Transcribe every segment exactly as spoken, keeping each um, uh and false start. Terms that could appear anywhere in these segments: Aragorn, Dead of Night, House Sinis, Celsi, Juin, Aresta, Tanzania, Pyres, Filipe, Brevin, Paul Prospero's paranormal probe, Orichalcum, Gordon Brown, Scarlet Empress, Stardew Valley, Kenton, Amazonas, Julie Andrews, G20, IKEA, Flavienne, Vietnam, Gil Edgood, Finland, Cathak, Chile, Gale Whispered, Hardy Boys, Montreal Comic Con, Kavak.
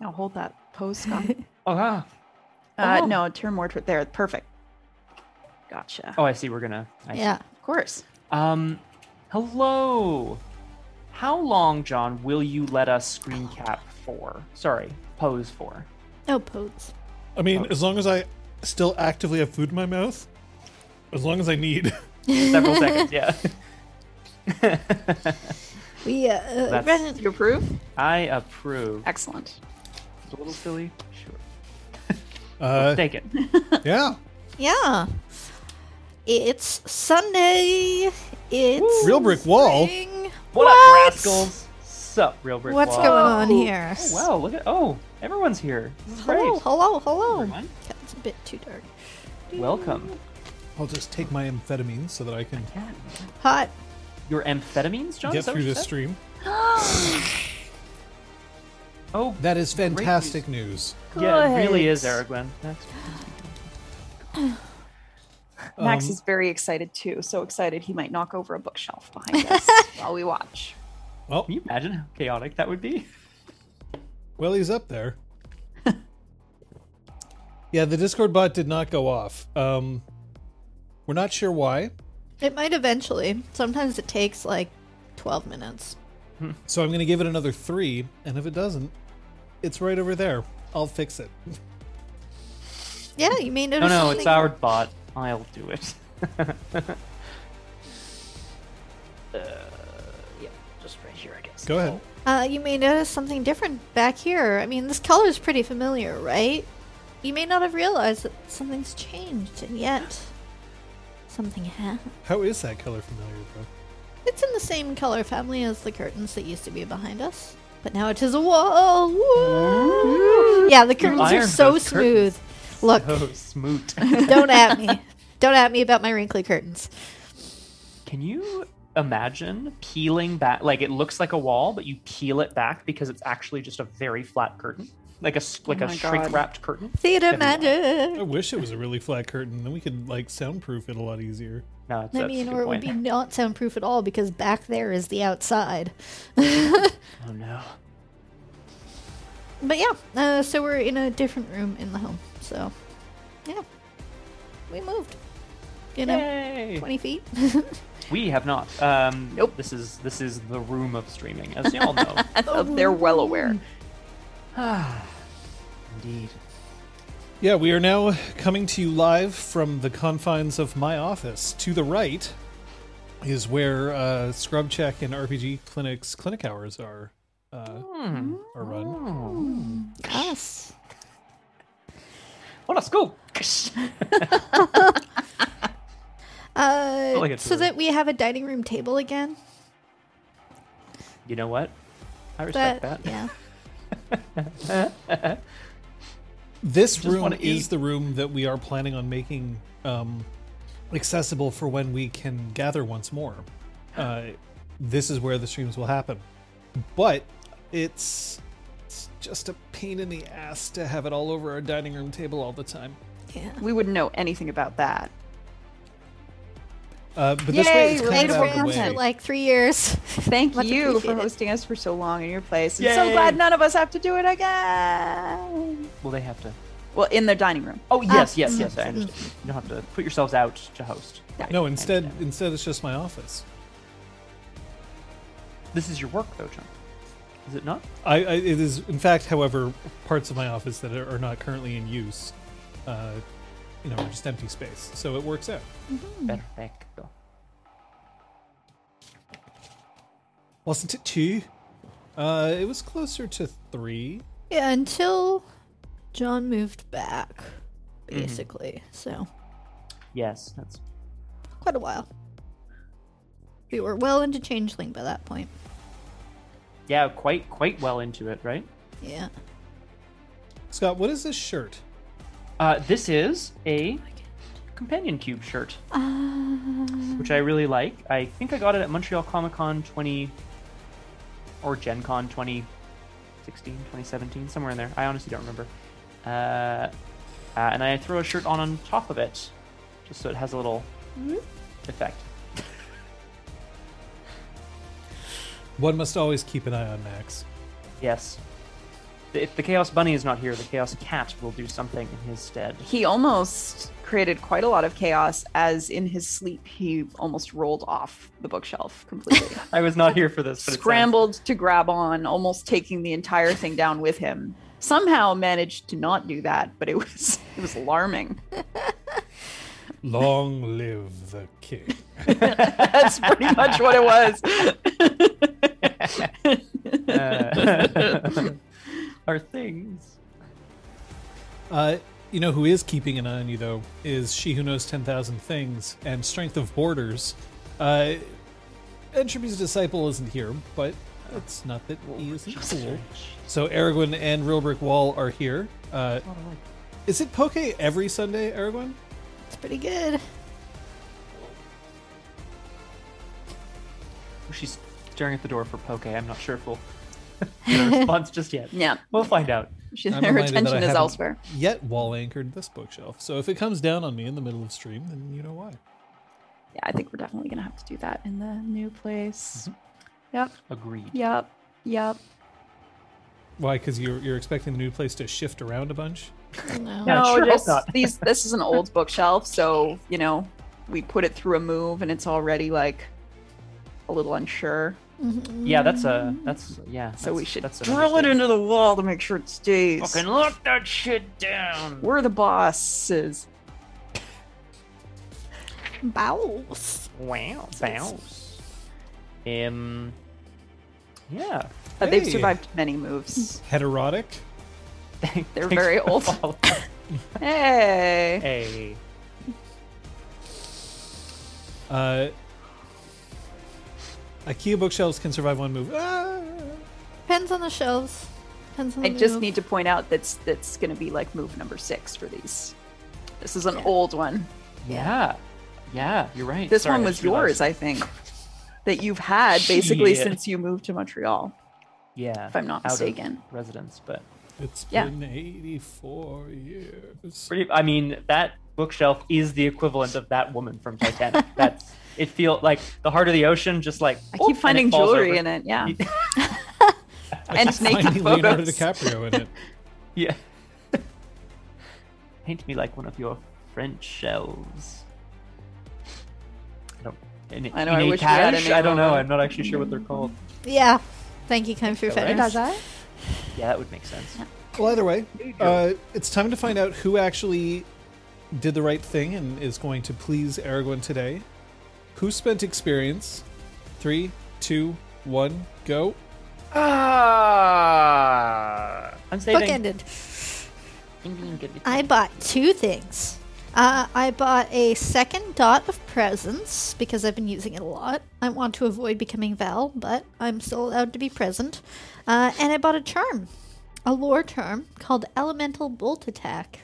Now hold that pose, Scott. uh-huh. Uh oh. No, turn more toward there. Perfect. Gotcha. Oh, I see. We're gonna. I yeah, see. Of course. Um, hello. How long, John, will you let us screen cap for? Sorry, pose for. Oh, pose. I mean, pose. As long as I still actively have food in my mouth, as long as I need. Several seconds, yeah. we uh, uh you approve? I approve. Excellent. It's a little silly, sure. Uh, take it. Yeah. Yeah. It's Sunday. It's Woo, real brick wall. Spring. What, what up, rascals? Sup, real brick What's wall? What's going on here? Oh, wow! Look at oh, everyone's here. This is hello, great. hello, hello, hello. It's a bit too dark. Welcome. I'll just take my amphetamines so that I can. I can. Hot. Your amphetamines, John? Get through this stream. Oh, that is fantastic news. Good. Yeah, it really is, Aragwen. Max, Max um, is very excited too. So excited he might knock over a bookshelf behind us while we watch. Well, can you imagine how chaotic that would be? Well, he's up there. Yeah, the Discord bot did not go off. Um, we're not sure why. It might eventually. Sometimes it takes like twelve minutes. Hmm. So I'm going to give it another three, and if it doesn't, it's right over there. I'll fix it. Yeah, you mean it? No, no, it's our bot. I'll do it. uh, yeah, just right here, I guess. Go ahead. Uh, you may notice something different back here. I mean, this color is pretty familiar, right? You may not have realized that something's changed, and yet... Something happened. How is that color familiar, bro? It's in the same color family as the curtains that used to be behind us, but now it is a wall. Whoa. Yeah, the curtains are so smooth. Curtains. Look. Oh, smoot. Don't at me. Don't at me about my wrinkly curtains. Can you imagine peeling back? Like, it looks like a wall, but you peel it back because it's actually just a very flat curtain. Like a like oh a shrink wrapped curtain. Theater magic. I wish it was a really flat curtain. Then we could like soundproof it a lot easier. No, it's, I that's mean, or it point. Would be not soundproof at all because back there is the outside. Oh no. But yeah, uh, so we're in a different room in the home. So yeah, we moved. You know, Yay. twenty feet. We have not. Um, nope. This is this is the room of streaming, as y'all know. Oh, they're well aware. Ah, indeed. Yeah, we are now coming to you live from the confines of my office. To the right is where uh, Scrub Check and R P G Clinic's clinic hours are uh, mm. are run. Mm. Yes. What a school! uh, so that we have a dining room table again. You know what? I respect but, that. Yeah. This room is the room that we are planning on making um, accessible for when we can gather once more. Uh, this is where the streams will happen. But it's, it's just a pain in the ass to have it all over our dining room table all the time. Yeah, we wouldn't know anything about that. Uh, but Yay, this way it's kind of out of the way. For like three years. Thank you for hosting it. us for so long in your place. Yay. I'm so glad none of us have to do it again. Well, they have to. Well, in their dining room. Oh, yes, uh, yes, yes. Mm-hmm. I understand. You don't have to put yourselves out to host. Right. No, instead, instead it's just my office. This is your work, though, John. Is it not? I, I it is, in fact, however, parts of my office that are, are not currently in use. Uh, You know, we're just empty space, so it works out. Mm-hmm. Perfecto. Wasn't it two? Uh, it was closer to three. Yeah, until John moved back, basically. Mm-hmm. So. Yes, that's quite a while. We were well into Changeling by that point. Yeah, quite, quite well into it, right? Yeah. Scott, what is this shirt? Uh, this is a Companion Cube shirt, uh, which I really like. I think I got it at Montreal Comic Con twenty, or GenCon twenty sixteen, twenty seventeen, somewhere in there. I honestly don't remember. Uh, uh, and I throw a shirt on on top of it, just so it has a little effect. One must always keep an eye on Max. Yes. if the Chaos Bunny is not here, the Chaos Cat will do something in his stead. He almost created quite a lot of chaos, as in his sleep, he almost rolled off the bookshelf completely. I was not here for this. But scrambled sounds... to grab on, almost taking the entire thing down with him. Somehow managed to not do that, but it was it was alarming. Long live the king. That's pretty much what it was. uh, our things. Uh, you know who is keeping an eye on you, though, is She Who Knows ten thousand Things and Strength of Borders. Uh, Entropy's Disciple isn't here, but it's not that he isn't cool. So Aragorn and Real Brick Wall are here. Uh, is it poke every Sunday, Aragorn? It's pretty good. She's staring at the door for poke. I'm not sure if we'll get a response just yet. Yeah. We'll find out. She's, her attention is elsewhere. Yet wall anchored this bookshelf. So if it comes down on me in the middle of stream, then you know why. Yeah, I think we're definitely going to have to do that in the new place. Mm-hmm. Yep. Agreed. Yep. Yep. Why? Because you're, you're expecting the new place to shift around a bunch? No, no sure just these. This is an old bookshelf, so you know we put it through a move, and it's already like a little unsure. Mm-hmm. Yeah, that's a that's yeah. So that's, we should that's drill it into the wall to make sure it stays. Fucking lock that shit down. We're the bosses. Bows. Wow. Bows. Um. Yeah. Uh, hey. They've survived many moves. Heterotic. They're very old. Hey. Hey. Uh, IKEA bookshelves can survive one move. Ah. Depends on the shelves. Depends on I the just move. Need to point out that's that's going to be like move number six for these. This is an yeah. old one. Yeah. Yeah, you're right. This Sorry, one was I yours, realized. I think, that you've had basically Shit. Since you moved to Montreal. Yeah. If I'm not out mistaken. Of residence, but... It's yeah. been eighty-four years. I mean, that bookshelf is the equivalent of that woman from Titanic. That's it. Feels like the heart of the ocean, just like I keep finding jewelry over. In it. Yeah, and naked photos. Leonardo DiCaprio in it. Yeah. Paint me like one of your French shells. I don't. In, I know. I wish we had a name. I don't know. I'm not actually sure what they're called. Yeah. Thank you, Kung Fu Fighters. Yeah, that would make sense. Yeah. Well, either way, uh, it's time to find out who actually did the right thing and is going to please Aragorn today. Who spent experience? Three, two, one, go. Ah! Uh, I'm saving. Bookended. I bought two things. Uh, I bought a second dot of presence because I've been using it a lot. I want to avoid becoming Val, but I'm still allowed to be present. Uh, and I bought a charm, a lore charm called Elemental Bolt Attack.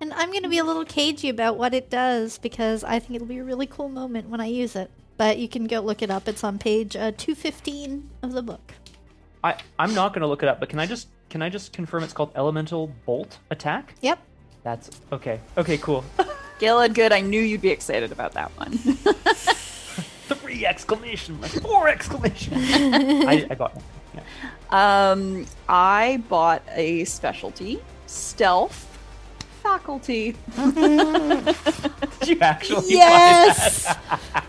And I'm going to be a little cagey about what it does because I think it'll be a really cool moment when I use it. But you can go look it up. It's on page uh, two fifteen of the book. I, I'm not going to look it up, but can I just can I just confirm it's called Elemental Bolt Attack? Yep. That's okay. Okay, cool. Gale, good. I knew you'd be excited about that one. Three exclamation marks, four exclamation marks. I, I got one. Yeah. Um, I bought a specialty, stealth, faculty. Did you actually yes! buy that?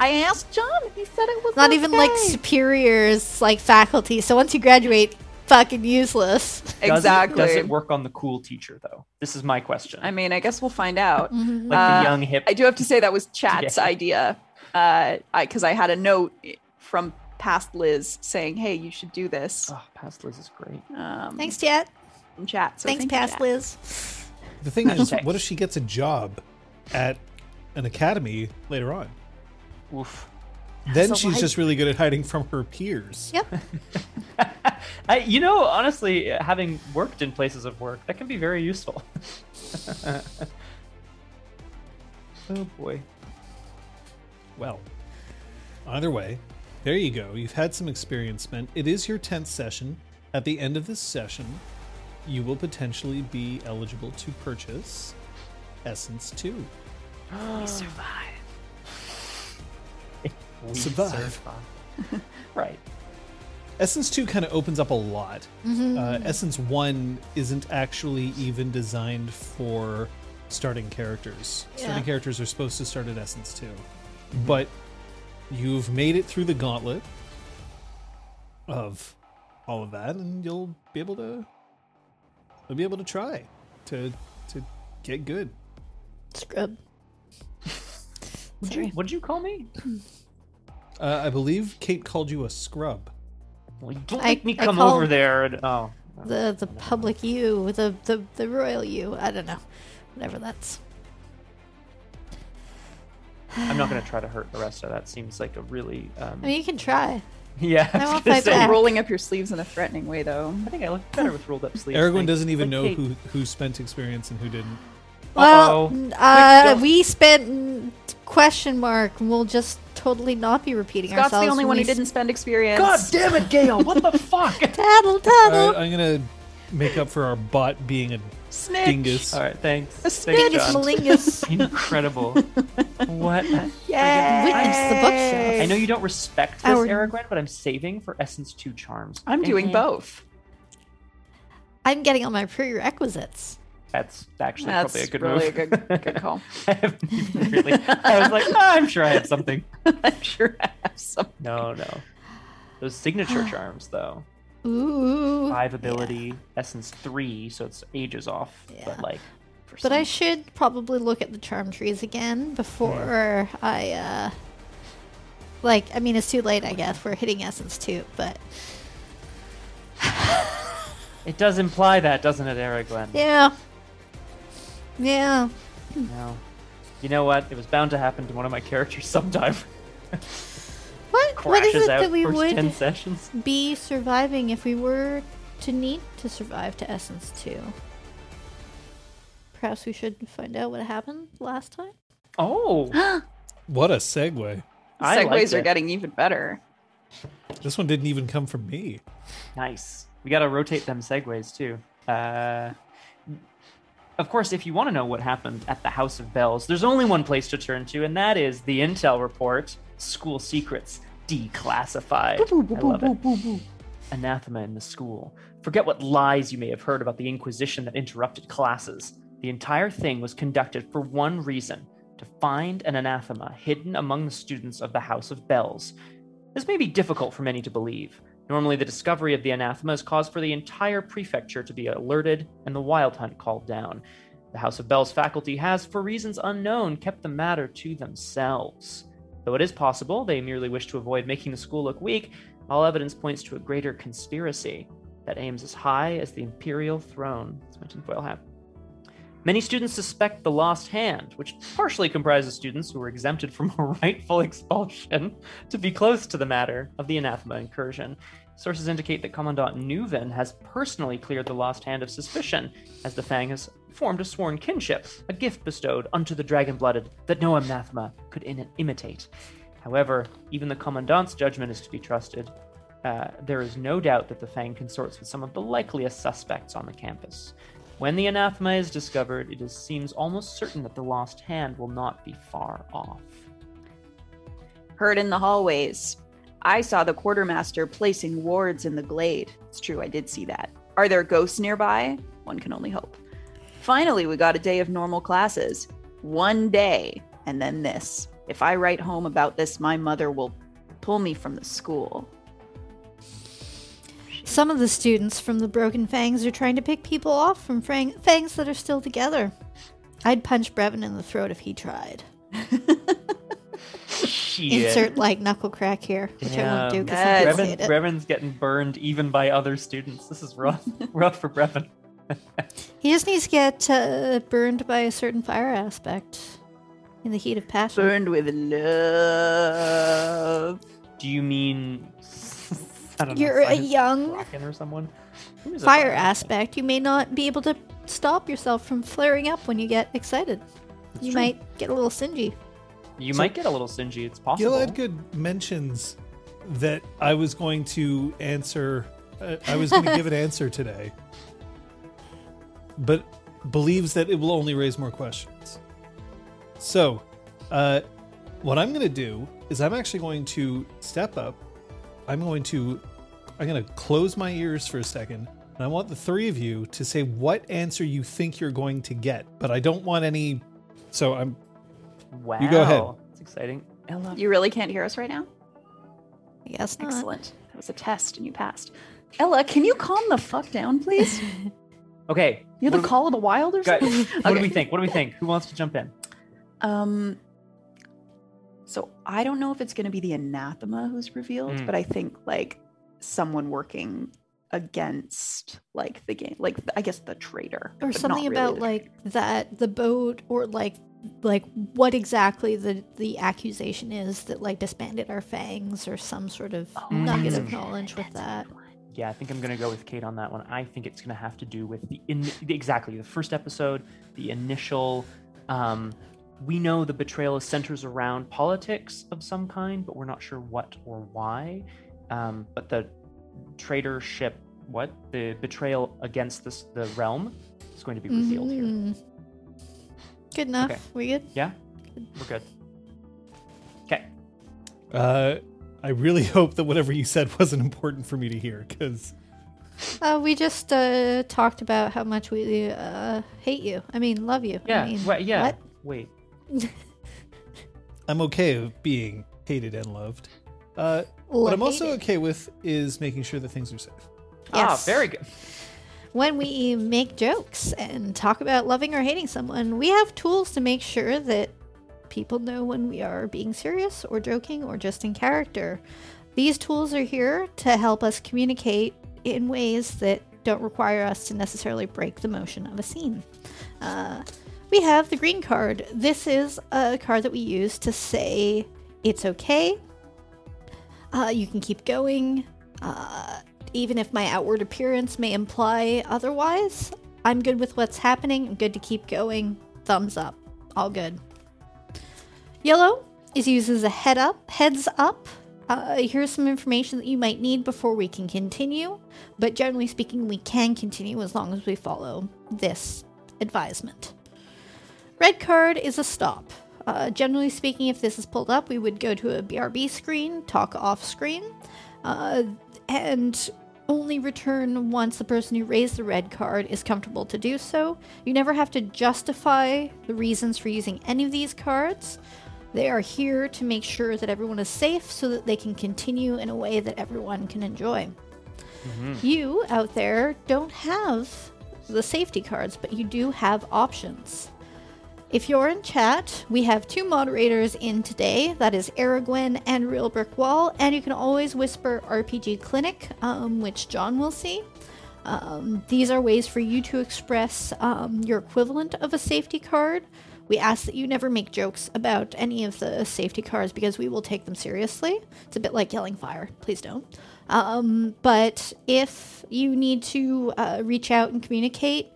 I asked John. He said it was not okay. Even like superiors, like faculty. So once you graduate, fucking useless. Exactly. Does it, does it work on the cool teacher though? This is my question. I mean, I guess we'll find out. Mm-hmm. Like uh, the young hip. I do have to say that was Chat's today. idea, uh, because I, I had a note from past Liz saying, hey, you should do this. Oh, past Liz is great. Um, thanks, Chat. And Chat. So thanks, thank past Chat. Liz. The thing is, what if she gets a job at an academy later on? Oof. Then so she's light. Just really good at hiding from her peers. Yep. I, you know, honestly, having worked in places of work, that can be very useful. Oh, boy. Well, either way, there you go. You've had some experience spent. It is your tenth session. At the end of this session, you will potentially be eligible to purchase Essence two. We survive. We survive. Survive. Right. Essence two kind of opens up a lot. Mm-hmm. Uh, Essence one isn't actually even designed for starting characters. Yeah. Starting characters are supposed to start at Essence two. Mm-hmm. But you've made it through the gauntlet of all of that, and you'll be able to you'll be able to try to to get good. Scrub. Would you, what'd you call me? Uh, I believe Kate called you a scrub. Well, don't make I, me come over there. And, oh, the the public you, the, the the royal you. I don't know, whatever that's. I'm not gonna try to hurt Aresta. That seems like a really. Um... I mean, you can try. Yeah, I won't fight back. Rolling up your sleeves in a threatening way, though. I think I look better with rolled up sleeves. Aragorn doesn't even know who, who spent experience and who didn't. Well, uh, we spent question mark. We'll just totally not be repeating Scott's ourselves. Scott's the only one who sp- didn't spend experience. God damn it, Gale! What the fuck? Tattle, tattle. Uh, I'm gonna make up for our bot being a snitch. Dingus. All right, thanks. A snitch is malingus. Incredible. What? Yeah. Witness the bookshelf. I know you don't respect this, our... Aragorn, but I'm saving for Essence two charms. I'm doing mm-hmm. both. I'm getting all my prerequisites. That's actually That's probably a good really move. That's really a good, good call. I haven't even really... I was like, oh, I'm sure I have something. I'm sure I have something. No, no. Those signature charms, though. Ooh. Five ability, yeah. Essence three, so it's ages off. Yeah. But, like, for but some... I should probably look at the charm trees again before yeah. I, uh... Like, I mean, it's too late, I guess. We're hitting Essence two, but... It does imply that, doesn't it, Aragorn? Yeah. Yeah. No. You know what? It was bound to happen to one of my characters sometime. What? What is it that we would be surviving if we were to need to survive to Essence two? Perhaps we should find out what happened last time? Oh! What a segue. Segues are getting even better. This one didn't even come from me. Nice. We gotta rotate them segues, too. Uh... Of course, if you want to know what happened at the House of Bells, there's only one place to turn to, and that is the Intel Report, School Secrets Declassified. Boo, boo, boo, I love boo, it. Boo, boo, boo. Anathema in the school. Forget what lies you may have heard about the Inquisition that interrupted classes. The entire thing was conducted for one reason, to find an anathema hidden among the students of the House of Bells. This may be difficult for many to believe. Normally, the discovery of the anathema is cause for the entire prefecture to be alerted and the Wild Hunt called down. The House of Bells faculty has, for reasons unknown, kept the matter to themselves. Though it is possible they merely wish to avoid making the school look weak, all evidence points to a greater conspiracy that aims as high as the imperial throne. That's my tinfoil hat. Many students suspect the Lost Hand, which partially comprises students who were exempted from a rightful expulsion, to be close to the matter of the anathema incursion. Sources indicate that Commandant Nuven has personally cleared the Lost Hand of suspicion, as the Fang has formed a sworn kinship, a gift bestowed unto the dragon-blooded that no anathema could in- imitate. However, even the Commandant's judgment is to be trusted. Uh, there is no doubt that the Fang consorts with some of the likeliest suspects on the campus. When the anathema is discovered, it is, seems almost certain that the Lost Hand will not be far off. Heard in the hallways. I saw the quartermaster placing wards in the glade. It's true, I did see that. Are there ghosts nearby? One can only hope. Finally, we got a day of normal classes. One day, and then this. If I write home about this, my mother will pull me from the school. Some of the students from the Broken Fangs are trying to pick people off from fang- fangs that are still together. I'd punch Brevin in the throat if he tried. Insert, like, knuckle crack here, which yeah. I won't do because I Brevin, it. Brevin's getting burned even by other students. This is rough. Rough for Brevin. He just needs to get uh, burned by a certain fire aspect in the heat of passion. Burned with love. Do you mean... I don't You're know, a young Bracken or someone. Fire, fire aspect. You may not be able to stop yourself from flaring up when you get excited. That's you true. might get a little singy. You so, might get a little singy. It's possible. Gil Edgood mentions that I was going to answer. Uh, I was going to give an answer today, but believes that it will only raise more questions. So, uh, what I'm going to do is I'm actually going to step up. I'm going to I'm going to close my ears for a second, and I want the three of you to say what answer you think you're going to get, but I don't want any... So I'm... Wow. You go ahead. That's exciting. Ella. You really can't hear us right now? Yes. Excellent. That was a test, and you passed. Ella, can you calm the fuck down, please? Okay. You're the call we... of the wild or something? What okay. do we think? What do we think? Who wants to jump in? Um... So I don't know if it's going to be the anathema who's revealed, mm. but I think like someone working against like the game, like I guess the traitor, or something about really like traitor. That the boat, or like like what exactly the, the accusation is that like disbanded our fangs, or some sort of oh, nugget of knowledge with that. Yeah, I think I'm going to go with Kate on that one. I think it's going to have to do with the in exactly the first episode, the initial. Um, We know the betrayal centers around politics of some kind, but we're not sure what or why. Um, but the traitorship, what? The betrayal against this, the realm is going to be revealed mm-hmm. here. Good enough. Okay. We good? Yeah? Good. We're good. Okay. Uh, I really hope that whatever you said wasn't important for me to hear, because... Uh, we just uh, talked about how much we uh, hate you. I mean, love you. Yeah. I mean, well, yeah. What? Wait. I'm okay with being hated and loved. Uh, what I'm also okay with is making sure that things are safe. Yes. Ah, very good. When we make jokes and talk about loving or hating someone, we have tools to make sure that people know when we are being serious or joking or just in character. These tools are here to help us communicate in ways that don't require us to necessarily break the motion of a scene. Uh... We have the green card. This is a card that we use to say it's okay. Uh, you can keep going. Uh, even if my outward appearance may imply otherwise, I'm good with what's happening. I'm good to keep going. Thumbs up. All good. Yellow is used as a head up, heads up. Uh, here's some information that you might need before we can continue. But generally speaking, we can continue as long as we follow this advisement. Red card is a stop. Uh, generally speaking, if this is pulled up, we would go to a B R B screen, talk off screen, uh, and only return once the person who raised the red card is comfortable to do so. You never have to justify the reasons for using any of these cards. They are here to make sure that everyone is safe so that they can continue in a way that everyone can enjoy. Mm-hmm. You out there don't have the safety cards, but you do have options. If you're in chat, we have two moderators in today. That is Aragwen and Real Brick Wall. And you can always whisper R P G Clinic, um, which John will see. Um, these are ways for you to express um, your equivalent of a safety card. We ask that you never make jokes about any of the safety cards because we will take them seriously. It's a bit like yelling fire. Please don't. Um, but if you need to uh, reach out and communicate,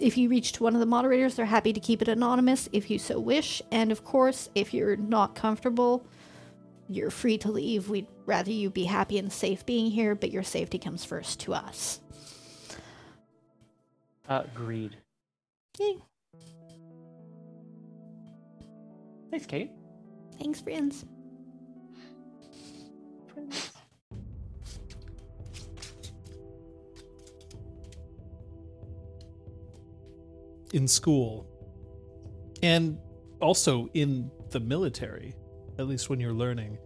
if you reach to one of the moderators, they're happy to keep it anonymous if you so wish. And of course, if you're not comfortable, you're free to leave. We'd rather you be happy and safe being here, but your safety comes first to us. Agreed. Yay. Thanks, Kate. Thanks, friends. Friends. In school, and also in the military, at least when you're learning,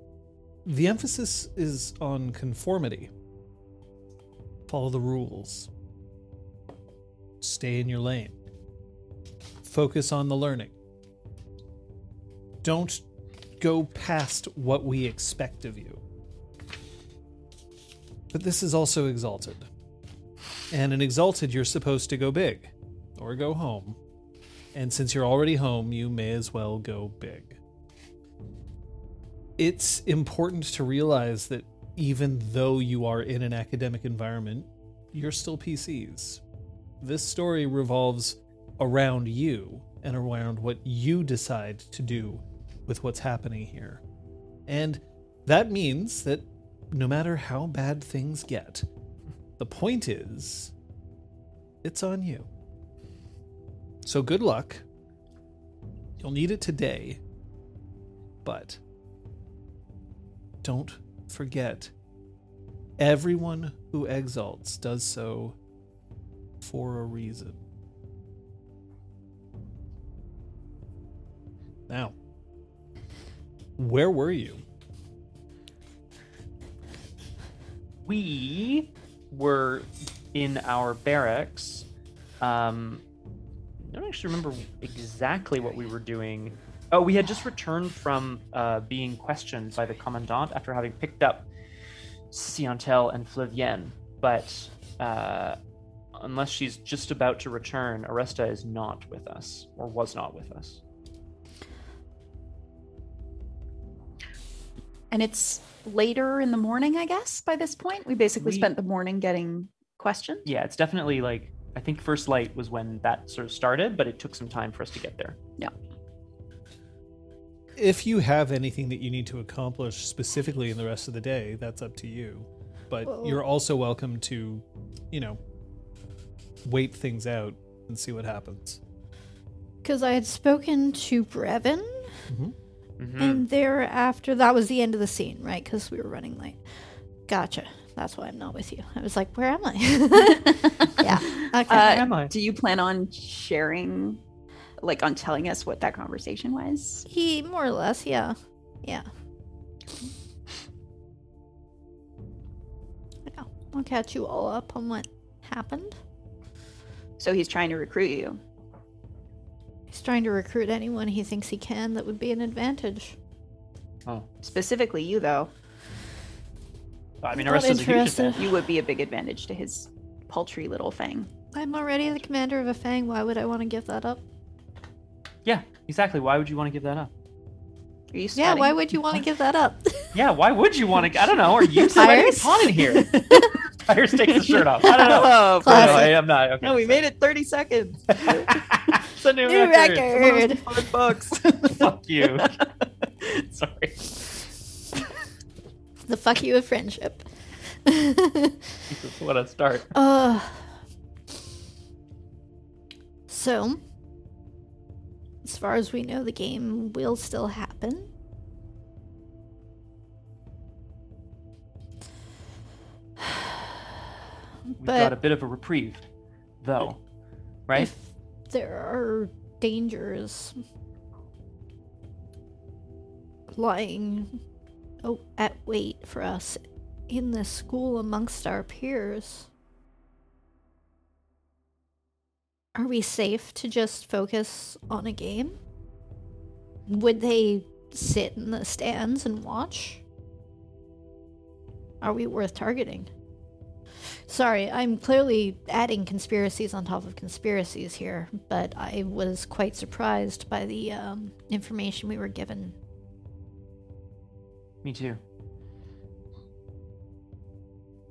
the emphasis is on conformity. Follow the rules. Stay in your lane. Focus on the learning. Don't go past what we expect of you. But this is also Exalted. And in Exalted, you're supposed to go big. Or go home. And since you're already home, you may as well go big. It's important to realize that even though you are in an academic environment, you're still P Cs. This story revolves around you and around what you decide to do with what's happening here. And that means that no matter how bad things get, the point is, it's on you. So good luck. You'll need it today. But don't forget Everyone who exalts does so for a reason. Now, where were you? We were in our barracks. Um, I don't actually remember exactly what we were doing. Oh, we had just returned from uh, being questioned by the commandant after having picked up Siantel and Flavienne, but uh, unless she's just about to return, Aresta is not with us, or was not with us. And it's later in the morning, I guess, by this point? We basically we, spent the morning getting questioned? Yeah, it's definitely like, I think first light was when that sort of started, but it took some time for us to get there. Yeah. If you have anything that you need to accomplish specifically in the rest of the day, that's up to you. But Whoa. You're also welcome to, you know, wait things out and see what happens. Because I had spoken to Brevin, mm-hmm. Mm-hmm. and thereafter, that was the end of the scene, right? Because we were running late. Gotcha. That's why I'm not with you. I was like, where am I? Yeah. Okay. Uh, where am I? Do you plan on sharing... like on telling us what that conversation was? He more or less, yeah. Yeah. Yeah. I'll catch you all up on what happened. So he's trying to recruit you. He's trying to recruit anyone he thinks he can that would be an advantage. Oh. Specifically you though. Well, I mean, Arrest is a huge advantage. You would be a big advantage to his paltry little fang. I'm already the commander of a fang. Why would I want to give that up? Yeah, exactly. Why would you want to give that up? Are you yeah, why would you want to give that up? Yeah, why would you want to? I don't know. Are you Pyres? Hot in here. Pyres takes the shirt off. I don't know. Oh, no, I am not. Okay, no, we sorry. Made it thirty seconds. It's a new, new record. record. Five bucks. Fuck you. Sorry. The fuck you of friendship. What a start. Uh, so... as far as we know, the game will still happen. We've got a bit of a reprieve, though, right? If there are dangers lying oh, at wait for us in this school amongst our peers. Are we safe to just focus on a game? Would they sit in the stands and watch? Are we worth targeting? Sorry, I'm clearly adding conspiracies on top of conspiracies here, but I was quite surprised by the um, information we were given. Me too.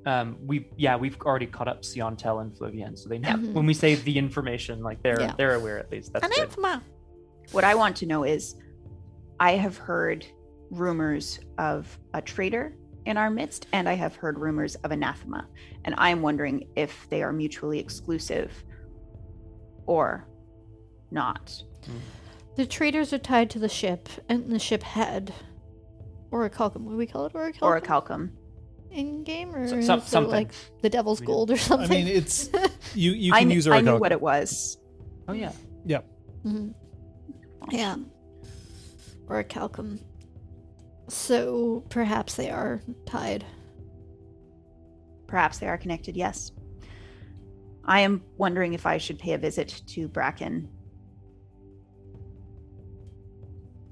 Um, we yeah we've already caught up Siantel and Flavienne, so they know mm-hmm. when we say the information, like they're yeah. they're aware at least. That's good. What I want to know is, I have heard rumors of a traitor in our midst, and I have heard rumors of anathema, and I am wondering if they are mutually exclusive or not. Mm. The traitors are tied to the ship, and the ship had Orichalcum. What do we call it? Orichalcum. Orichalcum. In game, or so, so, is something like the devil's gold or something? I mean, it's you. You can I, use our. I knew what it was. Oh yeah, yeah, mm-hmm. yeah. Orichalcum. So perhaps they are tied. Perhaps they are connected. Yes. I am wondering if I should pay a visit to Bracken.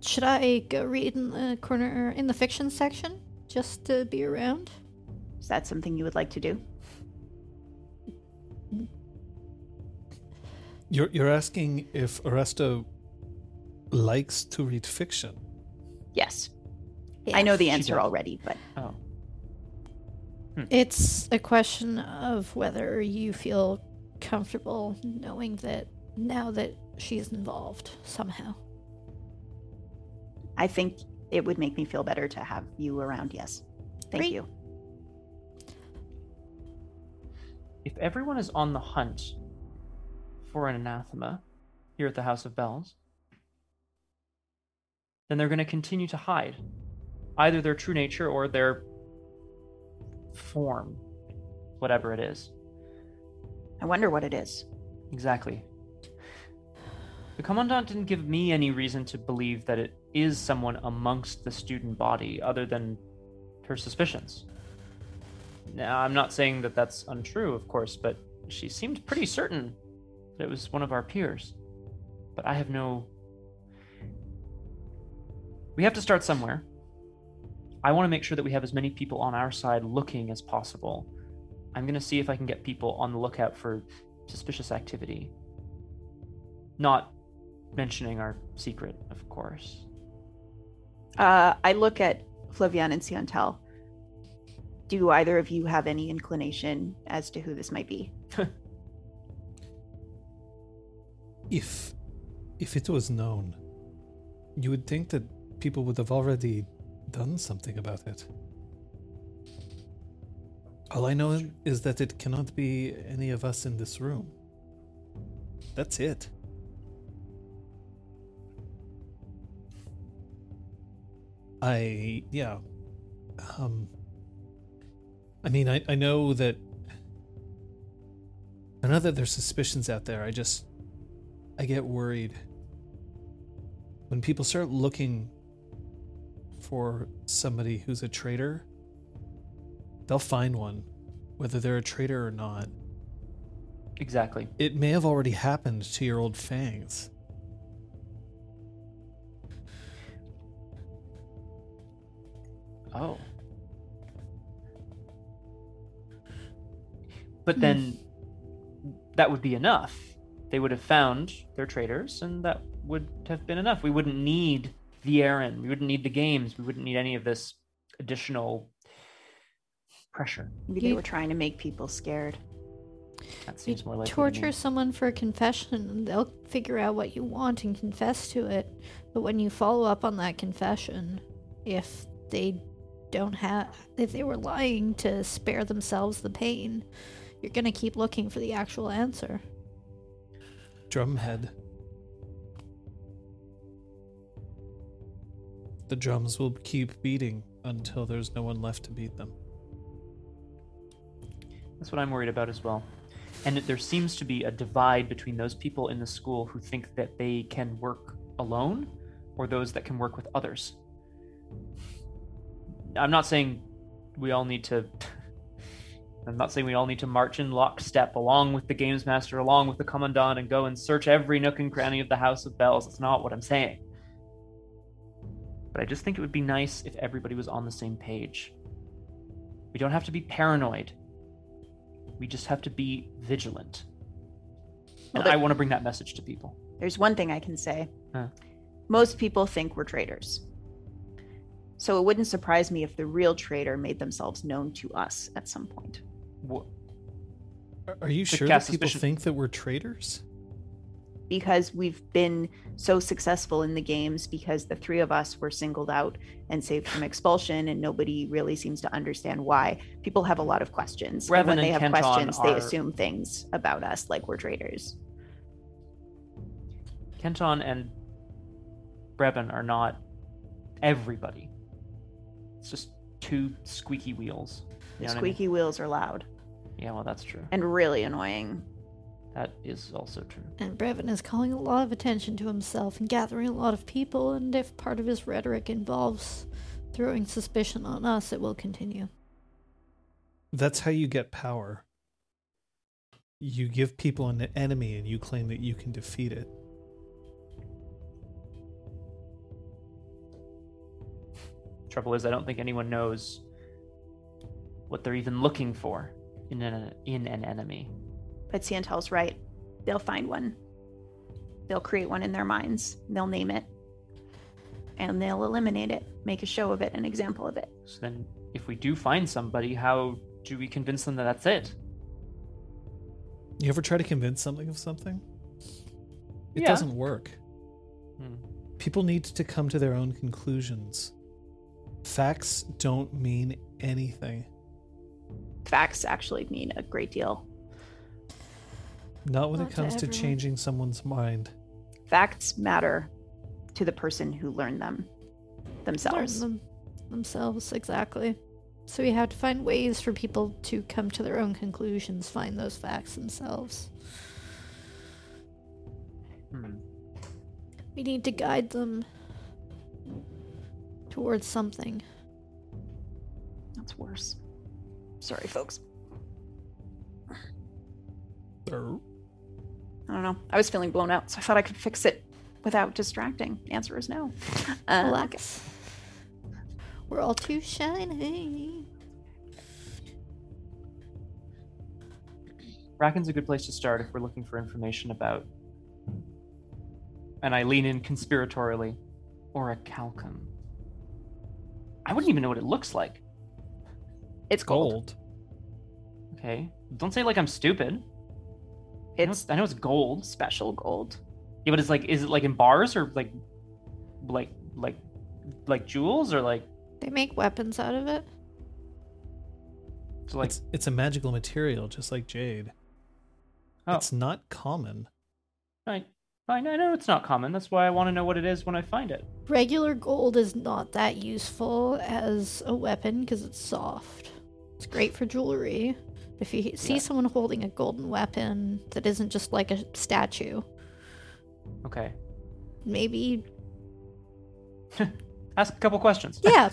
Should I go read in the corner in the fiction section just to be around? Is that something you would like to do? You're you're asking if Aresta likes to read fiction? Yes. Yeah. I know the answer already, but... Oh. Hmm. It's a question of whether you feel comfortable knowing that now that she's involved somehow. I think it would make me feel better to have you around, yes. Thank Great. you. If everyone is on the hunt for an anathema here at the House of Bells, then they're going to continue to hide either their true nature or their form, whatever it is. I wonder what it is. Exactly. The Commandant didn't give me any reason to believe that it is someone amongst the student body other than her suspicions. Now, I'm not saying that that's untrue, of course, but she seemed pretty certain that it was one of our peers. But I have no... We have to start somewhere. I want to make sure that we have as many people on our side looking as possible. I'm going to see if I can get people on the lookout for suspicious activity. Not mentioning our secret, of course. Uh, I look at Flavienne and Siantel. Do either of you have any inclination as to who this might be? If, if it was known, you would think that people would have already done something about it. All I know is that it cannot be any of us in this room. That's it. I, yeah. Um, I mean, I, I know that... I know that there's suspicions out there. I just... I get worried. When people start looking for somebody who's a traitor, they'll find one, whether they're a traitor or not. Exactly. It may have already happened to your old fangs. Oh. But then that would be enough. They would have found their traitors, and that would have been enough. We wouldn't need Viren. We wouldn't need the games. We wouldn't need any of this additional pressure. Maybe they were trying to make people scared. That seems more likely. You torture someone for a confession, and they'll figure out what you want and confess to it. But when you follow up on that confession, if they don't have, if they were lying to spare themselves the pain, you're going to keep looking for the actual answer. Drumhead. The drums will keep beating until there's no one left to beat them. That's what I'm worried about as well. And that there seems to be a divide between those people in the school who think that they can work alone or those that can work with others. I'm not saying we all need to... I'm not saying we all need to march in lockstep along with the Games Master, along with the Commandant, and go and search every nook and cranny of the House of Bells. That's not what I'm saying. But I just think it would be nice if everybody was on the same page. We don't have to be paranoid. We just have to be vigilant. And well, I want to bring that message to people. There's one thing I can say. Huh? Most people think we're traitors. So it wouldn't surprise me if the real traitor made themselves known to us at some point. What? Are you sure that people think that we're traitors? Because we've been so successful in the games, because the three of us were singled out and saved from expulsion, and nobody really seems to understand why. People have a lot of questions. Brevin and when they have Kenton questions, are... they assume things about us, like we're traitors. Kenton and Brevin are not everybody. It's just two squeaky wheels. The squeaky I mean? wheels are loud. Yeah, well, that's true. And really annoying. That is also true. And Brevin is calling a lot of attention to himself and gathering a lot of people, and if part of his rhetoric involves throwing suspicion on us, it will continue. That's how you get power. You give people an enemy and you claim that you can defeat it. Trouble is, I don't think anyone knows what they're even looking for in an, in an enemy. But Siantel's right. They'll find one. They'll create one in their minds. They'll name it. And they'll eliminate it. Make a show of it, an example of it. So then, if we do find somebody, how do we convince them that that's it? You ever try to convince something of something? It yeah. doesn't work. Hmm. People need to come to their own conclusions. Facts don't mean anything. Facts actually mean a great deal. Not when Not it comes to, to changing someone's mind. Facts matter to the person who learned them themselves. Learn them themselves, exactly. So we have to find ways for people to come to their own conclusions, find those facts themselves. Hmm. We need to guide them towards something. That's worse. Sorry, folks. Oh. I don't know. I was feeling blown out, so I thought I could fix it without distracting. The answer is no. Uh, Relax. We're all too shiny. Bracken's a good place to start if we're looking for information about, and I lean in conspiratorially, Orichalcum. I wouldn't even know what it looks like. It's gold. gold. Okay. Don't say like I'm stupid. It's, I, know it's, I know it's gold, special gold. Yeah, but it's like, is it like in bars or like, like, like, like jewels or like? They make weapons out of it. So like, it's, it's a magical material, just like jade. Oh. It's not common. Right. I know it's not common. That's why I want to know what it is when I find it. Regular gold is not that useful as a weapon because it's soft. It's great for jewelry. If you see yeah. someone holding a golden weapon that isn't just like a statue. Okay. Maybe. Ask a couple questions. Yeah.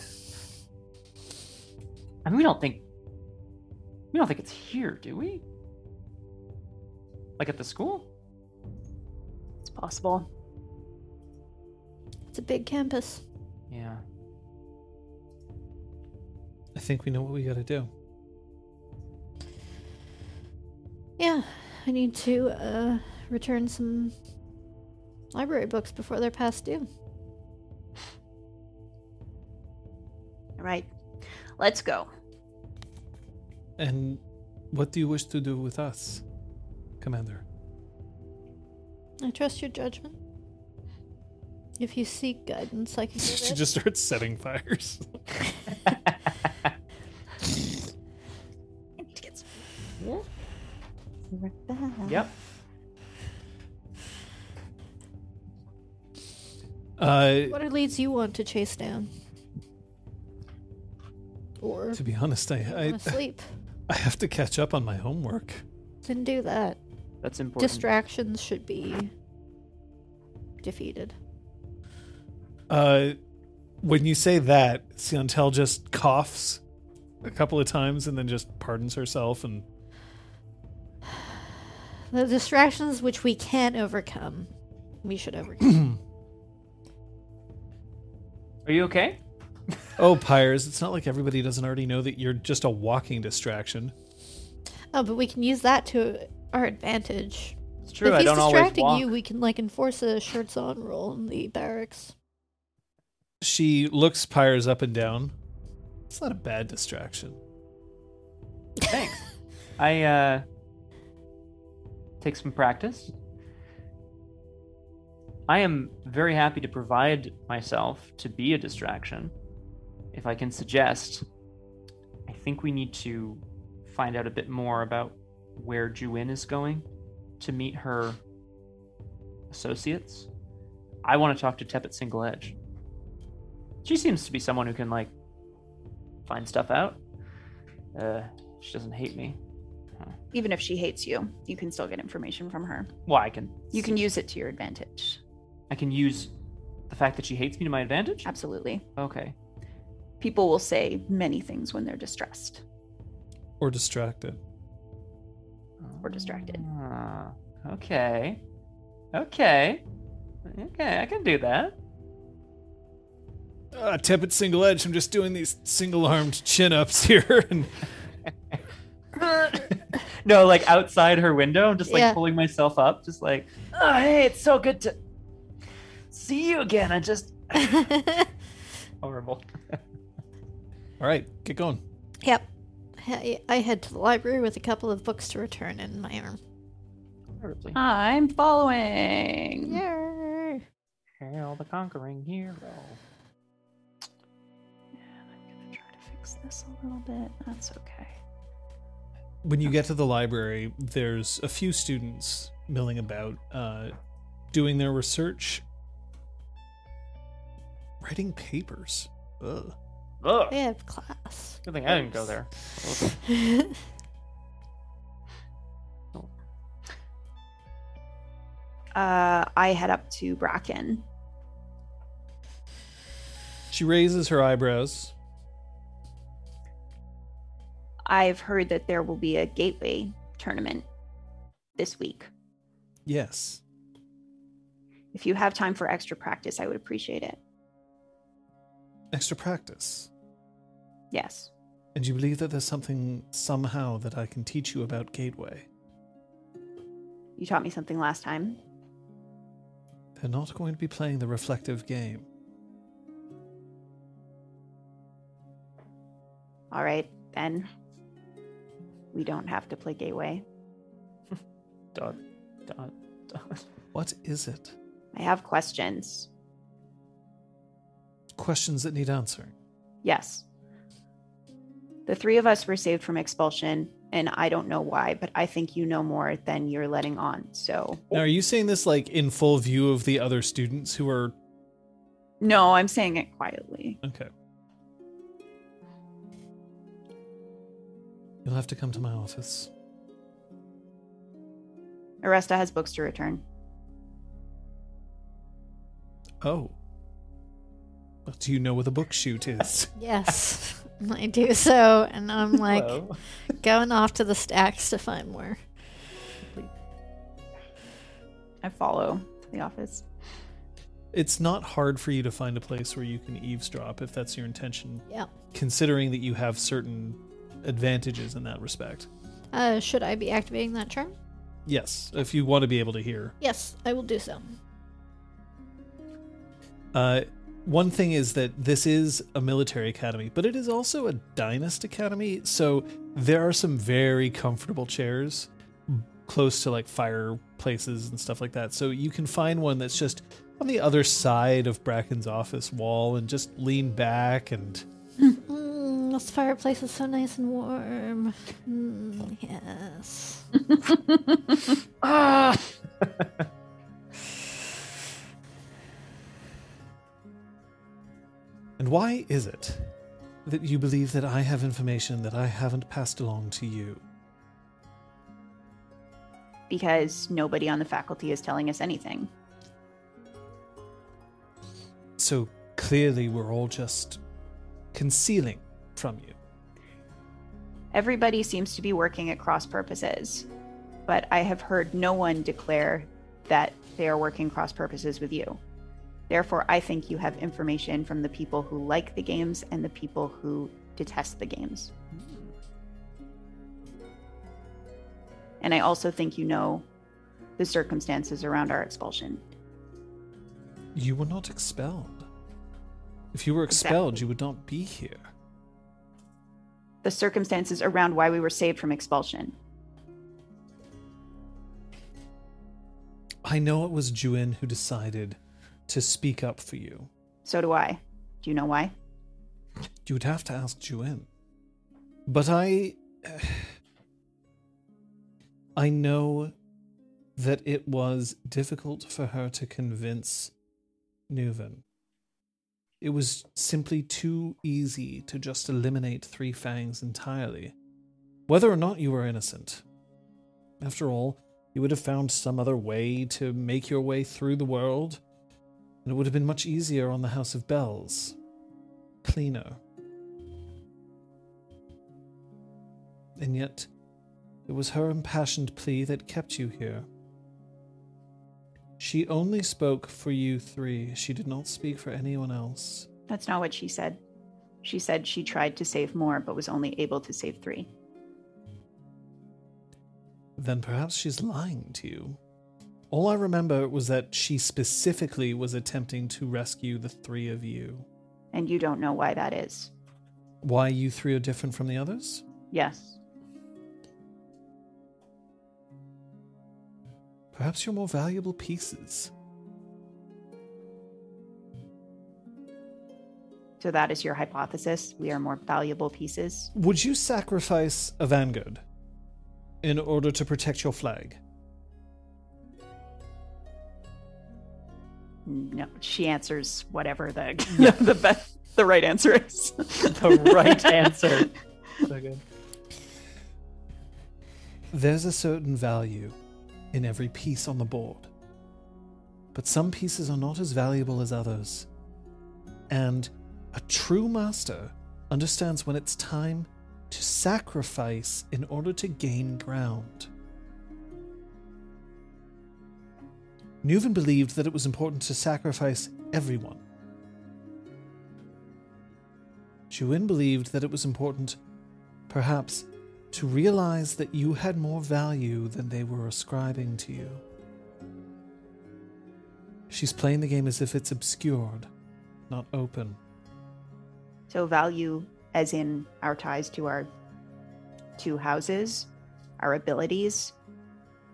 I mean, we don't think. We don't think it's here, do we? Like at the school? Possible. It's a big campus. Yeah. I think we know what we gotta do. Yeah, I need to uh, return some library books before they're past due. All right, let's go. And what do you wish to do with us, Commander? I trust your judgment. If you seek guidance, I can give it. She just starts setting fires. Yep. Uh, what are leads you want to chase down? Or to be honest, I I, I sleep. I have to catch up on my homework. Then do that. That's important. Distractions should be defeated. Uh, when you say that, Siantel just coughs a couple of times and then just pardons herself. And the distractions which we can overcome, we should overcome. Are you okay? Oh, Pyres, it's not like everybody doesn't already know that you're just a walking distraction. Oh, but we can use that to our advantage. It's true, I don't always walk. If he's distracting you, we can like enforce a shirts on rule in the barracks. She looks Pyres up and down. It's not a bad distraction. Thanks. I uh take some practice. I am very happy to provide myself to be a distraction. If I can suggest, I think we need to find out a bit more about where Juin is going to meet her associates. I want to talk to Tepet Single Edge. She seems to be someone who can like find stuff out. Uh, she doesn't hate me. Huh. Even if she hates you, you can still get information from her. Well, I can. You can use it to your advantage. I can use the fact that she hates me to my advantage? Absolutely. Okay. People will say many things when they're distressed. Or distracted. Or distracted. Ah, okay. Okay. Okay, I can do that. Uh, Tepet Single Edge, I'm just doing these single-armed chin-ups here. And... no, like outside her window, I'm just like yeah. pulling myself up, just like, oh, hey, it's so good to see you again. I just... Horrible. All right, get going. Yep. I head to the library with a couple of books to return in my arm. I'm following. Yeah. Hail the conquering hero. Yeah, I'm gonna try to fix this a little bit. That's okay. When you okay. get to the library, there's a few students milling about, uh, doing their research, writing papers. Ugh. Look. They have class. Good thing I didn't go there. uh, I head up to Bracken. She raises her eyebrows. I've heard that there will be a gateway tournament this week. Yes. If you have time for extra practice, I would appreciate it. Extra practice? Yes. And you believe that there's something somehow that I can teach you about Gateway? You taught me something last time. They're not going to be playing the reflective game. All right, then. We don't have to play Gateway. Dot, dot, dot. What is it? I have questions. Questions that need answering? Yes. The three of us were saved from expulsion, and I don't know why, but I think you know more than you're letting on, so... Now, are you saying this, like, in full view of the other students who are... No, I'm saying it quietly. Okay. You'll have to come to my office. Aresta has books to return. Oh. Well, do you know where the book shoot is? Yes, I do so. And I'm like Hello. going off to the stacks to find more. I follow to the office. It's not hard for you to find a place where you can eavesdrop if that's your intention. Yeah. Considering that you have certain advantages in that respect. Uh, should I be activating that charm? Yes, if you want to be able to hear. Yes, I will do so. Uh, one thing is that this is a military academy, but it is also a dynast academy, so there are some very comfortable chairs close to like fireplaces and stuff like that, so you can find one that's just on the other side of Bracken's office wall and just lean back and... Mm, this fireplace is so nice and warm. Mm, yes. Ah! And why is it that you believe that I have information that I haven't passed along to you? Because nobody on the faculty is telling us anything. So clearly we're all just concealing from you. Everybody seems to be working at cross purposes, but I have heard no one declare that they are working cross purposes with you. Therefore, I think you have information from the people who like the games and the people who detest the games. And I also think you know the circumstances around our expulsion. You were not expelled. If you were expelled, exactly. You would not be here. The circumstances around why we were saved from expulsion. I know it was Juin who decided to speak up for you. So do I. Do you know why? You would have to ask Juin. But I... Uh, I know that it was difficult for her to convince Nuven. It was simply too easy to just eliminate Three Fangs entirely, whether or not you were innocent. After all, you would have found some other way to make your way through the world, and it would have been much easier on the House of Bells. Cleaner. And yet, it was her impassioned plea that kept you here. She only spoke for you three. She did not speak for anyone else. That's not what she said. She said she tried to save more, but was only able to save three. Then perhaps she's lying to you. All I remember was that she specifically was attempting to rescue the three of you. And you don't know why that is. Why you three are different from the others? Yes. Perhaps you're more valuable pieces. So that is your hypothesis? We are more valuable pieces? Would you sacrifice a vanguard in order to protect your flag? No, she answers whatever the the best. the right answer is. The right answer. So good. There's a certain value in every piece on the board, but some pieces are not as valuable as others. And a true master understands when it's time to sacrifice in order to gain ground. Nuven believed that it was important to sacrifice everyone. Juin believed that it was important, perhaps, to realize that you had more value than they were ascribing to you. She's playing the game as if it's obscured, not open. So value as in our ties to our two houses, our abilities.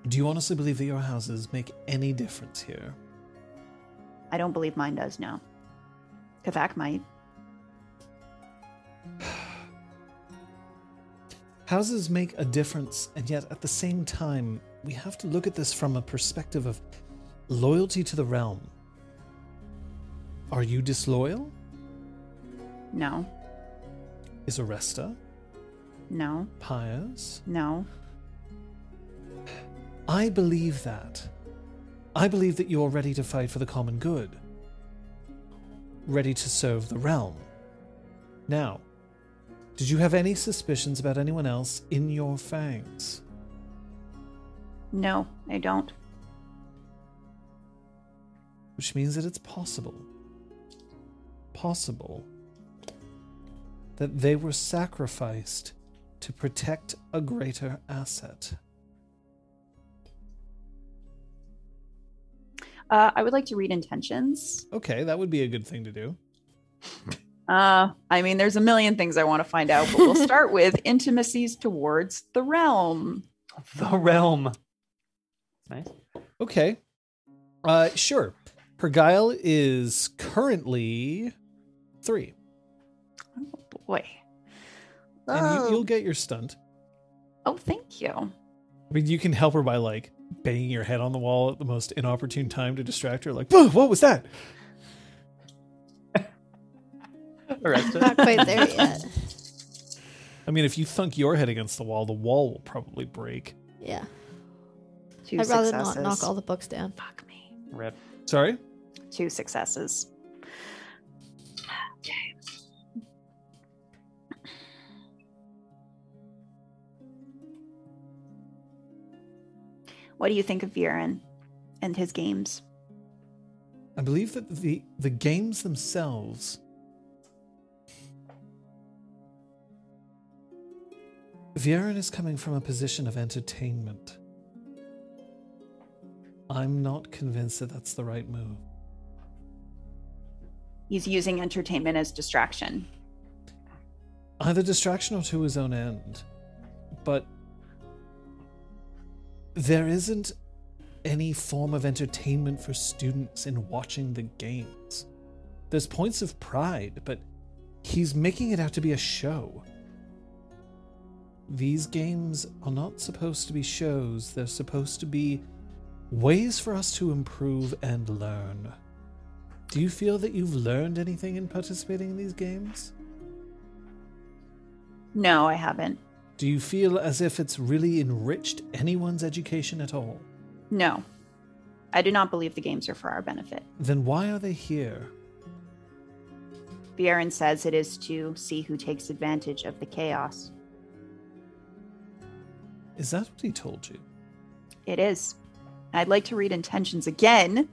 Do you honestly believe that your houses make any difference here? I don't believe mine does, no. Kavak might. Houses make a difference, and yet at the same time, we have to look at this from a perspective of loyalty to the realm. Are you disloyal? No. Is Aresta? No. Pyres? No. I believe that. I believe that you're ready to fight for the common good. Ready to serve the realm. Now, did you have any suspicions about anyone else in your fangs? No, I don't. Which means that it's possible. Possible. That they were sacrificed to protect a greater asset. Uh, I would like to read intentions. Okay, that would be a good thing to do. Uh, I mean, there's a million things I want to find out, but we'll start with intimacies towards the realm. The realm. Nice. Okay. Uh, sure. Her guile is currently three. Oh, boy. And oh. You, you'll get your stunt. Oh, thank you. I mean, you can help her by, like, banging your head on the wall at the most inopportune time to distract her. Like, whoa, what was that? Arrested. Not quite there yet. I mean, if you thunk your head against the wall, the wall will probably break. Yeah. Two I'd successes. rather not knock all the books down. Fuck me. Rip. Sorry? Two successes. Okay. What do you think of Viren and his games? I believe that the, the games themselves... Viren is coming from a position of entertainment. I'm not convinced that that's the right move. He's using entertainment as distraction. Either distraction or to his own end. But... there isn't any form of entertainment for students in watching the games. There's points of pride, but he's making it out to be a show. These games are not supposed to be shows. They're supposed to be ways for us to improve and learn. Do you feel that you've learned anything in participating in these games? No, I haven't. Do you feel as if it's really enriched anyone's education at all? No. I do not believe the games are for our benefit. Then why are they here? Viren says it is to see who takes advantage of the chaos. Is that what he told you? It is. I'd like to read intentions again.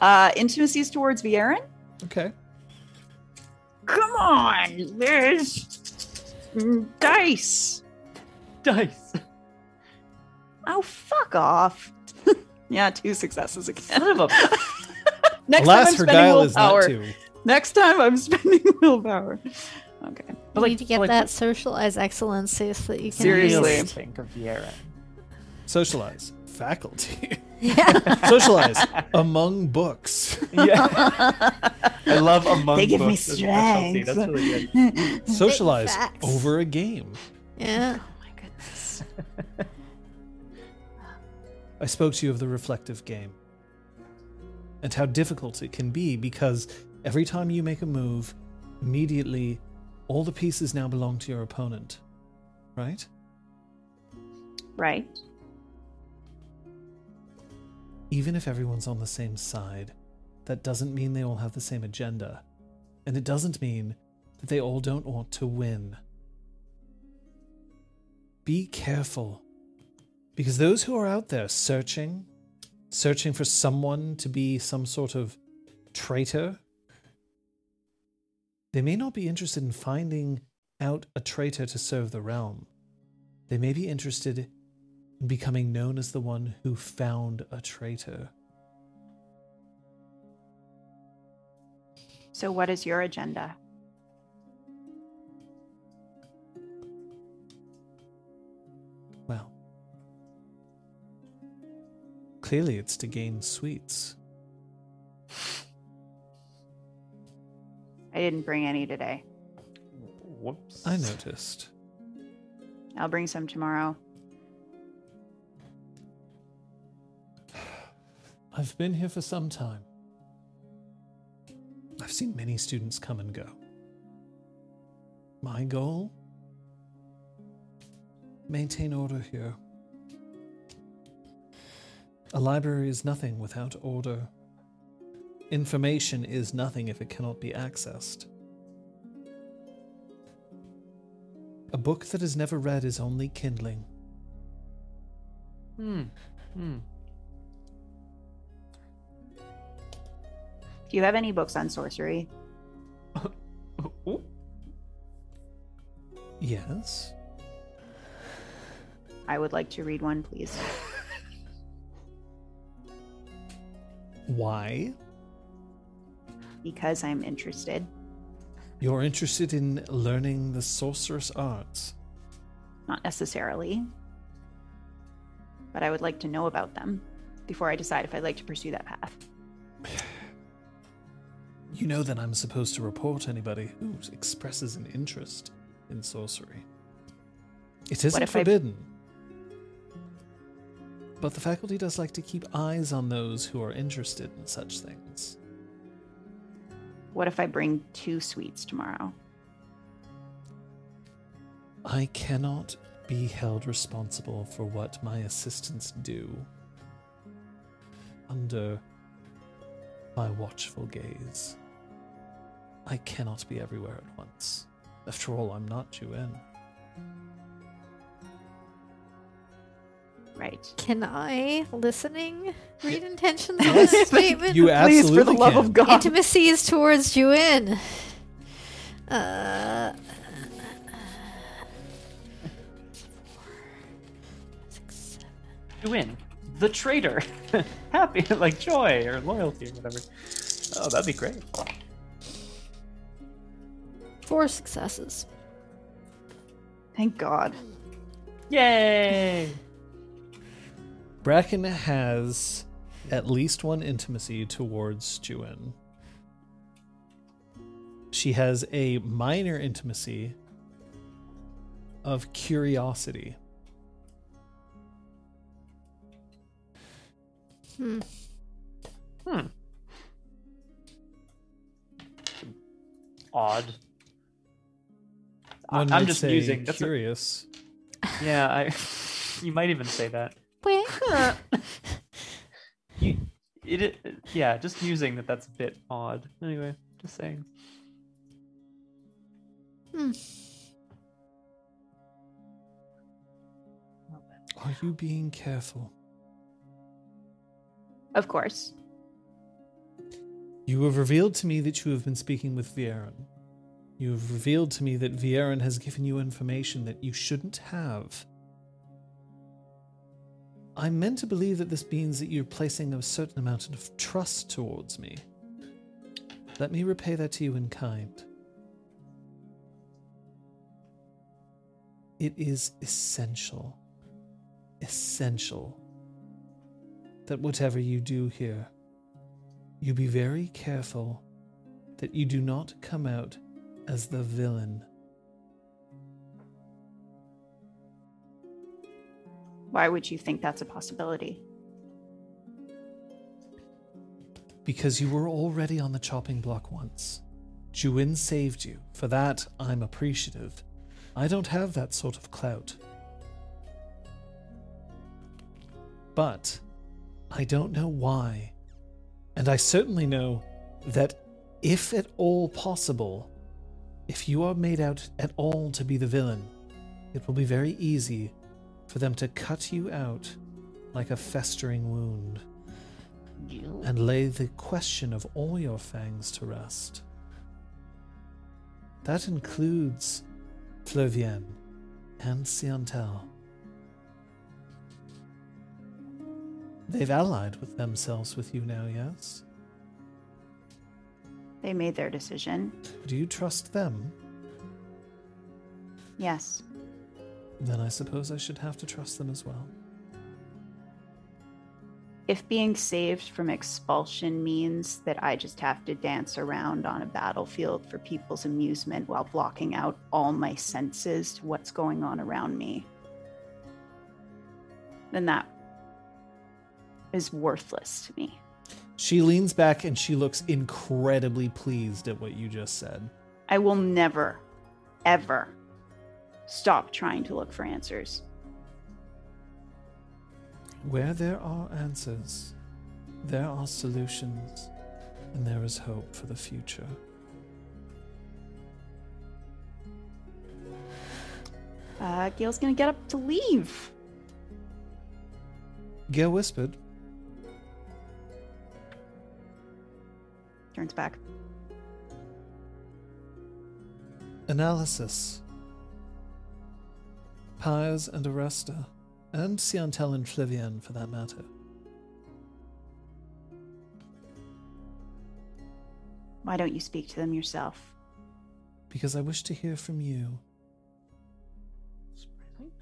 uh, intimacies towards Viren? Okay. Come on, Liz! Dice! Dice! Oh, fuck off. Yeah, two successes again. Son of a... Next Alas, time I'm her guile is not two. Next time I'm spending willpower. Okay. You but like, need to get like, that socialize excellency so that you can... Seriously. Think of Viren. Socialize. Faculty. Yeah. Socialize. Among books. Yeah. I love among books. They give books me strength. That's really good. Socialize over a game. Yeah. Oh my goodness. I spoke to you of the reflective game and how difficult it can be because Every time you make a move, immediately all the pieces now belong to your opponent, right? Right. Even if everyone's on the same side, that doesn't mean they all have the same agenda. And it doesn't mean that they all don't want to win. Be careful. Because those who are out there searching, searching for someone to be some sort of traitor, they may not be interested in finding out a traitor to serve the realm. They may be interested in becoming known as the one who found a traitor. So what is your agenda? Well, clearly it's to gain sweets. I didn't bring any today. Whoops. I noticed. I'll bring some tomorrow. I've been here for some time. I've seen many students come and go. My goal? Maintain order here. A library is nothing without order. Information is nothing if it cannot be accessed. A book that is never read is only kindling. Hmm. Hmm. Do you have any books on sorcery? Yes. I would like to read one, please. Why? Because I'm interested. You're interested in learning the sorcerous arts? Not necessarily. But I would like to know about them before I decide if I'd like to pursue that path. You know that I'm supposed to report anybody who expresses an interest in sorcery. It isn't forbidden. I've... But the faculty does like to keep eyes on those who are interested in such things. What if I bring two sweets tomorrow? I cannot be held responsible for what my assistants do under my watchful gaze. I cannot be everywhere at once. After all, I'm not Juin. Right. Can I, listening, read intentions on this statement? You absolutely please, for the love can. Of God. Intimacy is towards Juin. Uh, Juin, the traitor. Happy, like joy or loyalty or whatever. Oh, that'd be great. Four successes. Thank God. Yay! Bracken has at least one intimacy towards Juin. She has a minor intimacy of curiosity. Hmm. Hmm. Odd. One I'm just using curious. That's a, yeah, I. You might even say that. you, it, it, yeah, just musing that that's a bit odd. Anyway, just saying. Hmm. Are you being careful? Of course. You have revealed to me that you have been speaking with Viren. You have revealed to me that Viren has given you information that you shouldn't have. I'm meant to believe that this means that you're placing a certain amount of trust towards me. Let me repay that to you in kind. It is essential, essential, that whatever you do here, you be very careful that you do not come out as the villain. Why would you think that's a possibility? because you were already on the chopping block once. Juin saved you. For that, I'm appreciative. I don't have that sort of clout. But I don't know why. And I certainly know that if at all possible, if you are made out at all to be the villain, it will be very easy for them to cut you out like a festering wound and lay the question of all your fangs to rest. That includes Flavienne and Siantel. They've allied with themselves with you now, yes? They made their decision. Do you trust them? Yes. Then I suppose I should have to trust them as well. If being saved from expulsion means that I just have to dance around on a battlefield for people's amusement while blocking out all my senses to what's going on around me, then that is worthless to me. She leans back and she looks incredibly pleased at what you just said. I will never, ever stop trying to look for answers. Where there are answers, there are solutions, and there is hope for the future. Uh, Gale's gonna get up to leave. Gale whispered. Turns back. Analysis. Pyres and Aresta, and Siantel and Flavienne for that matter. Why don't you speak to them yourself? Because I wish to hear from you.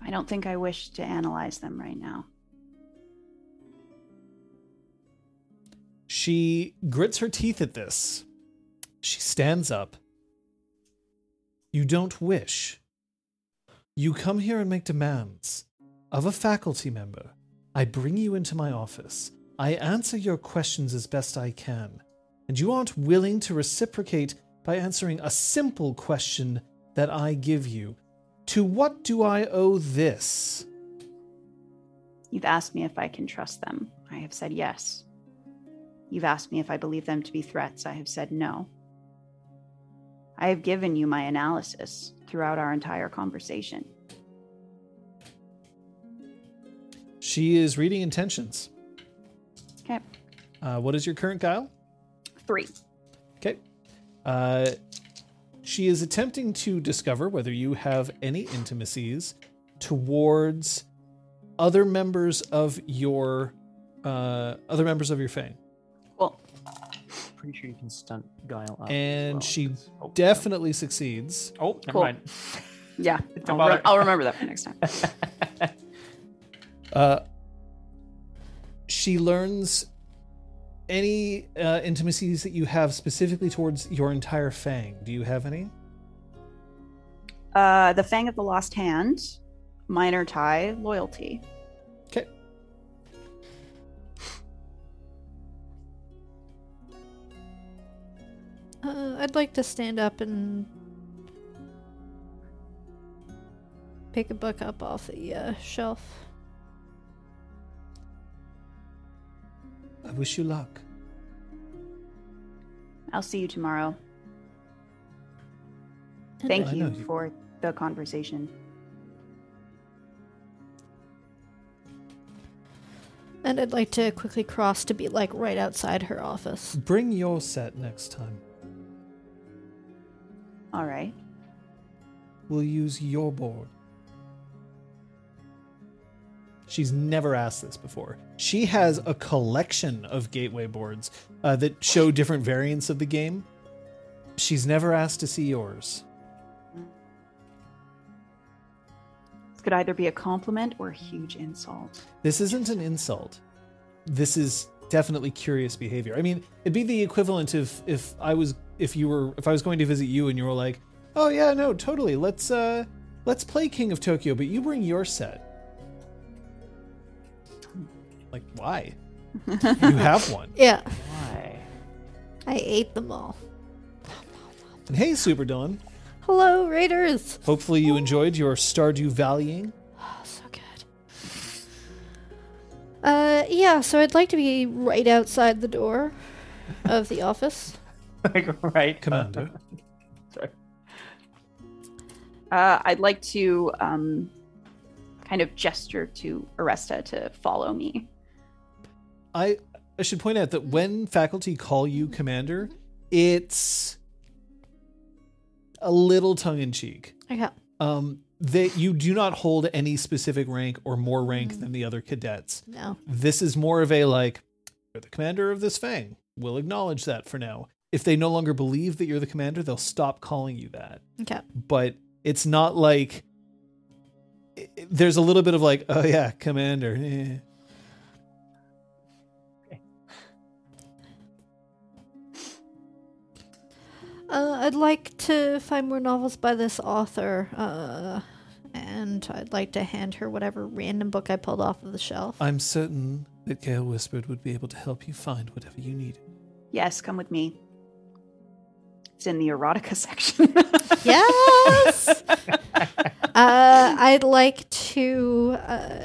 I don't think I wish to analyze them right now. She grits her teeth at this. She stands up. You don't wish. You come here and make demands of a faculty member. I bring you into my office. I answer your questions as best I can. And you aren't willing to reciprocate by answering a simple question that I give you. To what do I owe this? You've asked me if I can trust them. I have said yes. You've asked me if I believe them to be threats. I have said no. I have given you my analysis throughout our entire conversation. She is reading intentions. Okay. Uh, what is your current guile? Three. Okay. Uh, she is attempting to discover whether you have any intimacies towards other members of your uh, other members of your fang. Well, pretty sure you can stunt Guile up. And well. she oh, definitely no. succeeds. Oh, never cool. mind. Yeah, I'll, re- I'll remember that for next time. uh, she learns any uh, intimacies that you have specifically towards your entire fang. Do you have any? Uh, the Fang of the Lost Hand, Minor Tie, Loyalty. Okay. Uh, I'd like to stand up and pick a book up off the uh, shelf. I wish you luck. I'll see you tomorrow. Thank you, you for the conversation. And I'd like to quickly cross to be like right outside her office. Bring your set next time. All right. We'll use your board. She's never asked this before. She has a collection of gateway boards uh, that show different variants of the game. She's never asked to see yours. This could either be a compliment or a huge insult. This isn't an insult. This is definitely curious behavior. I mean, it'd be the equivalent of if I was if you were if I was going to visit you and you were like, "Oh yeah, no, totally. Let's uh, let's play King of Tokyo, but you bring your set." Like, why? You have one. Yeah. Why? I ate them all. And hey, Super Dylan. Hello, Raiders. Hopefully you enjoyed your Stardew Valleying. Oh, so good. Uh, yeah, so I'd like to be right outside the door of the office. Like, right. Commander. Uh, sorry. Uh, I'd like to um, kind of gesture to Aresta to follow me. I I should point out that when faculty call you Commander, it's a little tongue-in-cheek. Okay. Um, that you do not hold any specific rank or more rank mm. than the other cadets. No. This is more of a, like, you're the commander of this fang. We'll acknowledge that for now. If they no longer believe that you're the commander, they'll stop calling you that. Okay. But it's not like... It, it, there's a little bit of like, oh yeah, commander. Eh. Uh, I'd like to find more novels by this author, uh, and I'd like to hand her whatever random book I pulled off of the shelf. I'm certain that Gale Whispered would be able to help you find whatever you need. Yes, come with me. It's in the erotica section. Yes! uh, I'd like to... Uh,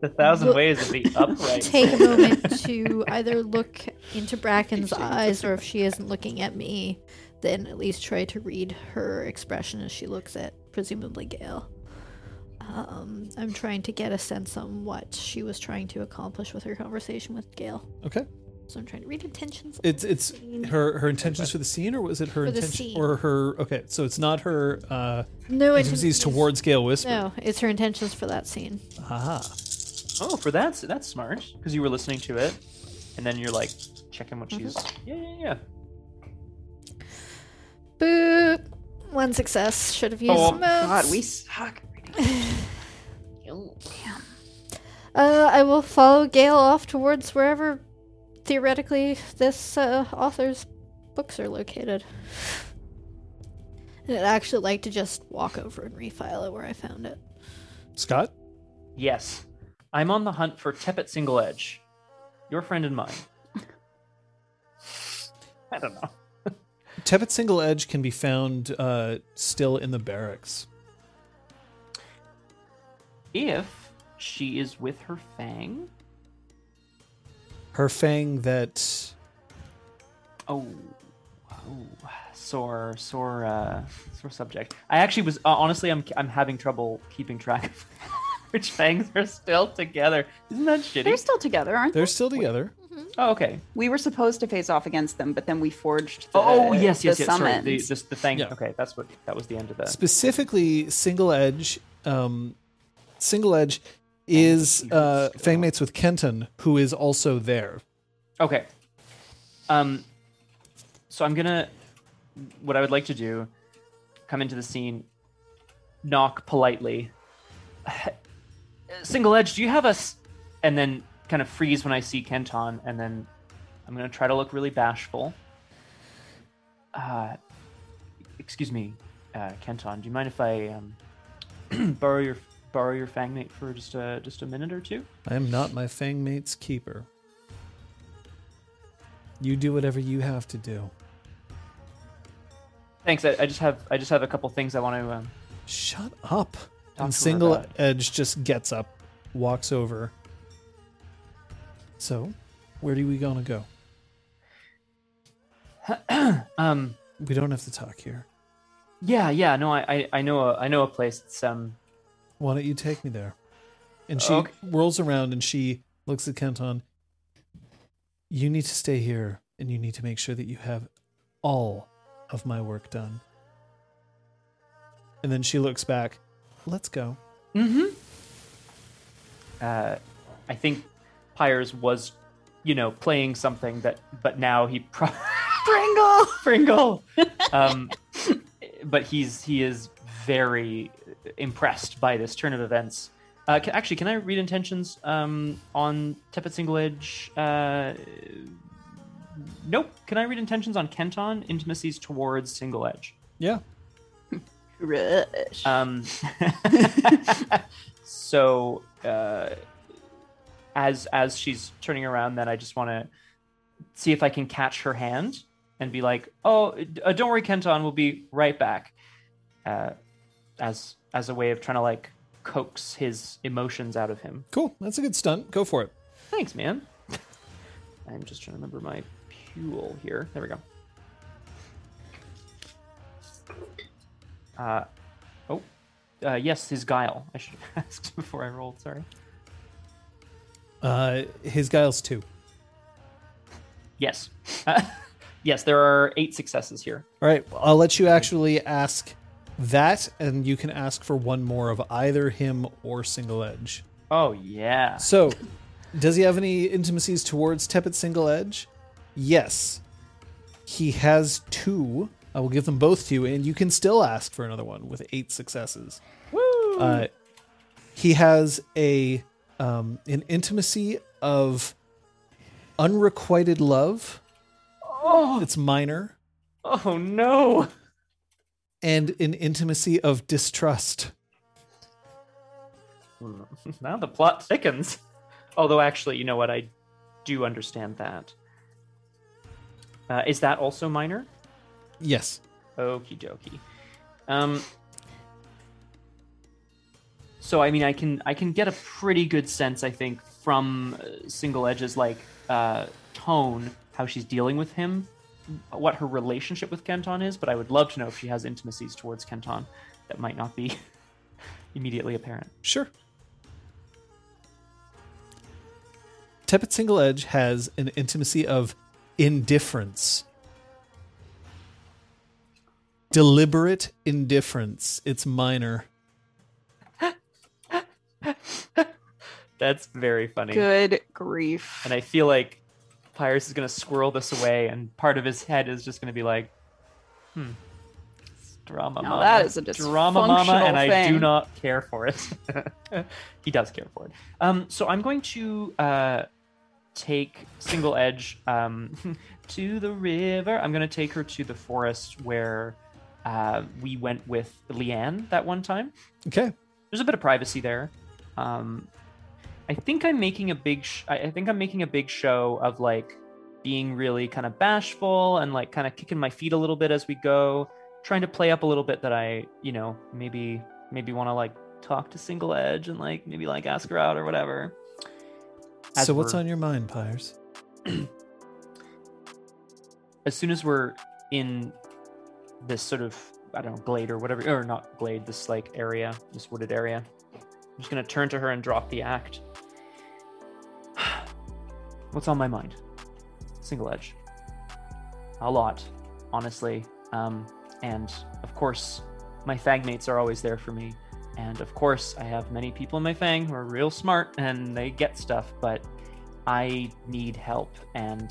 the thousand look, ways to be upright. Take a moment to either look into Bracken's eyes, or if she isn't looking at me, then at least try to read her expression as she looks at, presumably, Gale. Um, I'm trying to get a sense on what she was trying to accomplish with her conversation with Gale. Okay. So I'm trying to read intentions. It's it's her her intentions for the scene, or was it her intention or her? Okay, so it's not her. Uh, no intentions towards Gale Whisper. No, it's her intentions for that scene. Aha. Oh, for that, that's smart, because you were listening to it, and then you're, like, checking what mm-hmm. she's... Yeah, yeah, yeah. Boop. One success. Should have used oh, most. Oh, God, we suck. Oh, damn. Uh, I will follow Gale off towards wherever, theoretically, this uh, author's books are located. And I'd actually like to just walk over and refile it where I found it. Scott? Yes. I'm on the hunt for Tepet Single Edge. Your friend and mine. I don't know. Tepet Single Edge can be found uh, still in the barracks. If she is with her fang. Her fang that... Oh. Oh. Sore, sore, uh, sore subject. I actually was... Uh, honestly, I'm I'm having trouble keeping track of which fangs are still together. Isn't that shitty? They're still together, aren't they? They're still together. Mm-hmm. Oh, okay. We were supposed to face off against them, but then we forged the Oh, yes, yes, yes. Sorry, the, the, the fang. Yeah. Okay, that's what, that was the end of that. Specifically, Single Edge, um, Single Edge is uh, fangmates with Kenton, who is also there. Okay. Um. So I'm going to, what I would like to do, come into the scene, knock politely, Single Edge, do you have us? And then kind of freeze when I see Kenton, and then I'm going to try to look really bashful. Uh, excuse me, uh, Kenton, do you mind if I um, borrow your borrow your fangmate for just a, just a minute or two? I am not my fangmate's keeper. You do whatever you have to do. Thanks. I, I just have I just have a couple things I want to. Um, Shut up. And Single Edge just gets up, walks over. So, where do we gonna go? um, we don't have to talk here. Yeah, yeah. No, I, I, I know, a, I know a place. It's um. Why don't you take me there? And she okay. whirls around and she looks at Kenton. You need to stay here, and you need to make sure that you have all of my work done. And then she looks back. Let's go. Mm-hmm. Uh, I think Pyres was, you know, playing something that, but now he pro- Pringle, Pringle. Um, but he's he is very impressed by this turn of events. Uh, can, actually, can I read intentions um, on Tepet Single Edge? Uh, nope. Can I read intentions on Kenton? Intimacies towards Single Edge. Yeah. Rush. Um, so, uh, as as she's turning around, then I just want to see if I can catch her hand and be like, oh, uh, don't worry, Kenton, we'll be right back. Uh, as as a way of trying to like coax his emotions out of him. Cool. That's a good stunt. Go for it. Thanks, man. I'm just trying to remember my Puel here. There we go. Uh, oh, uh, yes, his Guile. I should have asked before I rolled, sorry. Uh, his Guile's two. Yes. Uh, yes, there are eight successes here. All right, I'll let you actually ask that, and you can ask for one more of either him or Single Edge. Oh, yeah. So, does he have any intimacies towards Tepet Single Edge? Yes. He has two. I will give them both to you, and you can still ask for another one with eight successes. Woo! Uh, he has a um, an intimacy of unrequited love. Oh, it's minor. Oh no! And an intimacy of distrust. Now the plot thickens. Although, actually, you know what? I do understand that. Uh, is that also minor? Yes. Okie dokie. Um, so, I mean, I can I can get a pretty good sense, I think, from Single Edge's like uh, tone, how she's dealing with him, what her relationship with Kenton is. But I would love to know if she has intimacies towards Kenton that might not be immediately apparent. Sure. Tepet Single Edge has an intimacy of indifference. Deliberate indifference. It's minor. That's very funny. Good grief. And I feel like Pyres is going to squirrel this away, and part of his head is just going to be like, hmm, drama no, mama. That is a dysfunctional drama mama, and I thing. do not care for it. He does care for it. Um, so I'm going to uh, take Single Edge um, to the river. I'm going to take her to the forest where... Uh, we went with Leanne that one time. Okay. There's a bit of privacy there. Um, I think I'm making a big. Sh- I think I'm making a big show of like being really kind of bashful and like kind of kicking my feet a little bit as we go, trying to play up a little bit that I, you know, maybe maybe want to like talk to Single Edge and like maybe like ask her out or whatever. As so what's on your mind, Pyres? As soon as we're in this sort of, I don't know, glade or whatever, or not glade, this like area, this wooded area. I'm just going to turn to her and drop the act. What's on my mind? Single Edge. A lot, honestly. Um, and of course, my fang mates are always there for me. And of course, I have many people in my fang who are real smart and they get stuff, but I need help. And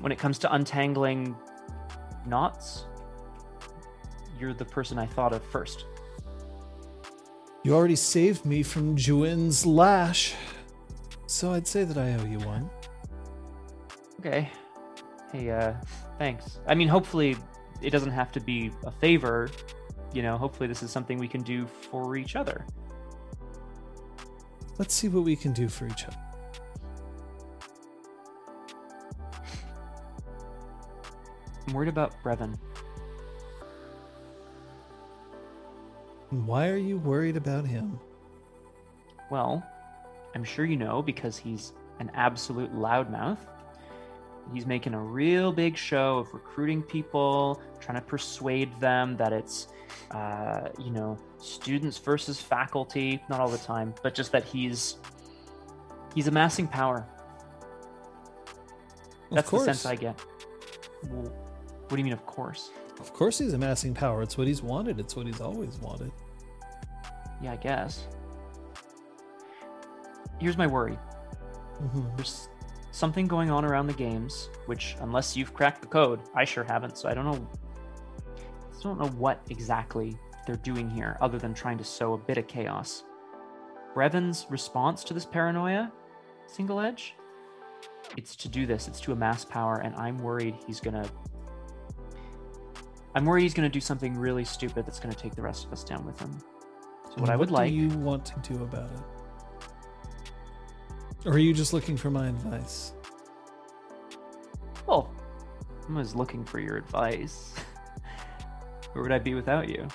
when it comes to untangling knots, you're the person I thought of first. You already saved me from Juin's lash, so I'd say that I owe you one. Okay. Hey, uh, thanks. I mean, hopefully it doesn't have to be a favor. You know, hopefully this is something we can do for each other. Let's see what we can do for each other. I'm worried about Brevin. Why are you worried about him? Well, I'm sure you know, because he's an absolute loudmouth. He's making a real big show of recruiting people, trying to persuade them that it's, uh, you know, students versus faculty. Not all the time, but just that he's he's amassing power. That's the sense I get. Well, what do you mean, of course? Of course he's amassing power. It's what he's wanted. It's what he's always wanted. Yeah, I guess. Here's my worry. Mm-hmm. There's something going on around the games, which, unless you've cracked the code, I sure haven't, so I don't know. I don't know what exactly they're doing here, other than trying to sow a bit of chaos. Brevin's response to this paranoia, Single Edge? It's to do this. It's to amass power, and I'm worried he's gonna. I'm worried he's gonna do something really stupid that's gonna take the rest of us down with him. So what, what I would like. What do you want to do about it? Or are you just looking for my advice? Well, I was looking for your advice. Where would I be without you?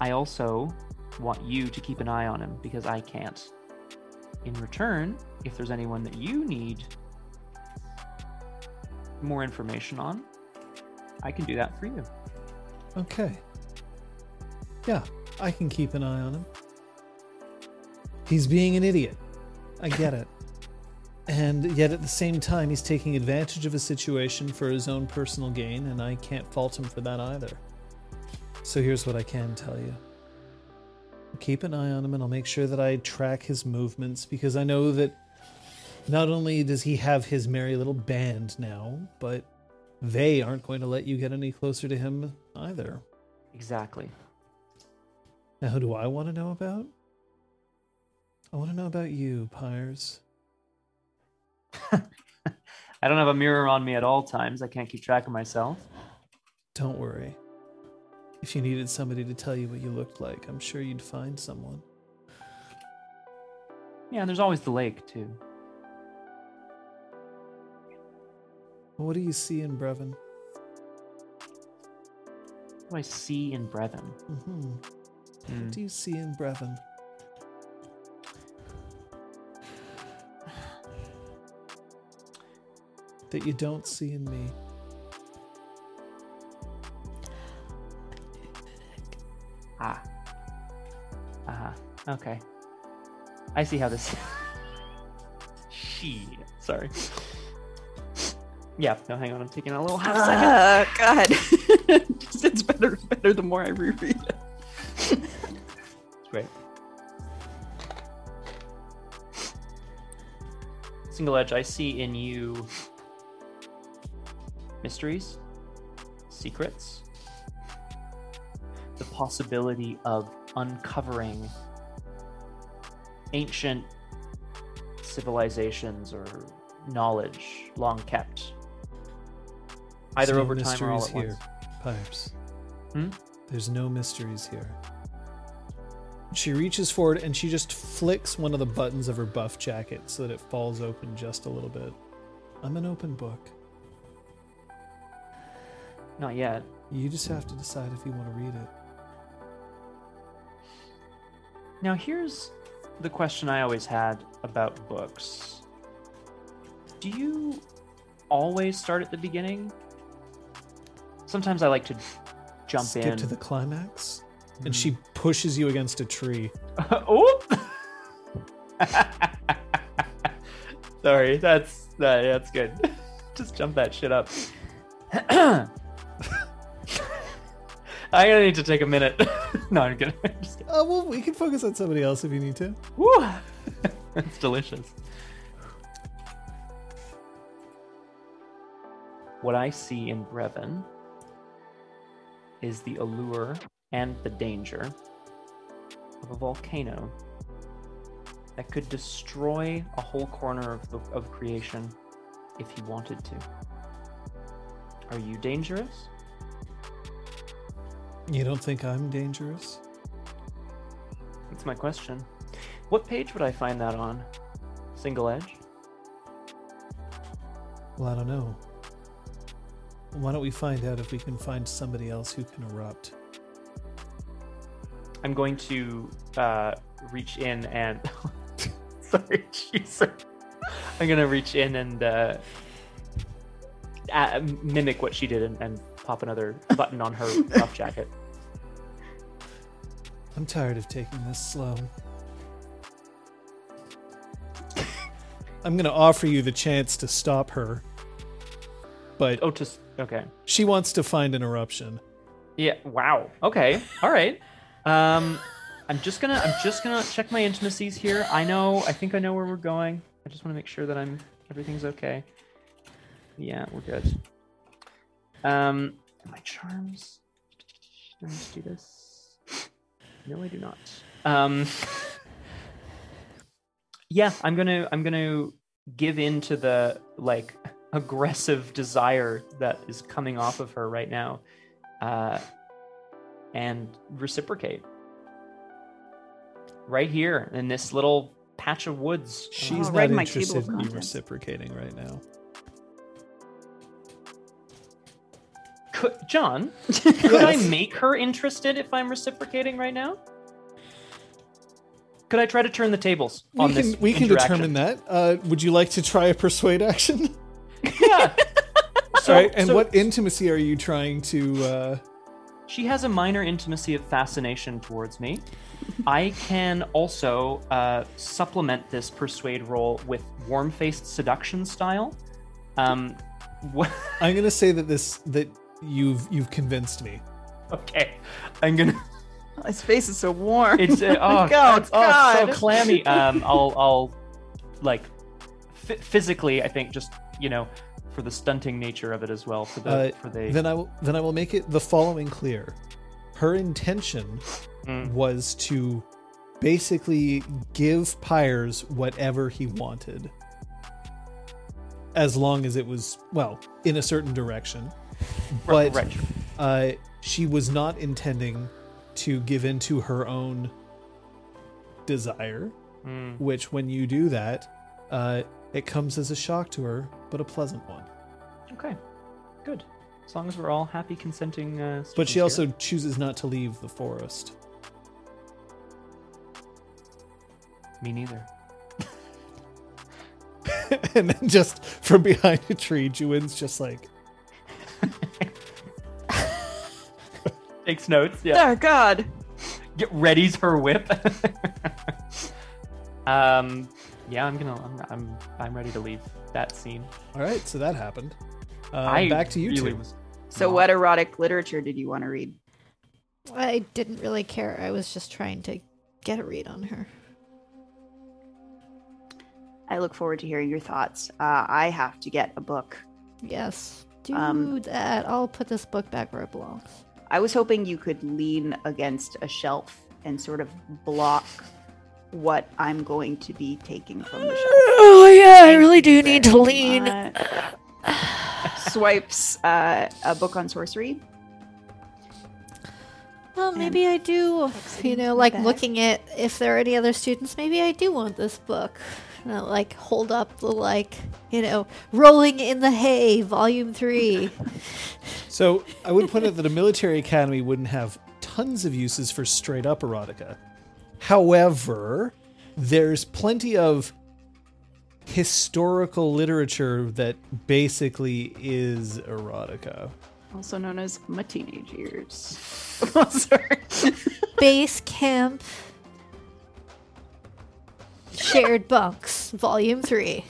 I also want you to keep an eye on him because I can't. In return, if there's anyone that you need more information on, I can do that for you. Okay. Yeah, I can keep an eye on him. He's being an idiot. I get it. And yet at the same time, he's taking advantage of a situation for his own personal gain, and I can't fault him for that either. So here's what I can tell you. Keep an eye on him, and I'll make sure that I track his movements, because I know that not only does he have his merry little band now, but they aren't going to let you get any closer to him either. Exactly. Now, who do I want to know about? I want to know about you, Pyres. I don't have a mirror on me at all times. I can't keep track of myself. Don't worry. If you needed somebody to tell you what you looked like, I'm sure you'd find someone. Yeah, and there's always the lake, too. Well, what do you see in Brevin? What do I see in Brevin? Mm-hmm. Mm. What do you see in Brevin? That you don't see in me. Ah. Uh-huh. Okay. I see how this... She. Sorry. Yeah, no, hang on. I'm taking a little half second. Oh, uh, God. It's better, better the more I reread it. It's great. Single Edge, I see in you... mysteries, secrets, the possibility of uncovering ancient civilizations or knowledge long kept, either over time or all at once. Pipes. Hmm? There's no mysteries here. She reaches forward and she just flicks one of the buttons of her buff jacket so that it falls open just a little bit. I'm an open book. Not yet. You just have to decide if you want to read it. Now, here's the question I always had about books. Do you always start at the beginning? Sometimes I like to jump Skip in. Skip to the climax? Mm-hmm. And she pushes you against a tree. Oh! Sorry, that's, uh, that's good. Just jump that shit up. I'm gonna need to take a minute. No, I'm kidding. I'm just kidding. Uh, well, we can focus on somebody else if you need to. Woo! That's delicious. What I see in Brevin is the allure and the danger of a volcano that could destroy a whole corner of the, of creation if he wanted to. Are you dangerous? You don't think I'm dangerous? That's my question. What page would I find that on? Single Edge? Well, I don't know. Why don't we find out if we can find somebody else who can erupt? I'm going to uh, reach in and... Sorry, Jesus. I'm going to reach in and uh, mimic what she did and... and... pop another button on her buff jacket. I'm tired of taking this slow. I'm going to offer you the chance to stop her. But oh, to, okay. She wants to find an eruption. Yeah, wow. Okay. All right. Um I'm just going to I'm just going to check my intimacies here. I know I think I know where we're going. I just want to make sure that I'm everything's okay. Yeah, we're good. Um, my charms. Do I just do this? No, I do not. Um, yeah, I'm gonna, I'm gonna give in to the like aggressive desire that is coming off of her right now, uh, and reciprocate right here in this little patch of woods. She's oh, not right interested in me reciprocating right now. Could, John, could yes. I make her interested if I'm reciprocating right now? Could I try to turn the tables on we can, this We can determine that. Uh, would you like to try a persuade action? Yeah. So, all right, and so, what intimacy are you trying to... Uh... She has a minor intimacy of fascination towards me. I can also uh, supplement this persuade roll with warm-faced seduction style. Um, what... I'm going to say that this that you've you've convinced me. Okay, I'm going to... His face is so warm. It's uh, oh, God, it's God. Oh, so clammy. Um, I'll I'll like f- physically, I think, just you know. For the stunting nature of it as well. For the, uh, for the... Then I will then I will make it the following clear. Her intention mm. was to basically give Pyres whatever he wanted, as long as it was well in a certain direction. But right, right. Uh, she was not intending to give in to her own desire, mm. which when you do that, uh, it comes as a shock to her. But a pleasant one. Okay, good. As long as we're all happy, consenting. Uh, but she also here. chooses not to leave the forest. Me neither. And then, just from behind a tree, Juin's just like takes notes. Yeah. Oh God. Get readies her whip. um. Yeah, I'm gonna. I'm. I'm. I'm ready to leave that scene. All right, so that happened. Uh, back to you really two. Was, so wow. What erotic literature did you want to read? I didn't really care. I was just trying to get a read on her. I look forward to hearing your thoughts. Uh, I have to get a book. Yes, do um, that. I'll put this book back where it belongs. I was hoping you could lean against a shelf and sort of block what I'm going to be taking from the shelf. Oh yeah, I really do need to lean. Swipes uh, a book on sorcery. Well, maybe I do, you know, like looking at if there are any other students, maybe I do want this book. And I'll, like, hold up the, like, you know, Rolling in the Hay, Volume three. So I would point out that a military academy wouldn't have tons of uses for straight up erotica. However, there's plenty of historical literature that basically is erotica. Also known as my teenage years. Oh, sorry. Base Camp. Shared Bunks, Volume three.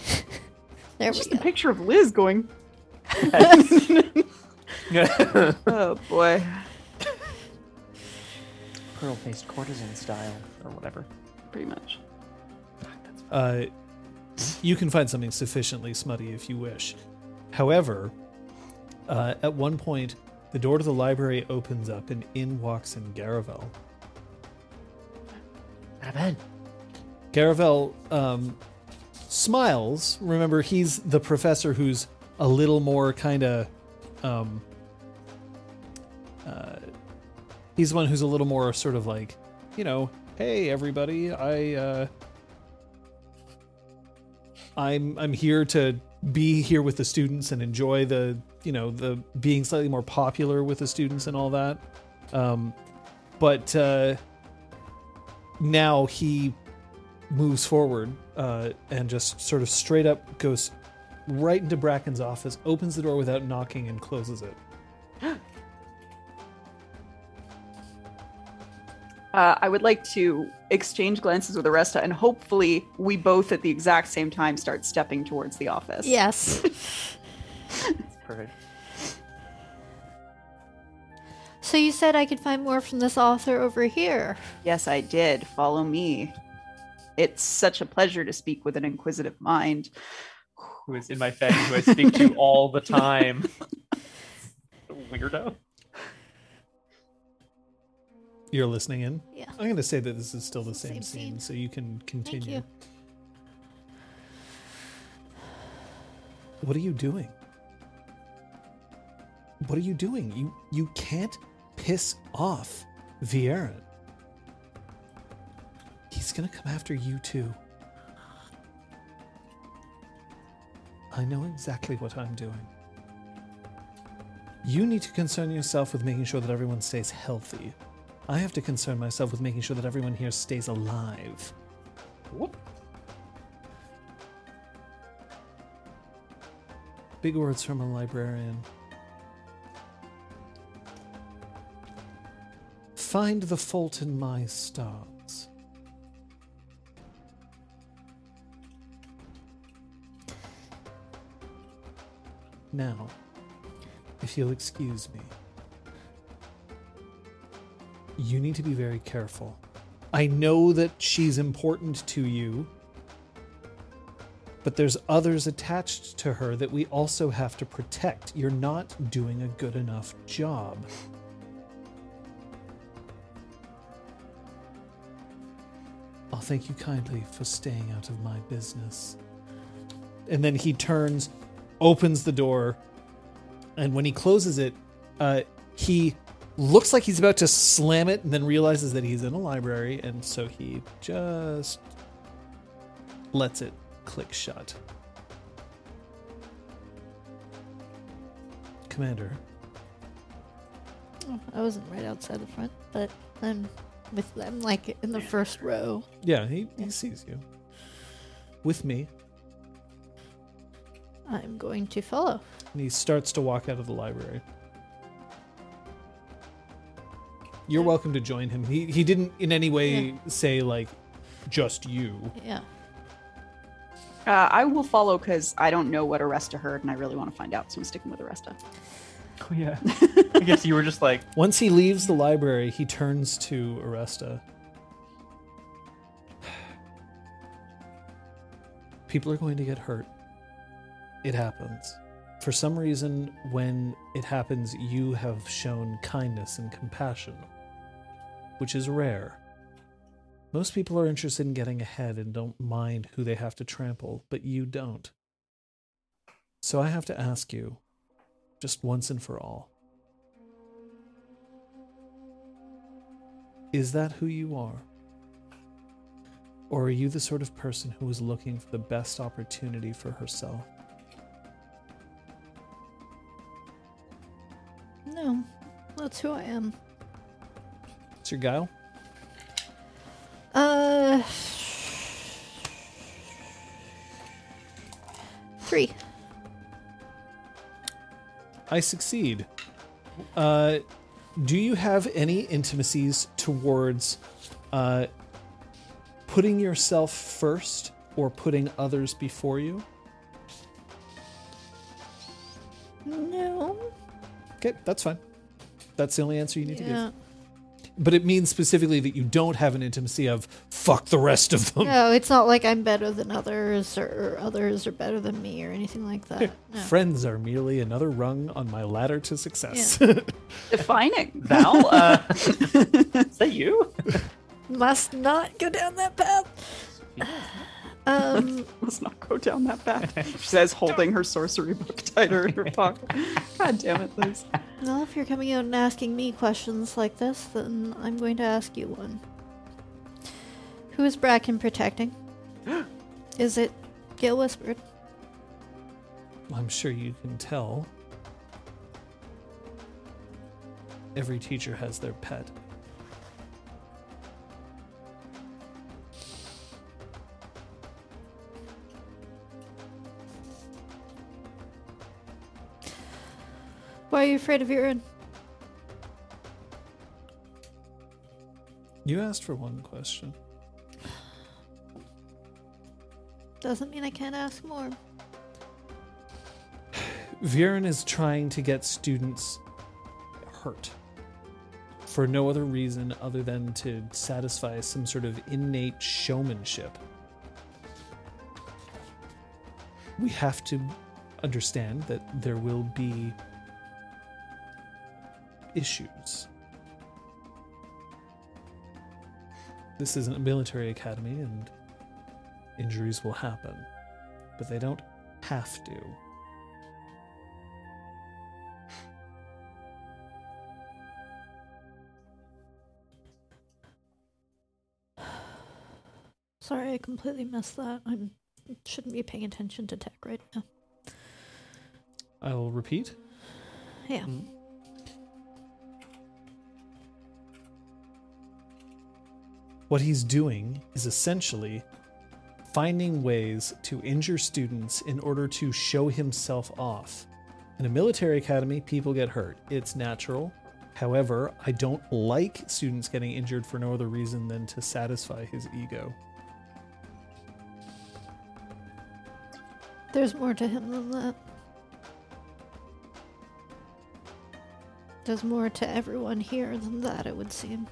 There it's we just go. Just a picture of Liz going. Oh, boy. Pearl-faced courtesan style, or whatever. Pretty much. Uh, you can find something sufficiently smutty if you wish. However, uh, at one point, the door to the library opens up and in walks in Garavel. Garavel. Garavel um, smiles. Remember, he's the professor who's a little more kind of... Um, uh, He's the one who's a little more sort of like, you know, hey everybody, I, uh, I'm I'm here to be here with the students and enjoy the, you know, the being slightly more popular with the students and all that. Um, but uh, now he moves forward uh, and just sort of straight up goes right into Bracken's office, opens the door without knocking, and closes it. Uh, I would like to exchange glances with Aresta, and hopefully we both at the exact same time start stepping towards the office. Yes. Perfect. So you said I could find more from this author over here. Yes, I did. Follow me. It's such a pleasure to speak with an inquisitive mind. Who is in my face, who I speak to all the time. Weirdo. You're listening in? Yeah. I'm going to say that this is still the same, same scene, scene, so you can continue. Thank you. What are you doing? What are you doing? You you can't piss off Viren. He's going to come after you, too. I know exactly what I'm doing. You need to concern yourself with making sure that everyone stays healthy. I have to concern myself with making sure that everyone here stays alive. Whoop. Big words from a librarian. Find the fault in my stars. Now, if you'll excuse me, you need to be very careful. I know that she's important to you, but there's others attached to her that we also have to protect. You're not doing a good enough job. I'll thank you kindly for staying out of my business. And then he turns, opens the door, and when he closes it, uh, he looks like he's about to slam it and then realizes that he's in a library, and so he just lets it click shut. Commander. Oh, I wasn't right outside the front, but I'm with them, like in the first row. Yeah, he, he sees you. With me. I'm going to follow. And he starts to walk out of the library. You're yeah. welcome to join him. He he didn't in any way yeah. say, like, just you. Yeah. Uh, I will follow because I don't know what Aresta heard and I really want to find out, so I'm sticking with Aresta. Oh, yeah. I guess you were just like... Once he leaves the library, he turns to Aresta. People are going to get hurt. It happens. For some reason, when it happens, you have shown kindness and compassion, which is rare. Most people are interested in getting ahead and don't mind who they have to trample, but you don't. So I have to ask you, just once and for all, is that who you are? Or are you the sort of person who is looking for the best opportunity for herself? No, that's who I am. What's your guile? Uh, three. I succeed. Uh, do you have any intimacies towards uh, putting yourself first or putting others before you? No. Okay, that's fine. That's the only answer you need yeah. to give. But it means specifically that you don't have an intimacy of fuck the rest of them. No, it's not like I'm better than others or others are better than me or anything like that. No. Friends are merely another rung on my ladder to success. Yeah. Define it, Val. Uh, is that you? Must not go down that path. Um, Let's not go down that path. She says, holding her sorcery book tighter in her pocket. God damn it, Liz. Well, if you're coming out and asking me questions like this, then I'm going to ask you one. Who is Bracken protecting? Is it Gale Whispered? I'm sure you can tell. Every teacher has their pet. Why are you afraid of Viren? You asked for one question. Doesn't mean I can't ask more. Viren is trying to get students hurt for no other reason other than to satisfy some sort of innate showmanship. We have to understand that there will be issues. This isn't a military academy and injuries will happen, but they don't have to. Sorry, I completely missed that. I shouldn't be paying attention to tech right now. I'll repeat. Yeah. Mm. What he's doing is essentially finding ways to injure students in order to show himself off. In a military academy, people get hurt. It's natural. However, I don't like students getting injured for no other reason than to satisfy his ego. There's more to him than that. There's more to everyone here than that, it would seem.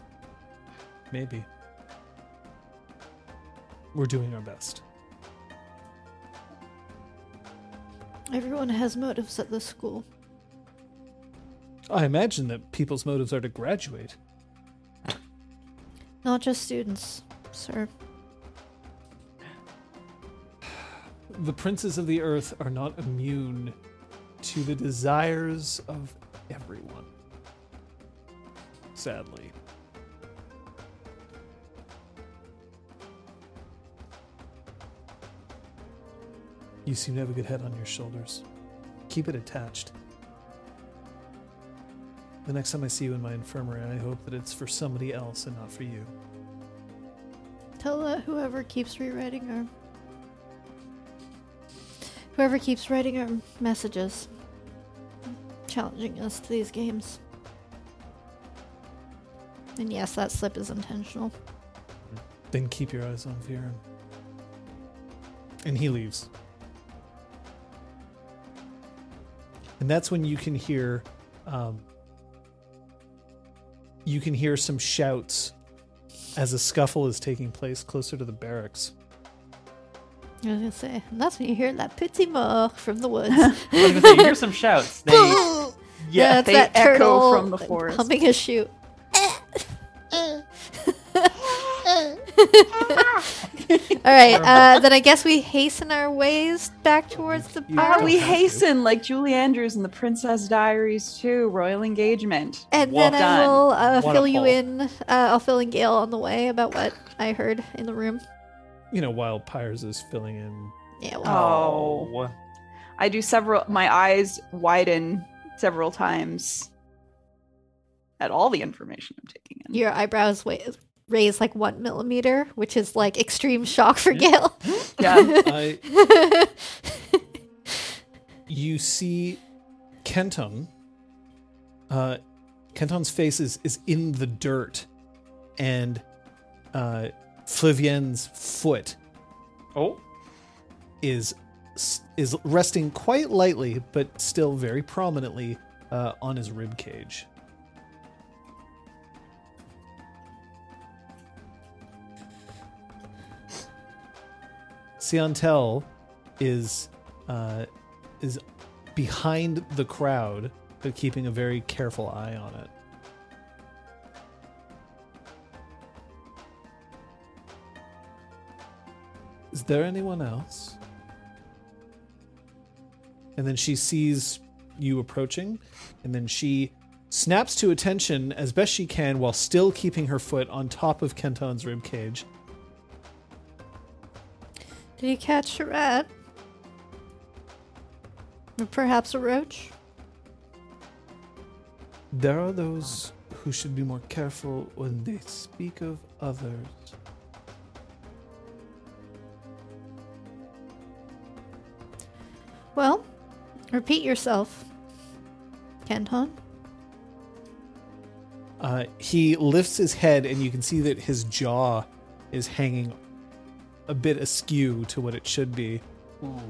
Maybe. We're doing our best. Everyone has motives at this school. I imagine that people's motives are to graduate. Not just students, sir. The princes of the earth are not immune to the desires of everyone. Sadly. You seem to have a good head on your shoulders. Keep it attached. The next time I see you in my infirmary, I hope that it's for somebody else and not for you. Tell that whoever keeps rewriting our... Whoever keeps writing our messages, challenging us to these games. And yes, that slip is intentional. Then keep your eyes on Viren. And he leaves. And that's when you can hear... Um, you can hear some shouts as a scuffle is taking place closer to the barracks. I was going to say, and that's when you hear that petit mort from the woods. I was going to say, you hear some shouts. They, yeah, yeah they that echo turtle from the forest. Pumping a chute. Alright, uh, then I guess we hasten our ways back towards the bar. Oh, we hasten to. Like Julie Andrews in the Princess Diaries two, Royal Engagement. And well then done. I will uh, fill you in, uh, I'll fill in Gale on the way about what I heard in the room. You know, while Pyres is filling in. Yeah. Well, oh. I do several, my eyes widen several times at all the information I'm taking in. Your eyebrows wave. Raise like one millimeter, which is like extreme shock for yeah. Gale. Yeah. I, you see Kenton. Uh, Kenton's face is, is in the dirt, and uh, Flavienne's foot oh. is is resting quite lightly, but still very prominently uh, on his rib cage. Siantel is uh, is behind the crowd, but keeping a very careful eye on it. Is there anyone else? And then she sees you approaching, and then she snaps to attention as best she can while still keeping her foot on top of Kenton's ribcage. Did you catch a rat? Or perhaps a roach? There are those who should be more careful when they speak of others. Well, repeat yourself, Kenton. Uh, he lifts his head and you can see that his jaw is hanging a bit askew to what it should be. Ooh.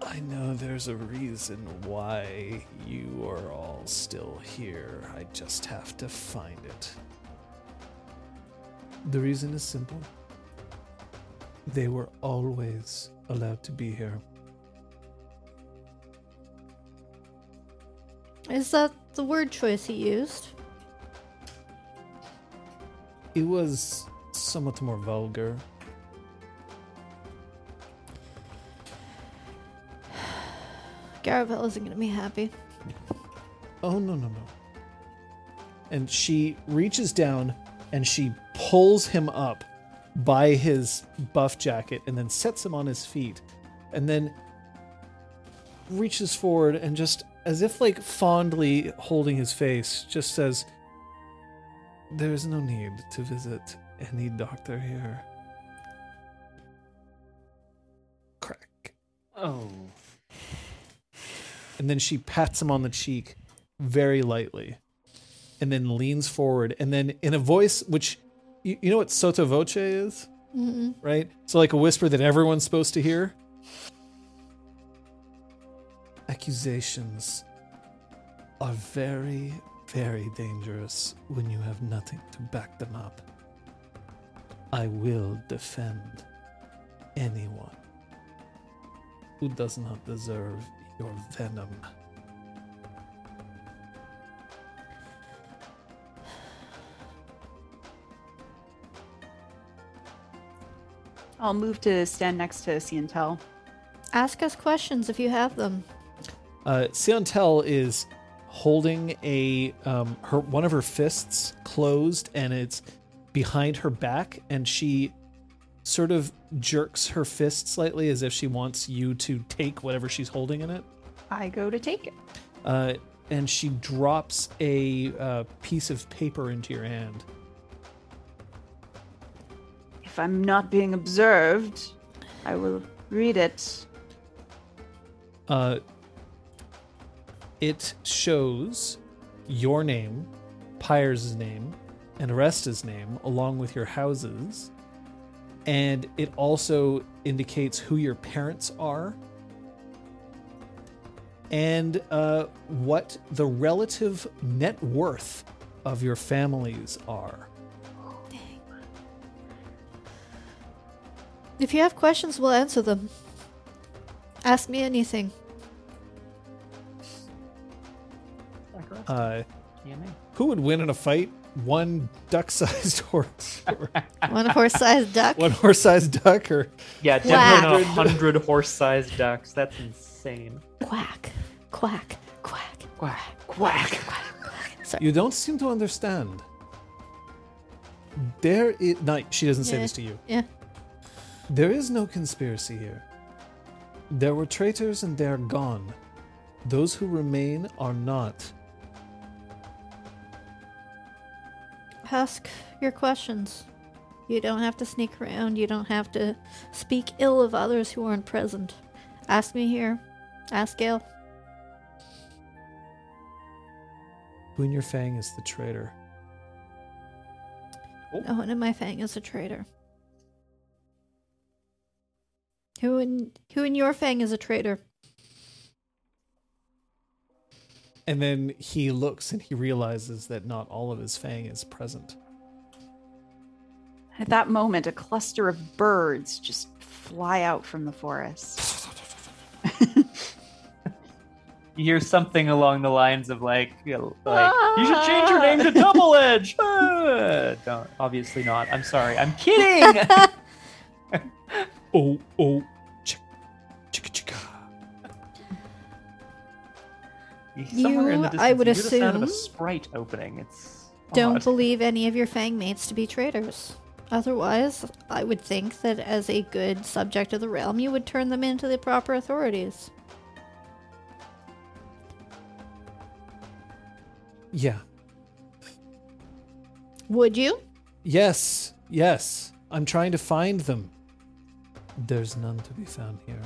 I know there's a reason why you are all still here. I just have to find it. The reason is simple. They were always allowed to be here. Is that the word choice he used? It was somewhat more vulgar. Garavel isn't going to be happy. Oh, no, no, no. And she reaches down and she pulls him up by his buff jacket and then sets him on his feet and then reaches forward and just as if like fondly holding his face just says, "There is no need to visit any doctor here." Crack. Oh. And then she pats him on the cheek very lightly and then leans forward and then in a voice which you, you know what sotto voce is? Mm-mm. Right? So like a whisper that everyone's supposed to hear. Accusations are very, very dangerous when you have nothing to back them up. I will defend anyone who does not deserve your venom. I'll move to stand next to Siantel. Ask us questions if you have them. Uh, Siantel is holding a um, her one of her fists closed, and it's behind her back, and she sort of jerks her fist slightly as if she wants you to take whatever she's holding in it. I go to take it. Uh, and she drops a uh, piece of paper into your hand. If I'm not being observed, I will read it. Uh, it shows your name, Pyres' name, and Aresta's name, along with your houses. And it also indicates who your parents are and uh, what the relative net worth of your families are. Dang. If you have questions, we'll answer them. Ask me anything. Uh, who would win in a fight? One duck-sized horse. Or one horse-sized duck? One horse-sized duck? Or yeah, definitely not one hundred horse-sized ducks. That's insane. Quack, quack, quack, quack, quack, quack, quack. Sorry. You don't seem to understand. There is... No, she doesn't say yeah. this to you. Yeah. There is no conspiracy here. There were traitors and they're gone. Those who remain are not... Ask your questions. You don't have to sneak around. You don't have to speak ill of others who aren't present. Ask me here. Ask Gale. Bunyar Fang is the traitor. Oh. No one in my Fang is a traitor. Who in who in your Fang is a traitor? And then he looks and he realizes that not all of his Fang is present. At that moment, a cluster of birds just fly out from the forest. You hear something along the lines of like, you know, like ah! you should change your name to Double Edge. ah! Don't, obviously not. I'm sorry. I'm kidding. oh, oh. Somewhere you, in the distance, I would you hear assume, the sound of a Sprite opening. It's don't odd. Believe any of your Fang mates to be traitors. Otherwise, I would think that as a good subject of the realm, you would turn them into the proper authorities. Yeah. Would you? Yes, yes. I'm trying to find them. There's none to be found here.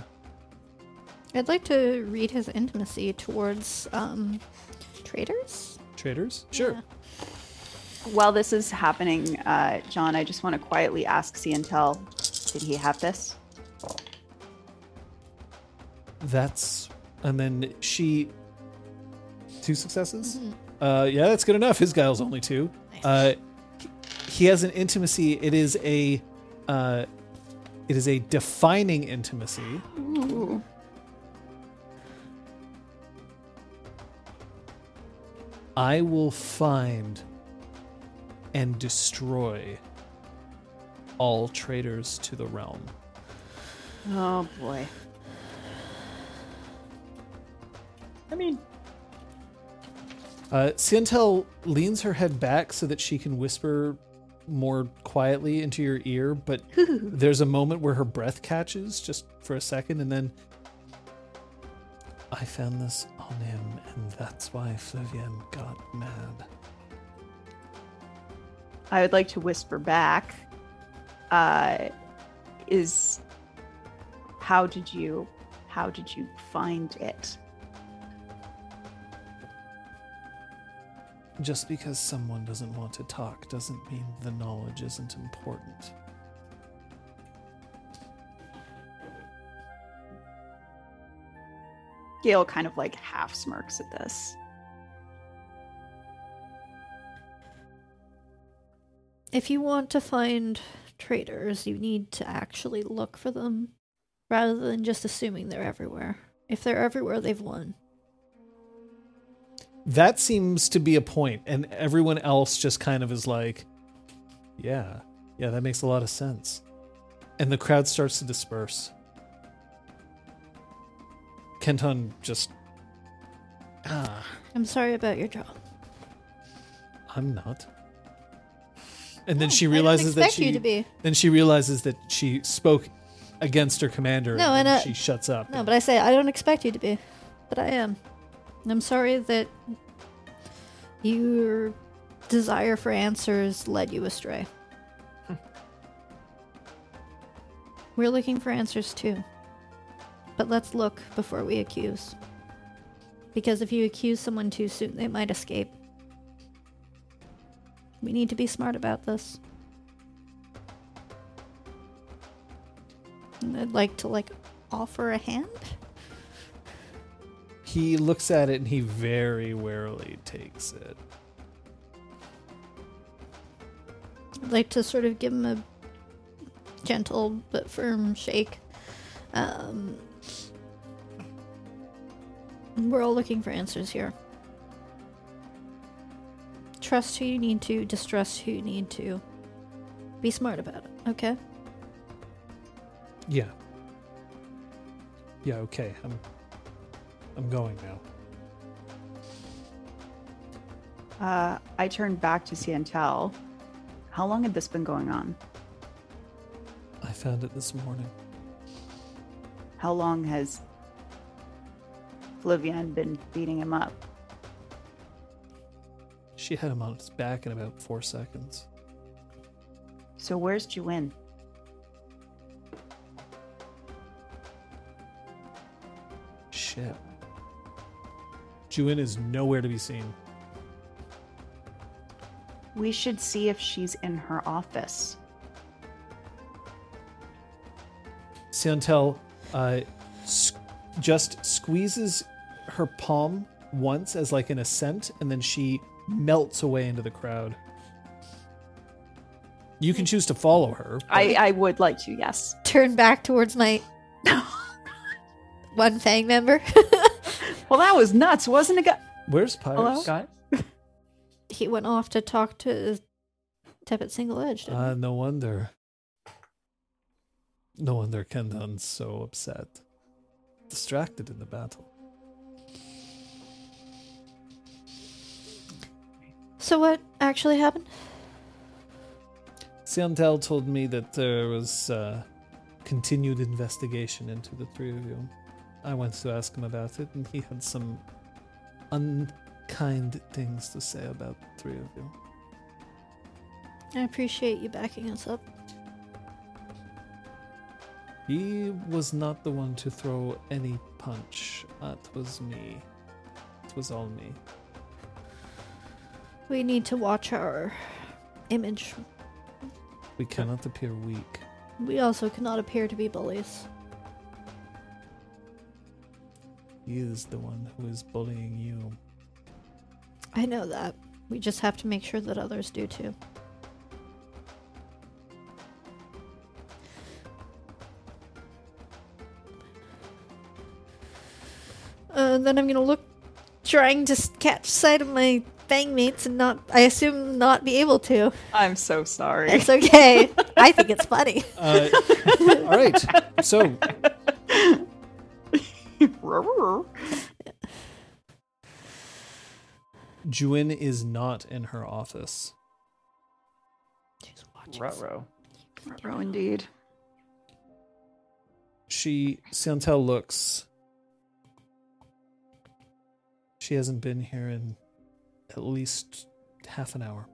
I'd like to read his intimacy towards um, traitors. Traitors? Sure. Yeah. While this is happening, uh, John, I just want to quietly ask Siantel, did he have this? That's... And then she... Two successes? Mm-hmm. Uh, yeah, that's good enough. His guile's only two. Nice. Uh, he has an intimacy. It is a... Uh, it is a defining intimacy. Ooh. I will find and destroy all traitors to the realm. Oh, boy. I mean... Uh, Siantel leans her head back so that she can whisper more quietly into your ear, but there's a moment where her breath catches just for a second, and then I found this on him, and that's why Flavienne got mad. I would like to whisper back, uh, is how did you how did you find it? Just because someone doesn't want to talk doesn't mean the knowledge isn't important. Gale kind of like half smirks at this. If you want to find traitors, you need to actually look for them rather than just assuming they're everywhere. If they're everywhere, they've won. That seems to be a point, and everyone else just kind of is like, yeah, yeah, that makes a lot of sense. And the crowd starts to disperse. Kenton just... Ah. I'm sorry about your job. I'm not. And then oh, she realizes that she. You to be. Then she realizes that she spoke against her commander, no, and, and I, she shuts up. No, but I say I don't expect you to be, but I am. And I'm sorry that your desire for answers led you astray. Hmm. We're looking for answers too, but let's look before we accuse. Because if you accuse someone too soon, they might escape. We need to be smart about this. And I'd like to, like, offer a hand. He looks at it and he very warily takes it. I'd like to sort of give him a gentle but firm shake. Um, we're all looking for answers here. Trust who you need to, distrust who you need to. Be smart about it, okay? Yeah. Yeah, okay. I'm I'm going now. Uh, I turned back to Siantel. How long had this been going on? I found it this morning. How long has Flavienne been beating him up? She had him on his back in about four seconds. So where's Juin? Shit. Juin is nowhere to be seen. We should see if she's in her office. Siantel uh, sc- just squeezes her palm once as like an assent, and then she melts away into the crowd. You can choose to follow her. I, I would like to, yes. Turn back towards my one Fang member. Well, that was nuts, wasn't it? Gu- Where's Pyres? Hello? He went off to talk to Tepet Single Edge. Uh, no wonder. No wonder Kenton's so upset. Distracted in the battle. So what actually happened? Siantel told me that there was uh, continued investigation into the three of you. I went to ask him about it, and he had some unkind things to say about the three of you. I appreciate you backing us up. He was not the one to throw any punch. That was me. It was all me. We need to watch our image. We cannot appear weak. We also cannot appear to be bullies. He is the one who is bullying you. I know that. We just have to make sure that others do too. Uh, then I'm gonna look, trying to catch sight of my Fang mates and not, I assume, not be able to. I'm so sorry. It's okay. I think it's funny. Uh, all right. So. Juin is not in her office. She's Ruh-roh. Ruh-roh indeed. She, Siantel looks. She hasn't been here in at least half an hour.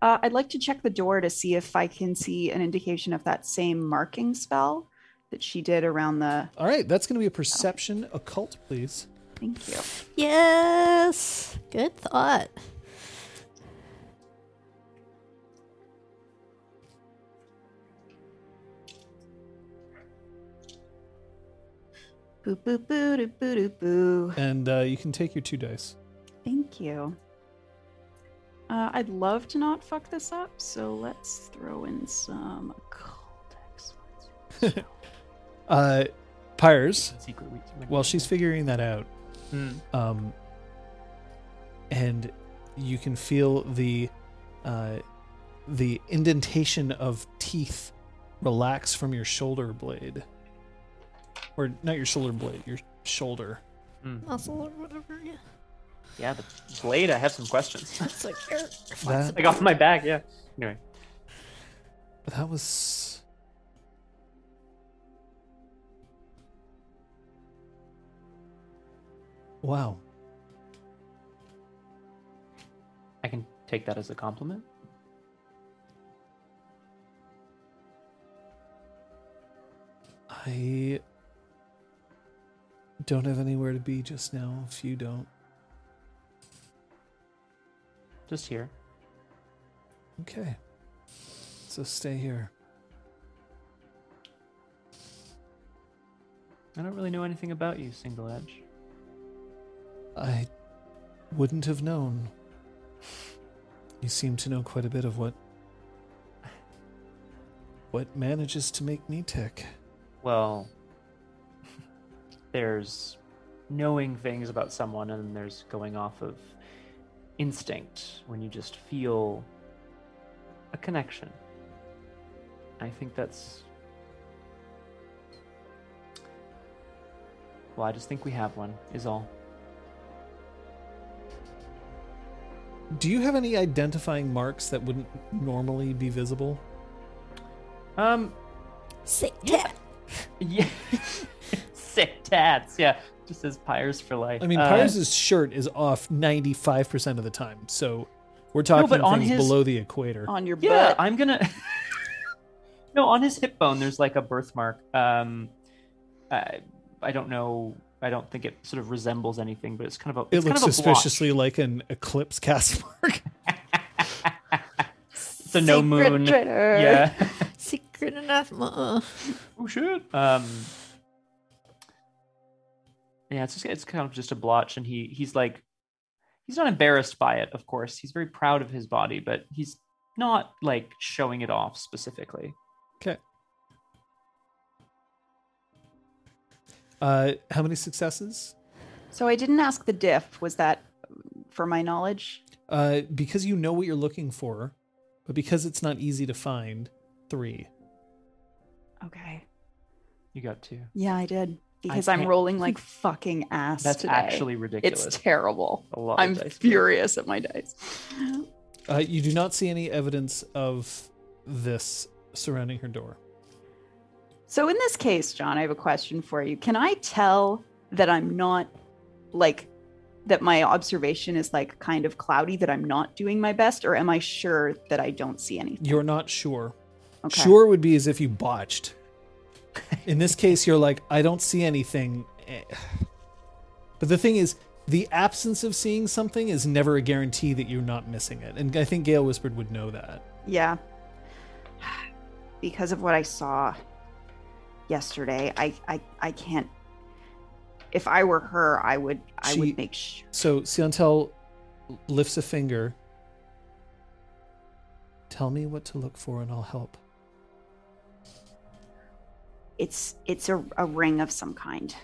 Uh, I'd like to check the door to see if I can see an indication of that same marking spell that she did around the... All right, that's going to be a perception oh. occult, please. Thank you. Yes! Good thought. Boo, boo, boo, doo, boo, doo, boo. And uh, you can take your two dice. Thank you. Uh, I'd love to not fuck this up, so let's throw in some occult excellence. uh, Pyres, while she's figuring that out, mm. um, and you can feel the uh, the indentation of teeth relax from your shoulder blade, or not your shoulder blade, your shoulder muscle mm. or whatever. Yeah. Yeah, the blade, I have some questions. That's like, er, that, like off my back, yeah. Anyway. That was... Wow. I can take that as a compliment. I don't have anywhere to be just now if you don't. Just here. Okay. So stay here. I don't really know anything about you, Single Edge. I wouldn't have known. You seem to know quite a bit of what... what manages to make me tick. Well, there's knowing things about someone, and there's going off of instinct, when you just feel a connection. I think that's... Well, I just think we have one, is all. Do you have any identifying marks that wouldn't normally be visible? Um... Sick tat! Yeah. yeah. Sick tats, yeah. Just says Pyres for life. I mean, Pyres' uh, shirt is off ninety-five percent of the time, so we're talking no, things his, below the equator. On your yeah, butt. I'm gonna... no, on his hip bone, there's like a birthmark. Um, I, I don't know. I don't think it sort of resembles anything, but it's kind of a It looks kind of suspiciously a like an eclipse cast mark. So no moon. Traitor. Yeah. Secret anathema. Oh, shit. Um... Yeah, it's just, it's kind of just a blotch, and he he's like, he's not embarrassed by it, of course. He's very proud of his body, but he's not, like, showing it off specifically. Okay. Uh, how many successes? So I didn't ask the diff. Was that for my knowledge? Uh, because you know what you're looking for, but because it's not easy to find, three. Okay. You got two. Yeah, I did. Because I'm rolling like fucking ass That's today. Actually ridiculous. It's terrible. A lot I'm furious at my dice. Uh, you do not see any evidence of this surrounding her door. So in this case, John, I have a question for you. Can I tell that I'm not, like, that my observation is, like, kind of cloudy, that I'm not doing my best, or am I sure that I don't see anything? You're not sure. Okay. Sure would be as if you botched. In this case, you're like, I don't see anything. But the thing is, the absence of seeing something is never a guarantee that you're not missing it. And I think Gale Whispered would know that. Yeah. Because of what I saw yesterday, I, I, I can't... If I were her, I would I she, would make sure. So Siantel lifts a finger. Tell me what to look for and I'll help. It's it's a, a ring of some kind.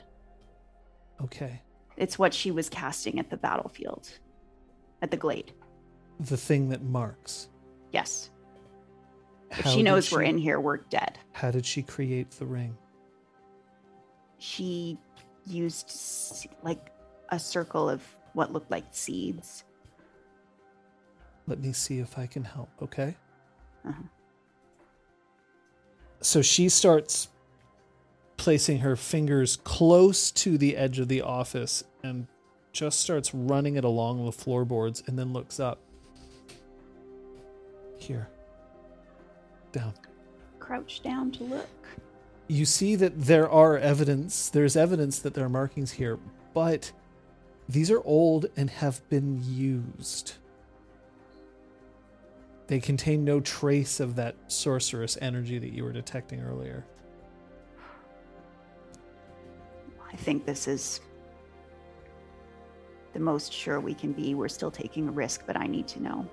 Okay. It's what she was casting at the battlefield, at the glade. The thing that marks. Yes. How if she knows she, we're in here, we're dead. How did she create the ring? She used like a circle of what looked like seeds. Let me see if I can help, okay? Uh-huh. So she starts placing her fingers close to the edge of the office and just starts running it along the floorboards and then looks up. Here. Down. Crouch down to look. You see that there are evidence, there's evidence that there are markings here, but these are old and have been used. They contain no trace of that sorcerous energy that you were detecting earlier. I think this is the most sure we can be. We're still taking a risk, but I need to know.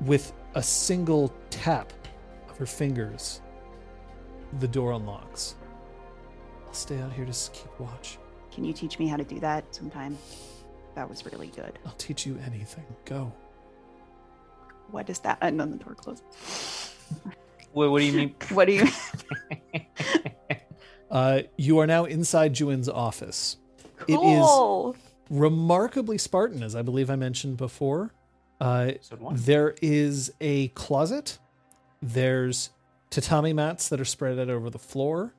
With a single tap of her fingers, the door unlocks. I'll stay out here to keep watch. Can you teach me how to do that sometime? That was really good. I'll teach you anything. Go. What is that? And then the door closes. What, what do you mean? What do you mean? Uh, you are now inside Juin's office. Cool. It is remarkably Spartan, as I believe I mentioned before. Uh, there is a closet. There's tatami mats that are spread out over the floor.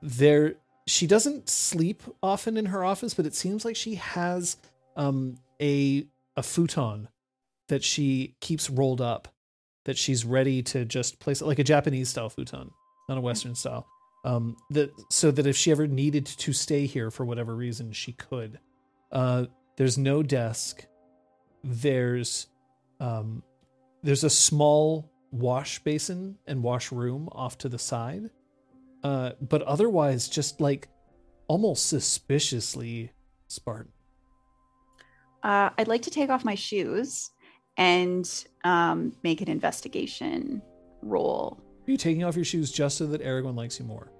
There, she doesn't sleep often in her office, but it seems like she has um, a a futon that she keeps rolled up, that she's ready to just place it, like a Japanese style futon, not a Western style. Um, that so that if she ever needed to stay here for whatever reason, she could. Uh, there's no desk. There's um, there's a small wash basin and washroom off to the side, uh, but otherwise just like almost suspiciously Spartan. Uh, I'd like to take off my shoes and um, make an investigation roll. Are you taking off your shoes just so that Aragorn likes you more?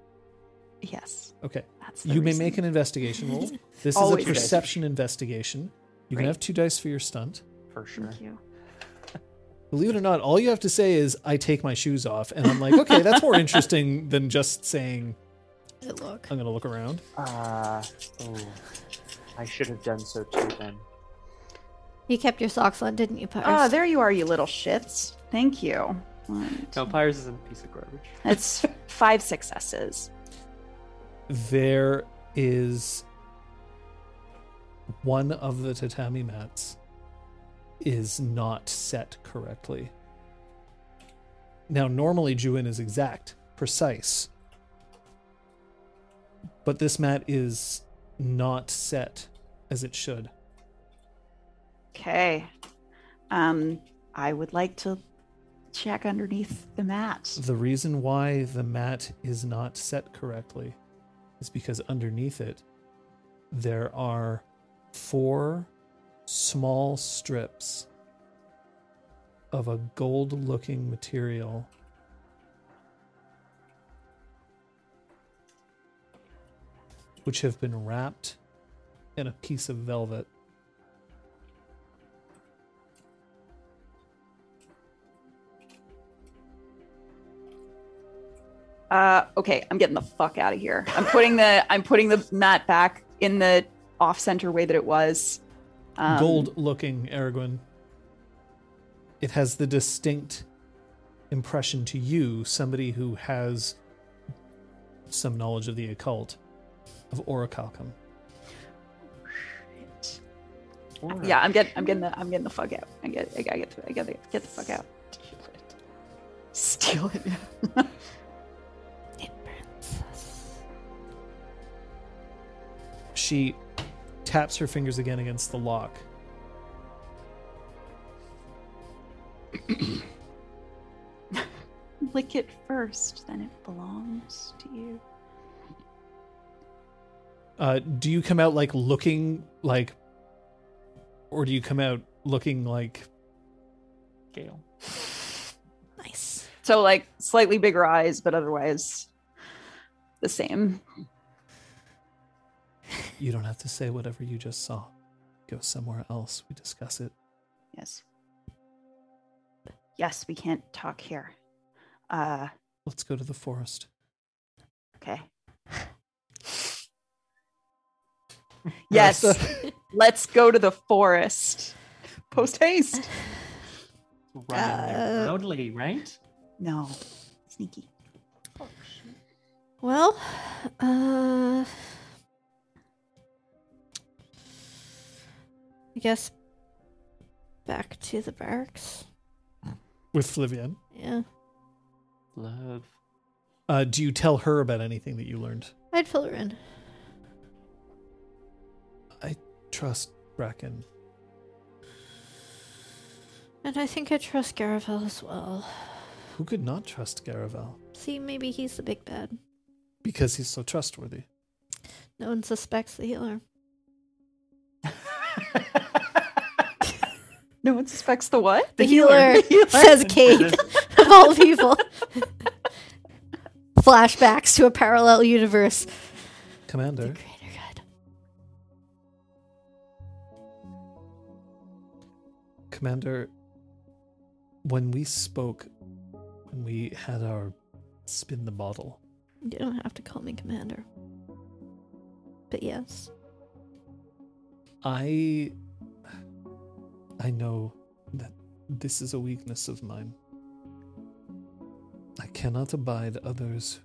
Yes. Okay. That's the you reason. May make an investigation roll. This is a perception investigation. You right. can have two dice for your stunt. For sure. Thank you. Believe it or not, all you have to say is, I take my shoes off. And I'm like, okay, that's more interesting than just saying, look. I'm going to look around. Uh, oh, I should have done so too then. You kept your socks on, didn't you, Pyres? Ah, oh, there you are, you little shits. Thank you. One, no, Pyres is a piece of garbage. That's five successes. There is one of the tatami mats is not set correctly. Now, normally Juin is exact, precise, but this mat is not set as it should. Okay. Um, I would like to check underneath the mat. The reason why the mat is not set correctly is because underneath it there are four small strips of a gold-looking material. Which have been wrapped in a piece of velvet. Uh, okay, I'm getting the fuck out of here. I'm putting the I'm putting the mat back in the off-center way that it was. Um, Gold-looking, Aragorn. It has the distinct impression to you, somebody who has some knowledge of the occult, of Orichalcum. Shit. Or- yeah, I'm getting I'm getting the I'm getting the fuck out. I get I gotta get the, I gotta get the fuck out. Steal it. Steal it. She taps her fingers again against the lock. Lick it first, then it belongs to you. Uh, do you come out like looking like, or do you come out looking like Gale? Nice. So like slightly bigger eyes, but otherwise the same. You don't have to say whatever you just saw. Go somewhere else. We discuss it. Yes. Yes, we can't talk here. Uh, Let's go to the forest. Okay. Yes. Let's go to the forest. Post haste. Running uh, loudly, right? No. Sneaky. Oh, shit. Well, uh... I guess back to the barracks. With Flavienne? Yeah. Love. Uh, do you tell her about anything that you learned? I'd fill her in. I trust Bracken. And I think I trust Garavel as well. Who could not trust Garavel? See, maybe he's the big bad. Because he's so trustworthy. No one suspects the healer. No one suspects the what? The, the healer, healer. The healer. Says Kate. Of all people. Flashbacks to a parallel universe. Commander. The greater good. Commander, when we spoke, when we had our spin the bottle. You don't have to call me Commander. But yes. I... I know that this is a weakness of mine. I cannot abide others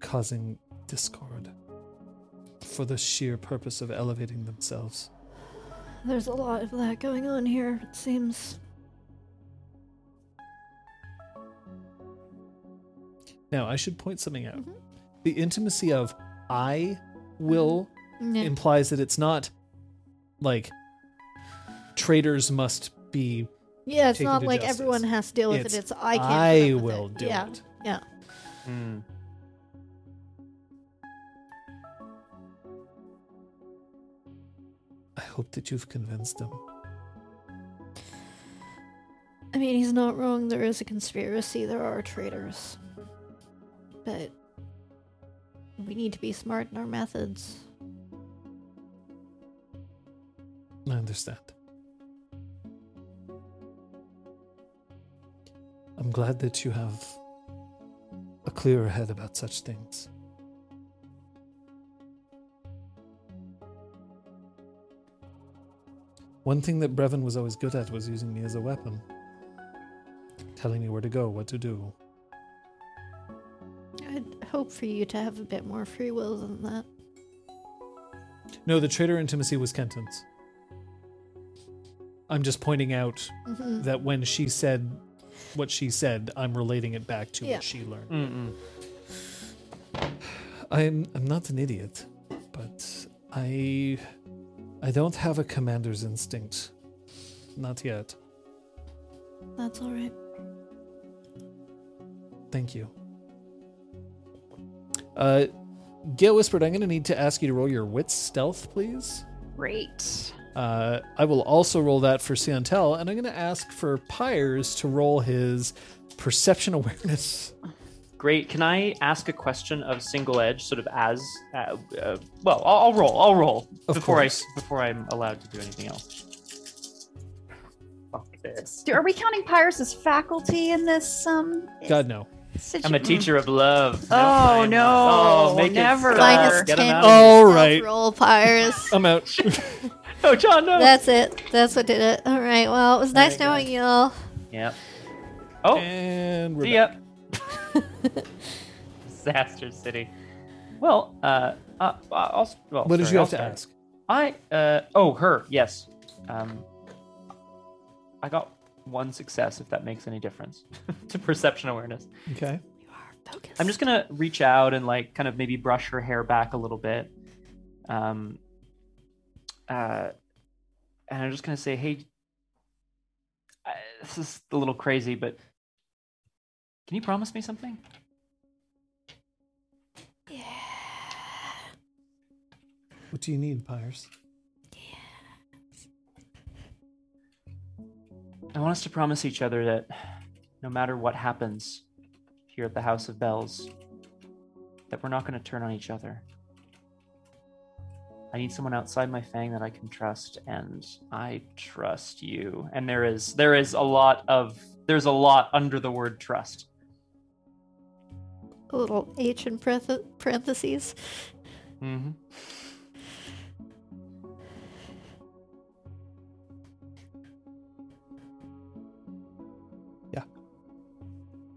causing discord for the sheer purpose of elevating themselves. There's a lot of that going on here, it seems. Now, I should point something out. Mm-hmm. The intimacy of I will no. implies that it's not like... Traitors must be. Yeah, it's not like justice. Everyone has to deal with it's, it. It's I can't. I will it. do yeah. it. Yeah. Mm. I hope that you've convinced him. I mean, he's not wrong. There is a conspiracy. There are traitors, but we need to be smart in our methods. I understand. I'm glad that you have a clearer head about such things. One thing that Brevin was always good at was using me as a weapon. Telling me where to go, what to do. I'd hope for you to have a bit more free will than that. No, the traitor intimacy was Kenton's. I'm just pointing out mm-hmm. that when she said... what she said, I'm relating it back to yeah. what she learned. Mm-mm. I'm I'm not an idiot, but I I don't have a commander's instinct. Not yet. That's all right. Thank you. Uh, Gale Whispered, I'm going to need to ask you to roll your wits stealth, please. Great. Uh, I will also roll that for Siantel, and I'm going to ask for Pyres to roll his perception awareness. Great. Can I ask a question of Single Edge, sort of as uh, uh, well? I'll, I'll roll. I'll roll of before course. I before I'm allowed to do anything else. Fuck this. Are we counting Pyres as faculty in this? Um, God no. Situ- I'm a teacher of love. No, oh no! Not. Oh, make never. Minus ten. All right. Roll Pyres. I'm out. Oh, John, no. That's it. That's what did it. All right. Well, it was nice knowing you all. Yep. Oh. And we're yep. back. Disaster City. Well, uh, uh I'll, well, what did sorry, you have to ask? I, uh, oh, her. Yes. Um, I got one success, if that makes any difference, to perception awareness. Okay. You are focused. I'm just going to reach out and, like, kind of maybe brush her hair back a little bit. Um, Uh, and I'm just going to say, hey, uh, this is a little crazy, but can you promise me something? Yeah. What do you need, Pyres? Yes. I want us to promise each other that no matter what happens here at the House of Bells, that we're not going to turn on each other. I need someone outside my fang that I can trust, and I trust you. And there is there is a lot of there's a lot under the word trust. A little H in parentheses. Mm-hmm.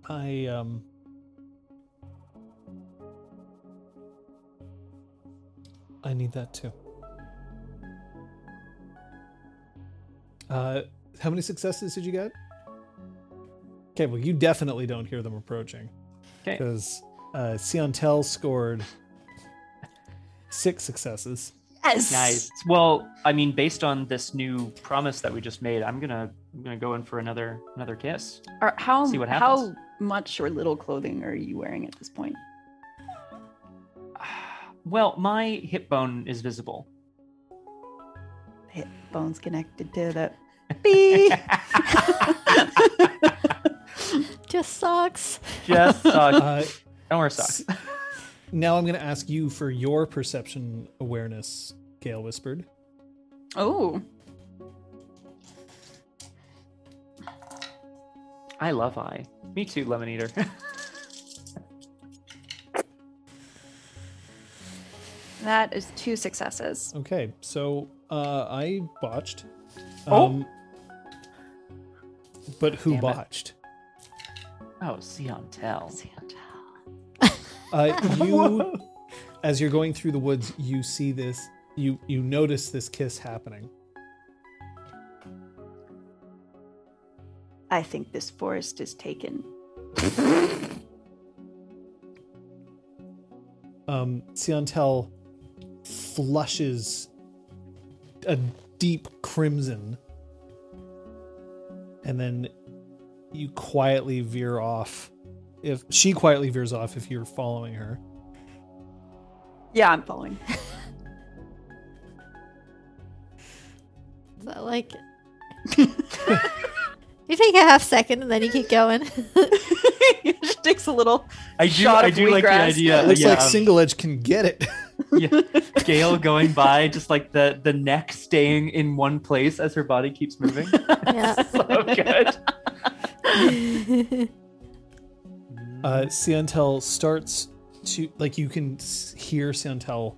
I, um... I need that too. Uh, how many successes did you get? Okay, well, you definitely don't hear them approaching. Okay. Because uh, Siantel scored six successes. Yes. Nice. Well, I mean, based on this new promise that we just made, I'm gonna I'm gonna go in for another another kiss. Or how see what happens. How much or little clothing are you wearing at this point? Well, my hip bone is visible. Hip bone's connected to the bee. Just socks. Just socks. Uh, Don't wear socks. S- Now I'm going to ask you for your perception awareness, Gale Whispered. Oh. I love I. Me too, Lemon Eater. That is two successes. Okay, so uh, I botched. Um, oh. But who Damn botched? It. Oh, Siantel. Siantel. Uh, you, as you're going through the woods, you see this, you, you notice this kiss happening. I think this forest is taken. um, Siantel flushes a deep crimson, and then you quietly veer off. If she quietly veers off, if you're following her. Yeah, I'm following. Is that like... You take a half second and then you keep going. It just takes a little I do, shot I of do like grass. The idea. It looks yeah. like Single Edge can get it. Yeah. Gale going by, just like the, the neck staying in one place as her body keeps moving. Yeah. So good. Uh, Siantel starts to, like, you can hear Siantel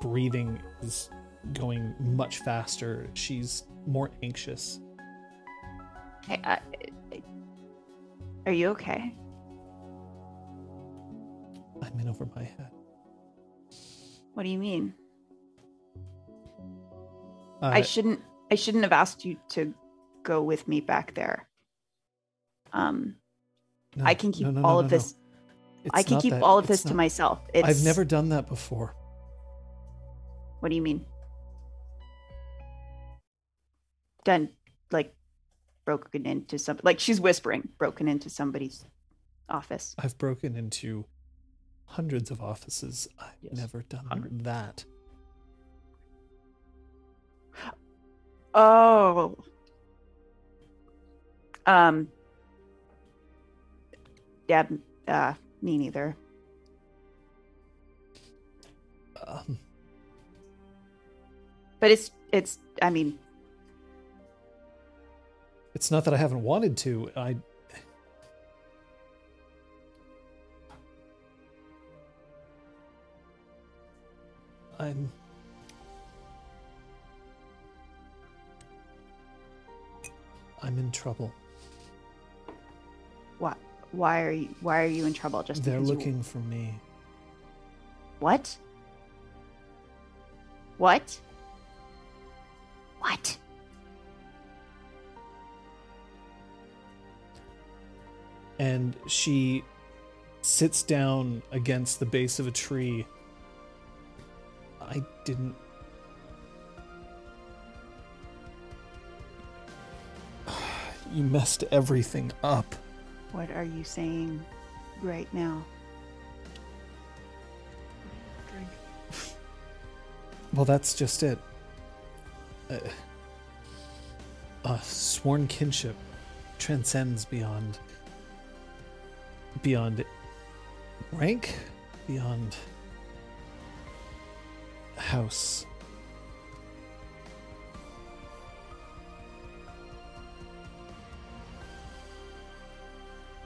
breathing is going much faster. She's more anxious. Hey, uh, are you okay? I'm in over my head. What do you mean? Uh, I shouldn't, I shouldn't have asked you to go with me back there. Um... No, I can keep no, no, all no, no, of this. No. I can keep that. all of this it's to not... myself. It's... I've never done that before. What do you mean? Done, like, broken into some. Like, she's whispering, broken into somebody's office. I've broken into hundreds of offices. I've yes. never done Hundred. that. Oh. Um. Yeah, uh, me neither. Um, but it's, it's, I mean. It's not that I haven't wanted to. I. I'm. I'm in trouble. What? Why are you? Why are you in trouble? Just they're looking you... for me. What? What? What? And she sits down against the base of a tree. I didn't. You messed everything up. What are you saying right now? Well, that's just it. Uh, a sworn kinship transcends beyond, beyond rank, beyond house.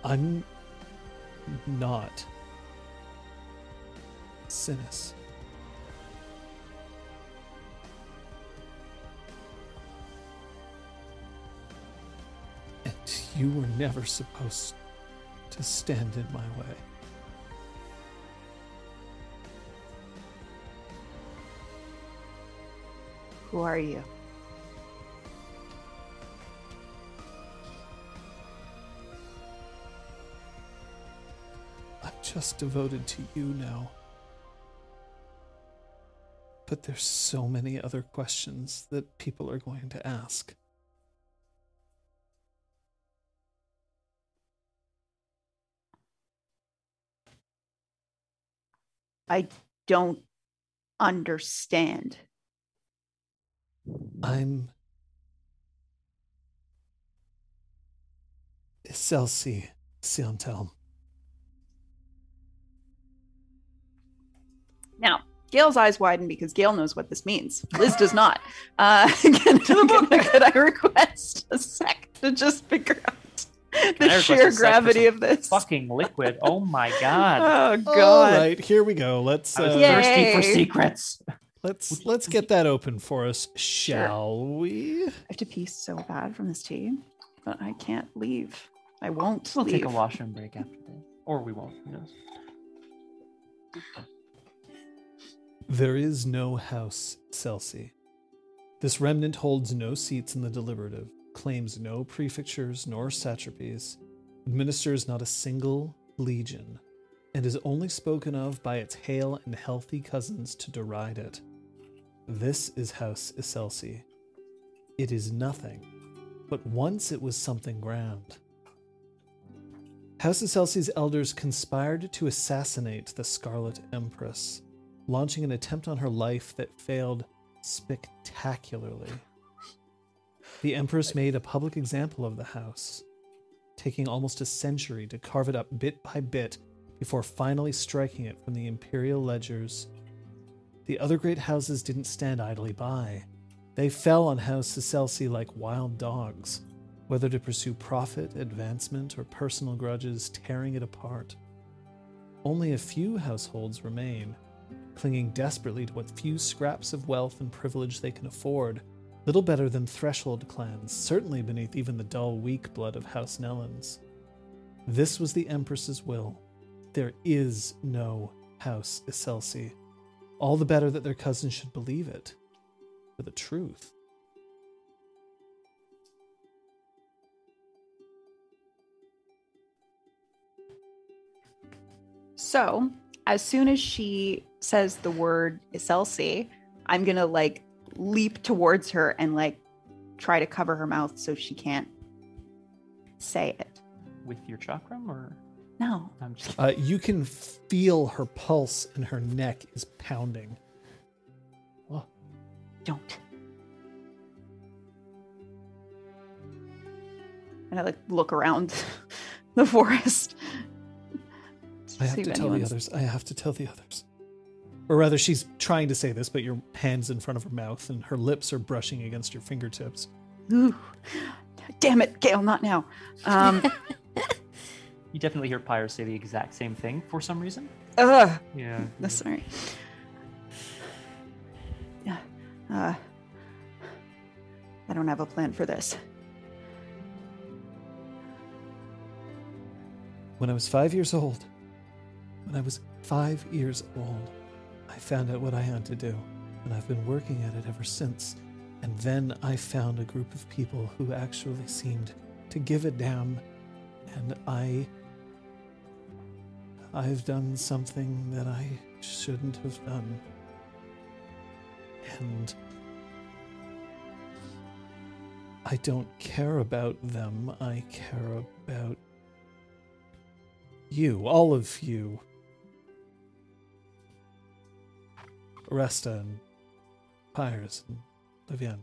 I'm not Sinis. And you were never supposed to stand in my way. Who are you? I'm just devoted to you now. But there's so many other questions that people are going to ask. I don't understand. I'm Celsi, Siantel. Now, Gale's eyes widen because Gale knows what this means. Liz does not. Uh, can, to the book. Can, can I request a sec to just figure out the sheer gravity of this fucking liquid? Oh my god! Oh god! All right, here we go. Let's. Uh, I was thirsty for secrets. Let's let's get that open for us, shall sure. we? I have to pee so bad from this tea, but I can't leave. I won't we'll leave. We'll take a washroom break after this. Or we won't, who knows? There is no House Celsi. This remnant holds no seats in the deliberative, claims no prefectures nor satrapies, administers not a single legion, and is only spoken of by its hale and healthy cousins to deride it. This is House Iselsi. It is nothing, but once it was something grand. House Iselsi's elders conspired to assassinate the Scarlet Empress, launching an attempt on her life that failed spectacularly. The Empress made a public example of the house, taking almost a century to carve it up bit by bit before finally striking it from the imperial ledgers. The other great houses didn't stand idly by. They fell on House Iselsi like wild dogs, whether to pursue profit, advancement, or personal grudges, tearing it apart. Only a few households remain, clinging desperately to what few scraps of wealth and privilege they can afford, little better than threshold clans, certainly beneath even the dull, weak blood of House Nellens. This was the Empress's will. There is no House Iselsi. All the better that their cousins should believe it for the truth. So, as soon as she says the word Iselsi, I'm going to like leap towards her and like try to cover her mouth so she can't say it. With your chakram or? No. I'm just uh, you can feel her pulse and her neck is pounding. Whoa. Don't. And I like look around the forest. I have to tell the others. I have to tell the others. Or rather, she's trying to say this, but your hand's in front of her mouth and her lips are brushing against your fingertips. Ooh. Damn it, Gale, not now. Um... You definitely hear Pyres say the exact same thing for some reason. Ugh. Yeah. No, sorry. Yeah. Uh, I don't have a plan for this. When I was five years old, when I was five years old, I found out what I had to do, and I've been working at it ever since. And then I found a group of people who actually seemed to give a damn, and I... I've done something that I shouldn't have done. And I don't care about them. I care about you, all of you. Aresta and Pyres and Flavienne.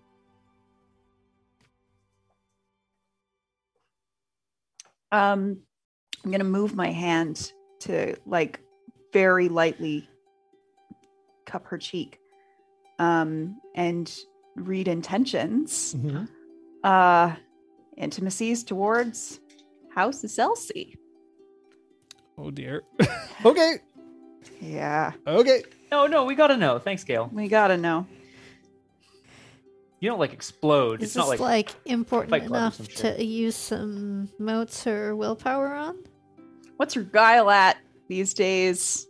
Um, I'm going to move my hand to like very lightly cup her cheek um, and read intentions, mm-hmm. uh, intimacies towards House Iselsi. Oh dear. Okay. Yeah. Okay. No, no, we gotta know. Thanks, Gale. We gotta know. You don't like explode. Is it's not like, like important enough to use some motes or willpower on? What's your guile at these days?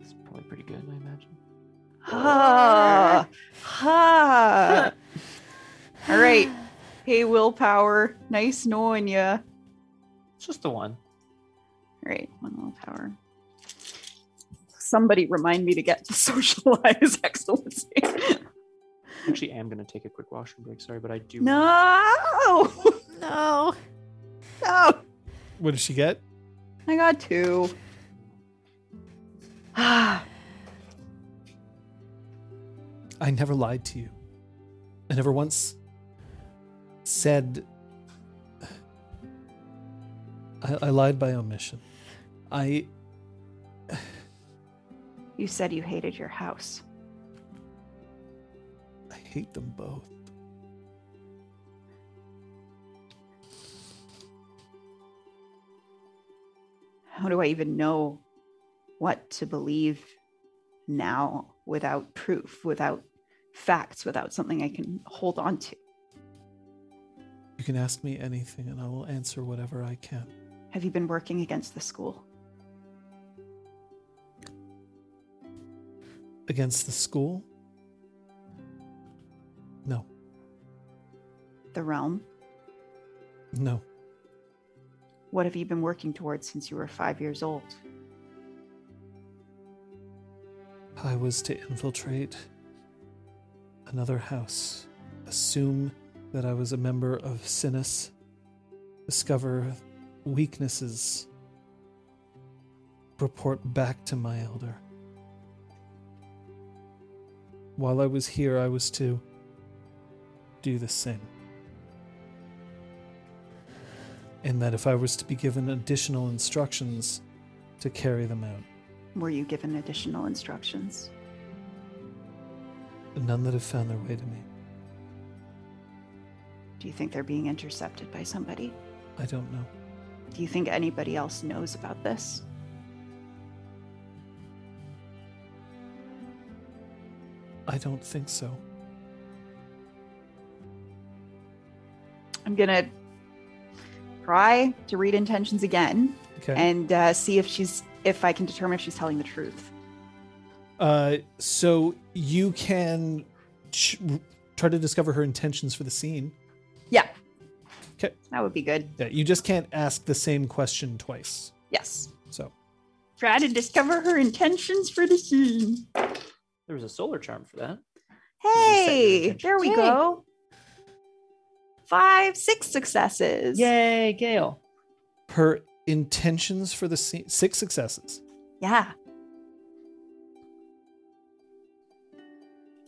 It's probably pretty good, I imagine. Ha! Ha! All right. Hey, willpower. Nice knowing ya. It's just the one. All right, one willpower. Somebody remind me to get to socialize, Excellency. Actually, I am going to take a quick washroom break. Sorry, but I do. No! No. No. What did she get? I got two. I never lied to you. I never once said I, I lied by omission. I. You said you hated your house. I hate them both. How do I even know what to believe now without proof, without facts, without something I can hold on to? You can ask me anything and I will answer whatever I can. Have you been working against the school? Against the school? No. The realm? No. What have you been working towards since you were five years old? I was to infiltrate another house, assume that I was a member of Sinis, discover weaknesses, report back to my elder. While I was here, I was to do the same. And that if I was to be given additional instructions, to carry them out. Were you given additional instructions? None that have found their way to me. Do you think they're being intercepted by somebody? I don't know. Do you think anybody else knows about this? I don't think so. I'm gonna try to read intentions again, okay, and uh, see if she's if I can determine if she's telling the truth. Uh, so you can ch- try to discover her intentions for the scene. Yeah. Okay. That would be good. Yeah, you just can't ask the same question twice. Yes. So try to discover her intentions for the scene. There was a solar charm for that. Hey, there we hey. go. Five, six successes. Yay, Gale. Her intentions for the scene. Six successes. Yeah.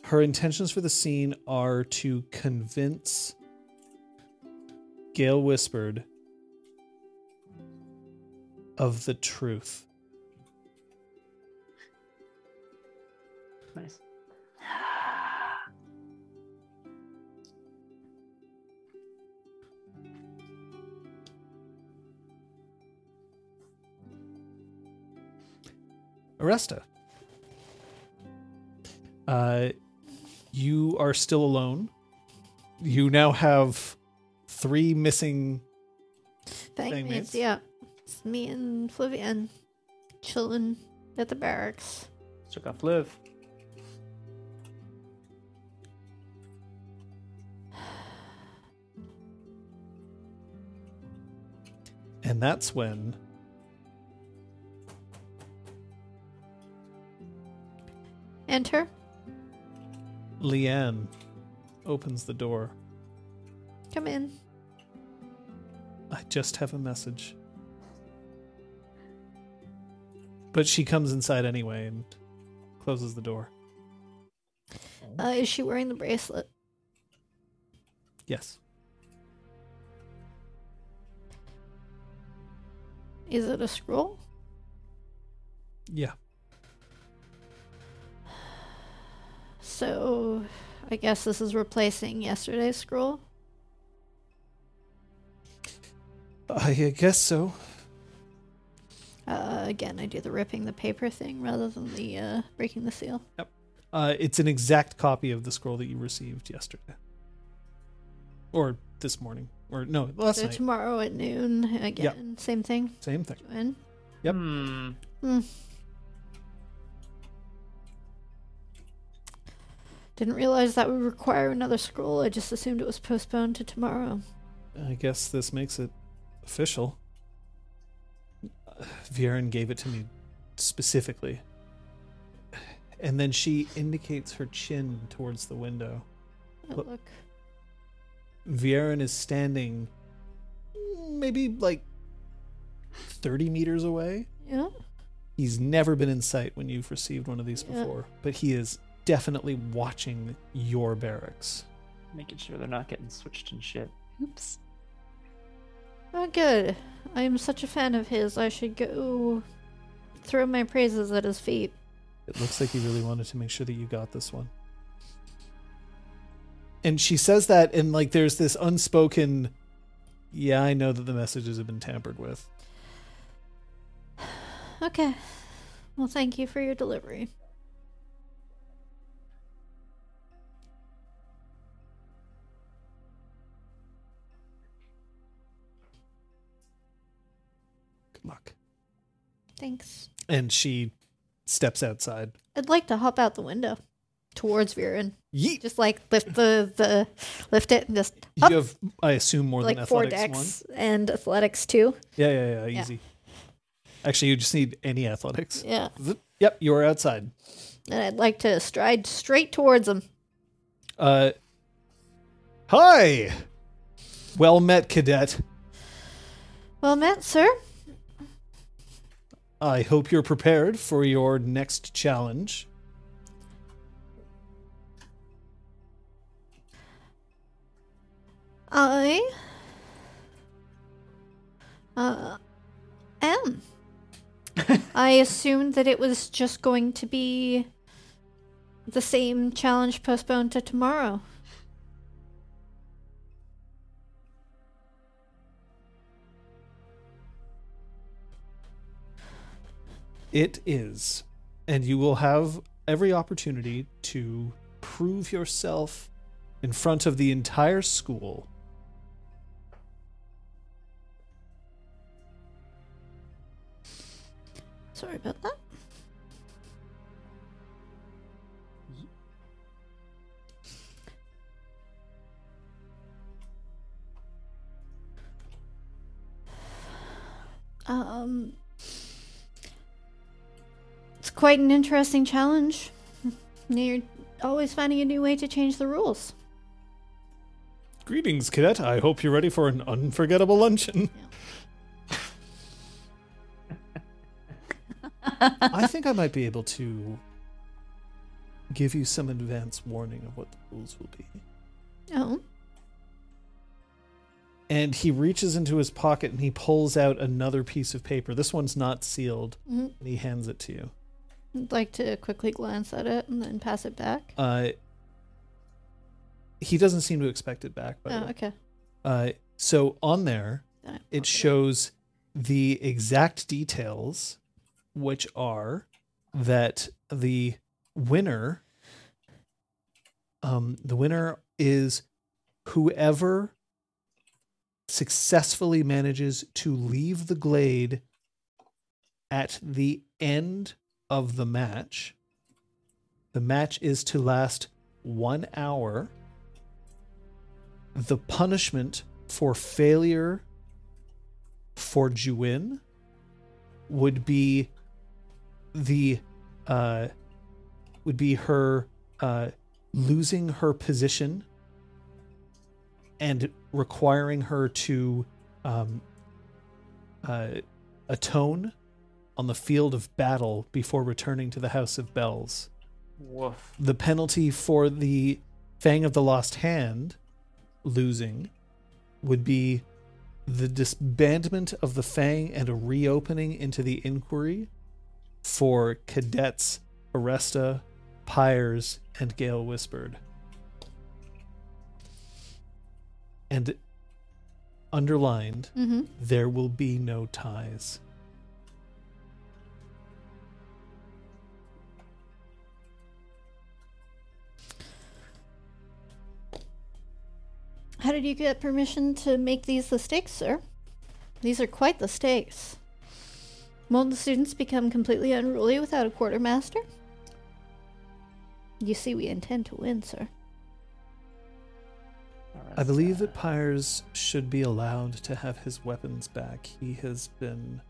Her intentions for the scene are to convince Gale Whispered of the truth. Nice. Aresta, uh, you are still alone. You now have three missing things. Yeah, it's me and Flavienne chilling at the barracks. Took off live. And that's when enter. Leanne opens the door. Come in. I just have a message. But she comes inside anyway and closes the door. Uh, is she wearing the bracelet? Yes. Is it a scroll? Yeah. So, I guess this is replacing yesterday's scroll? I guess so. Uh, again, I do the ripping the paper thing rather than the uh, breaking the seal. Yep. Uh, it's an exact copy of the scroll that you received yesterday. Or this morning. Or no, last so night. Tomorrow at noon again. Yep. Same thing. Same thing. Juin. Yep. Hmm. Mm. Didn't realize that would require another scroll. I just assumed it was postponed to tomorrow. I guess this makes it official. Viren gave it to me specifically. And then she indicates her chin towards the window. Oh, look. look. Viren is standing maybe like thirty meters away. Yeah. He's never been in sight when you've received one of these yeah. before, but he is definitely watching your barracks. Making sure they're not getting switched and shit. Oops. Oh, good. I am such a fan of his. I should go throw my praises at his feet. It looks like he really wanted to make sure that you got this one. And she says that, and like there's this unspoken, yeah, I know that the messages have been tampered with. Okay. Well, thank you for your delivery. Good luck. Thanks. And she steps outside. I'd like to hop out the window towards Viren. Yeet. Just like lift the, the lift it and just hop. You have, I assume, more like than athletics four decks one. And athletics two. Yeah, yeah, yeah. Easy. Yeah. Actually, you just need any athletics. Yeah. Yep, you are outside. And I'd like to stride straight towards him. Uh. Hi. Well met, cadet. Well met, sir. I hope you're prepared for your next challenge. I uh, am. I assumed that it was just going to be the same challenge postponed to tomorrow. It is, and you will have every opportunity to prove yourself in front of the entire school. Sorry about that. Um... It's quite an interesting challenge. You're always finding a new way to change the rules. Greetings, cadet. I hope you're ready for an unforgettable luncheon. Yeah. I think I might be able to give you some advance warning of what the rules will be. Oh. And he reaches into his pocket and he pulls out another piece of paper. This one's not sealed. Mm-hmm. And he hands it to you. I'd like to quickly glance at it and then pass it back. Uh, he doesn't seem to expect it back. By oh, the way. Okay. Uh, so on there, it shows the exact details, which are that the winner, um, the winner is whoever successfully manages to leave the glade at the end of the match. The match is to last one hour. The punishment for failure for Juin would be the uh, would be her uh, losing her position and requiring her to um, uh, atone on the field of battle before returning to the House of Bells. Woof. The penalty for the Fang of the Lost Hand losing would be the disbandment of the Fang and a reopening into the Inquiry for cadets Aresta, Pyres, and Gale Whispered. And underlined, mm-hmm. There will be no ties. How did you get permission to make these the stakes, sir? These are quite the stakes. Will the students become completely unruly without a quartermaster? You see, we intend to win, sir. I believe that Pyres should be allowed to have his weapons back. He has been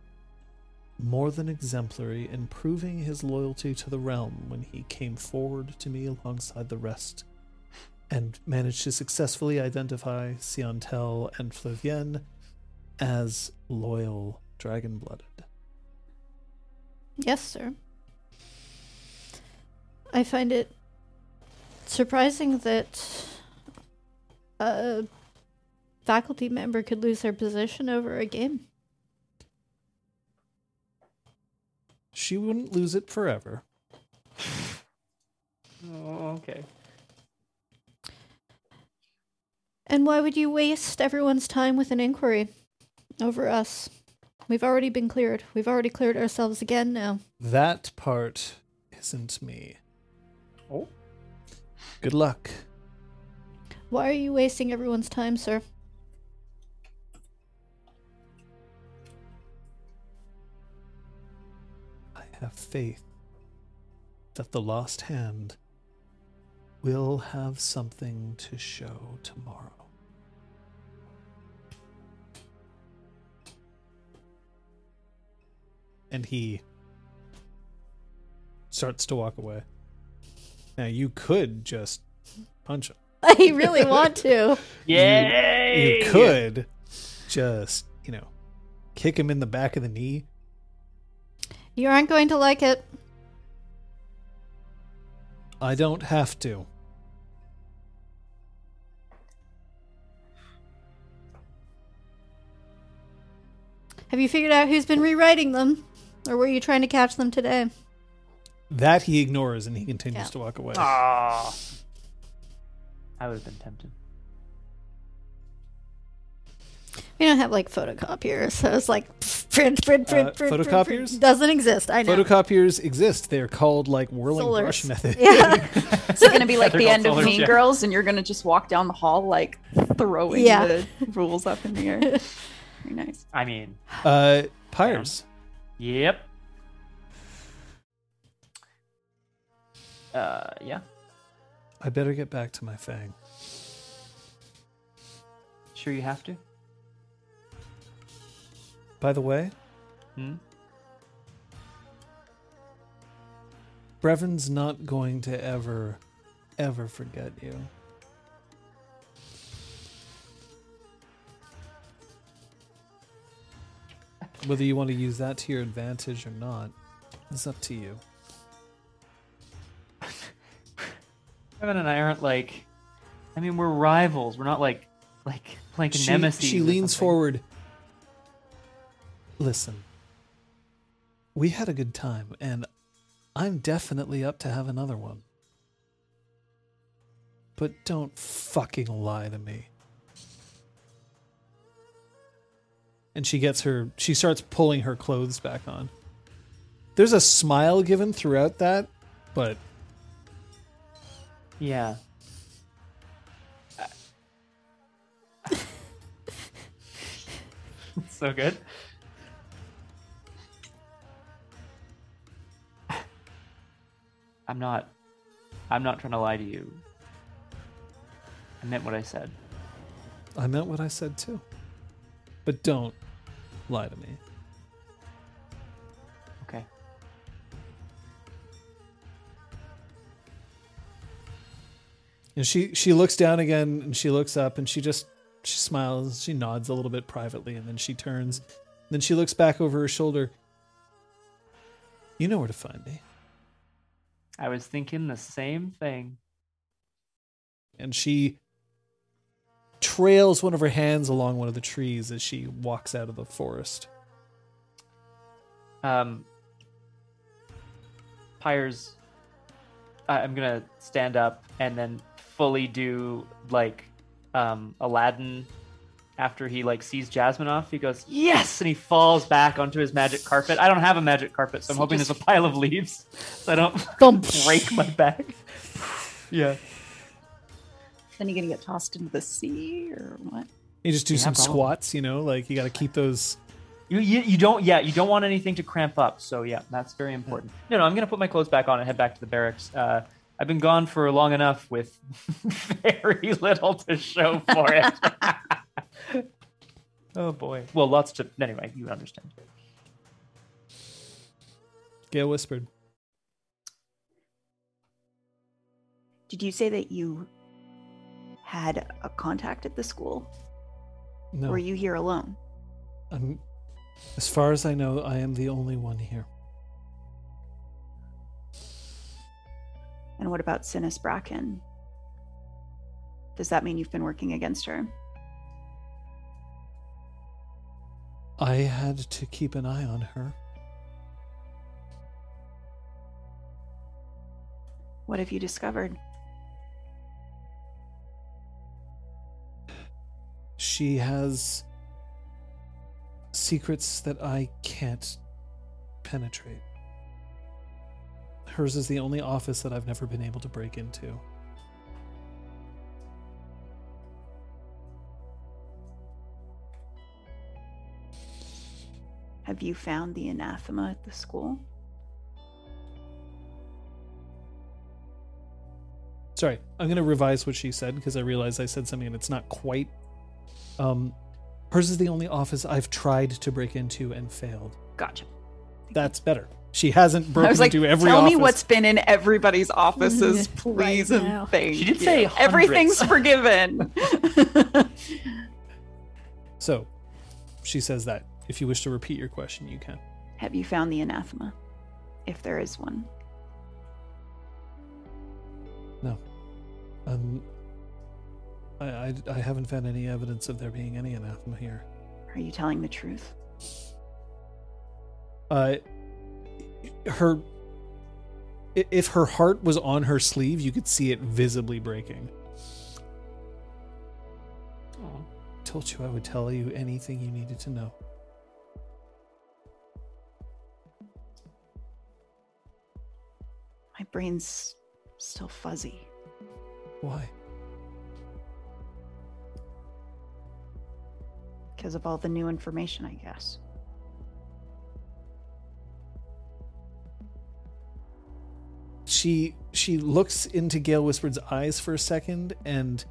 more than exemplary in proving his loyalty to the realm when he came forward to me alongside the rest and managed to successfully identify Siantel and Flavienne as loyal dragon-blooded. Yes, sir. I find it surprising that a faculty member could lose their position over a game. She wouldn't lose it forever. Oh, okay. And why would you waste everyone's time with an inquiry over us? We've already been cleared. We've already cleared ourselves again now. That part isn't me. Oh. Good luck. Why are you wasting everyone's time, sir? I have faith that the lost hand will have something to show tomorrow. And he starts to walk away. Now, you could just punch him. I really want to. Yay! You, you could just, you know, kick him in the back of the knee. You aren't going to like it. I don't have to. Have you figured out who's been rewriting them? Or were you trying to catch them today? That he ignores and he continues yeah. to walk away. Ah. I would have been tempted. We don't have, like, photocopiers, so it's like, print, print, print, uh, print. Photocopiers? Print, print. Doesn't exist, I know. Photocopiers exist. They're called, like, whirling Solars. Brush method. Yeah. It's going to be like the end of Mean Girls, and you're going to just walk down the hall, like, throwing yeah. the rules up in the air. Very nice. I mean. Uh, Pyres. Yeah. Yep. Uh, yeah. I better get back to my fang. Sure you have to? By the way? Hmm? Brevin's not going to ever, ever forget you. Whether you want to use that to your advantage or not, it's up to you. Brevin and I aren't like, I mean, we're rivals. We're not like, like, like she, nemesis. She leans something. forward. Listen, we had a good time, and I'm definitely up to have another one. But don't fucking lie to me. And she gets her, she starts pulling her clothes back on. There's a smile given throughout that, but. Yeah. So good. I'm not I'm not trying to lie to you. I meant what I said. I meant what I said too. But don't lie to me. Okay. And she, she looks down again, and she looks up, and she just she smiles, she nods a little bit privately, and then she turns. And then she looks back over her shoulder. You know where to find me. I was thinking the same thing. And she trails one of her hands along one of the trees as she walks out of the forest. Um, Pyres, I'm going to stand up and then fully do like um, Aladdin after he like sees Jasmine off. He goes, yes! And he falls back onto his magic carpet. I don't have a magic carpet, so I'm so hoping just... there's a pile of leaves so I don't, don't break my back. Yeah. Then you're going to get tossed into the sea or what? You just do you some squats, you know, like you got to keep those You, you you don't yeah you don't want anything to cramp up, so yeah that's very important. No no I'm gonna put my clothes back on and head back to the barracks. Uh, I've been gone for long enough with very little to show for it. Oh boy. Well, lots to anyway. You understand. Gale whispered. Did you say that you had a contact at the school? No. Were you here alone? I'm. As far as I know, I am the only one here. And what about Sinis Bracken? Does that mean you've been working against her? I had to keep an eye on her. What have you discovered? She has secrets that I can't penetrate. Hers is the only office that I've never been able to break into. Have you found the anathema at the school? Sorry, I'm going to revise what she said because I realized I said something and it's not quite... Um, hers is the only office I've tried to break into and failed. Gotcha. That's better. She hasn't broken like, into every tell office. Tell me what's been in everybody's offices, please right and thank She did you. Say hundreds. Everything's forgiven. So, she says that. If you wish to repeat your question, you can. Have you found the anathema? If there is one. No. Um, I, I, I haven't found any evidence of there being any anathema here. Are you telling the truth? Uh... Her, if her heart was on her sleeve, you could see it visibly breaking. Aww. Told you I would tell you anything you needed to know. My brain's still fuzzy. Why? Because of all the new information, I guess. She she looks into Gale Whispered's eyes for a second, and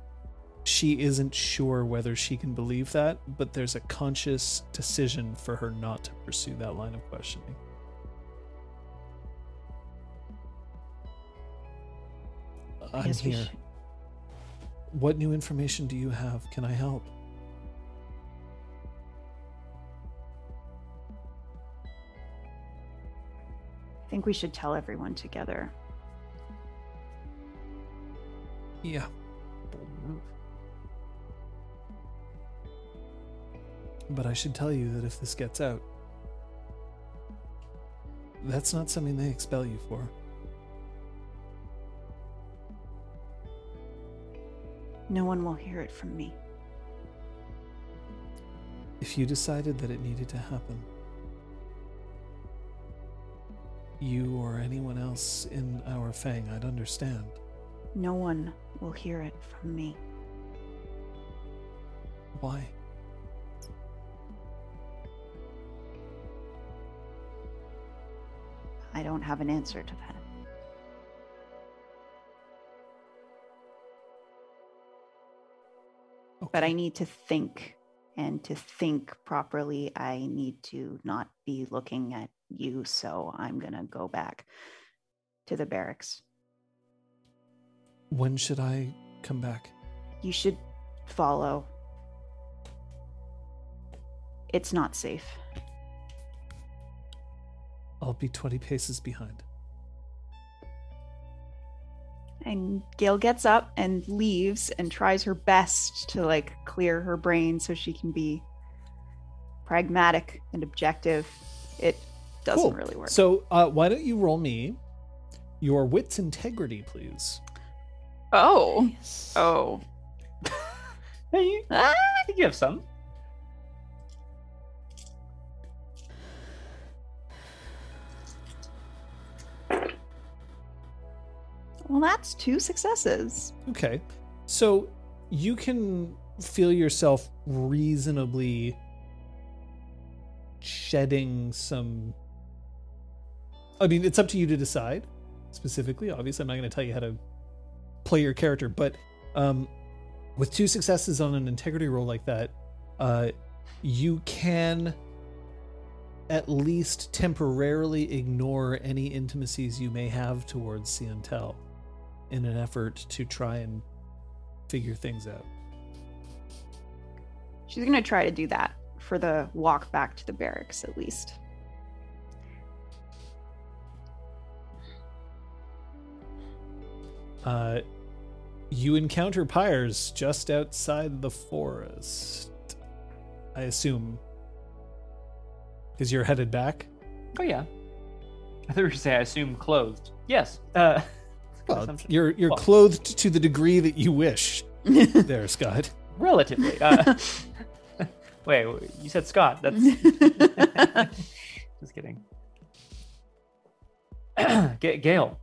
she isn't sure whether she can believe that, but there's a conscious decision for her not to pursue that line of questioning. I'm here. What new information do you have? Can I help? I think we should tell everyone together. Yeah. But I should tell you that if this gets out, that's not something they expel you for. No one will hear it from me. If you decided that it needed to happen, you or anyone else in our fang, I'd understand. No one will hear it from me. Why? I don't have an answer to that. Okay. But I need to think, and to think properly, I need to not be looking at you, so I'm gonna go back to the barracks. When should I come back? You should follow. It's not safe. I'll be twenty paces behind. And Gale gets up and leaves and tries her best to like clear her brain so she can be pragmatic and objective. It doesn't cool. really work. So uh, why don't you roll me your wit's integrity, please? Oh. Yes. Oh. Hey, you, I think you have some. Well, that's two successes. Okay. So you can feel yourself reasonably shedding some... I mean, it's up to you to decide specifically. Obviously, I'm not going to tell you how to play your character, but um, with two successes on an integrity roll like that, uh, you can at least temporarily ignore any intimacies you may have towards Siantel in an effort to try and figure things out. She's going to try to do that for the walk back to the barracks, at least. Uh, you encounter Pyres just outside the forest, I assume, because you're headed back? Oh, yeah. I thought you were saying, I assume, clothed. Yes. Uh, well, you're you're well. clothed to the degree that you wish there, Scott. Relatively. Uh, wait, you said Scott. That's just kidding. G- Gale.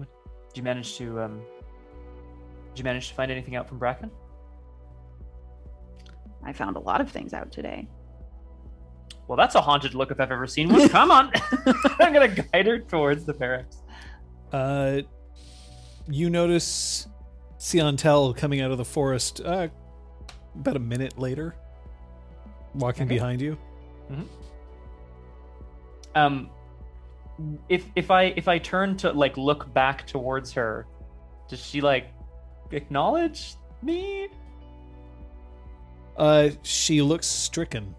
Did you manage to um, did you manage to find anything out from Bracken? I found a lot of things out today. Well, that's a haunted look if I've ever seen one. Come on. I'm going to guide her towards the barracks. Uh, you notice Siantel coming out of the forest uh, about a minute later, walking okay. behind you. Mm-hmm. Um, if if I if I turn to like look back towards her, does she like acknowledge me? Uh, she looks stricken.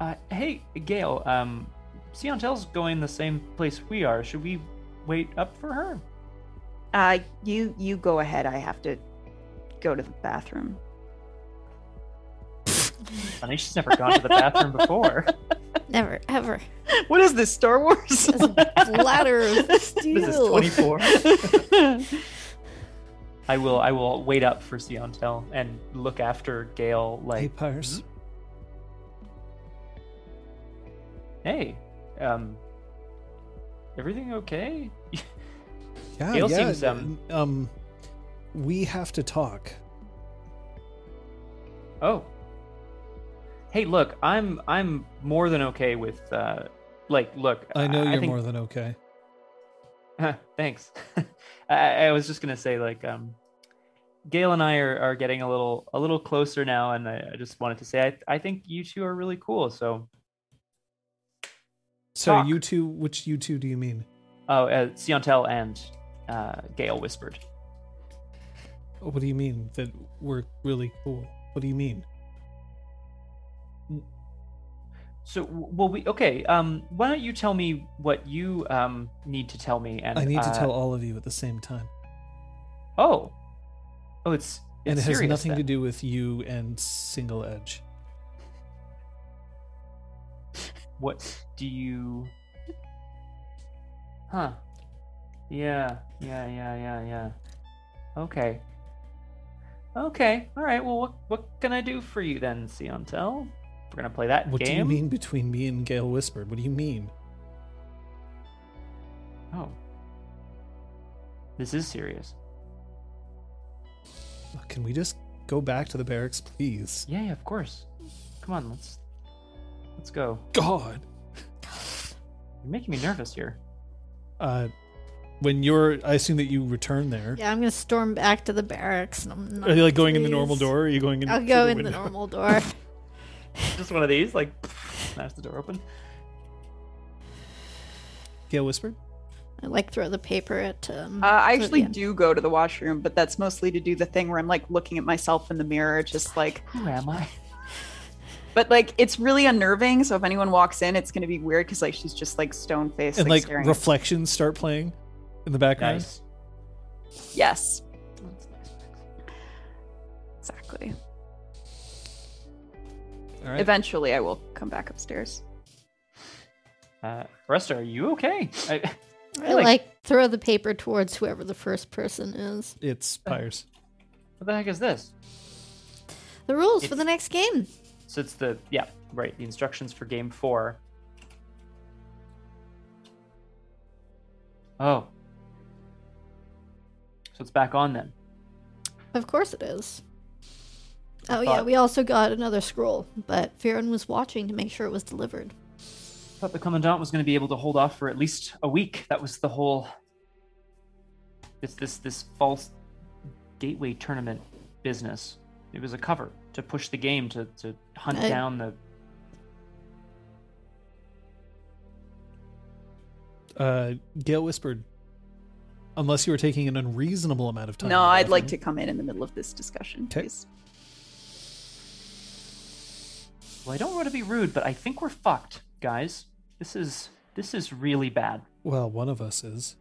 Uh, hey, Gale. Um, Siantel's going the same place we are. Should we wait up for her? Uh, you you go ahead. I have to go to the bathroom. Funny, she's never gone to the bathroom before. Never, ever. What is this, Star Wars? This bladder of steel. This is twenty-four. I will I will wait up for Siantel and look after Gale like... Hey, Pyres. Hey, um... everything okay? Yeah, Gale yeah. seems um... um... we have to talk. Oh. Hey, look, I'm I'm more than okay with... Uh, like, look... I know I, you're I think... more than okay. Thanks. I, I was just gonna say, like, um, Gale and I are, are getting a little a little closer now, and I, I just wanted to say I, I think you two are really cool. So, so Talk. you two, which you two do you mean? Oh, uh, Siantel and uh, Gale Whispered. What do you mean that we're really cool? What do you mean? So, well, we okay. Um, why don't you tell me what you um need to tell me? And I need uh, to tell all of you at the same time. Oh, oh, it's, it's and it serious, has nothing then. to do with you and Single Edge. What do you? Huh? Yeah, yeah, yeah, yeah, yeah. Okay. Okay. All right. Well, what what can I do for you then, Siantel? We're gonna play that what game. What do you mean between me and Gale Whispered? What do you mean? Oh, this is serious. Can we just go back to the barracks, please? Yeah, yeah, of course. Come on, let's let's go. God, you're making me nervous here. Uh, when you're, I assume that you return there. Yeah, I'm gonna storm back to the barracks. And I'm not, are you like going please. in the normal door? Or are you going in? I'll go the in window? the normal door. Just one of these, like, smash the door open. Gale Whispered? I, like, throw the paper at... Um, uh, I actually do go to the washroom, but that's mostly to do the thing where I'm, like, looking at myself in the mirror, just like... Who am I? But, like, it's really unnerving, so if anyone walks in, it's going to be weird, because, like, she's just, like, stone-faced, and, like, like reflections start playing in the background? Nice. Yes. Exactly. Right. Eventually, I will come back upstairs. Uh, Resta, are you okay? I, I, I like, like throw the paper towards whoever the first person is. It's Pyres. Uh, what the heck is this? The rules it's, for the next game. So it's the yeah right the instructions for game four. Oh, so it's back on then. Of course it is. Oh, yeah, we also got another scroll, but Viren was watching to make sure it was delivered. I thought the Commandant was going to be able to hold off for at least a week. That was the whole... This this this false gateway tournament business. It was a cover to push the game to, to hunt I... down the... Uh, Gale whispered, unless you were taking an unreasonable amount of time. No, I'd like to come in in the middle of this discussion, okay. Please. Well, I don't want to be rude, but I think we're fucked, guys. This is this is really bad. Well, one of us is.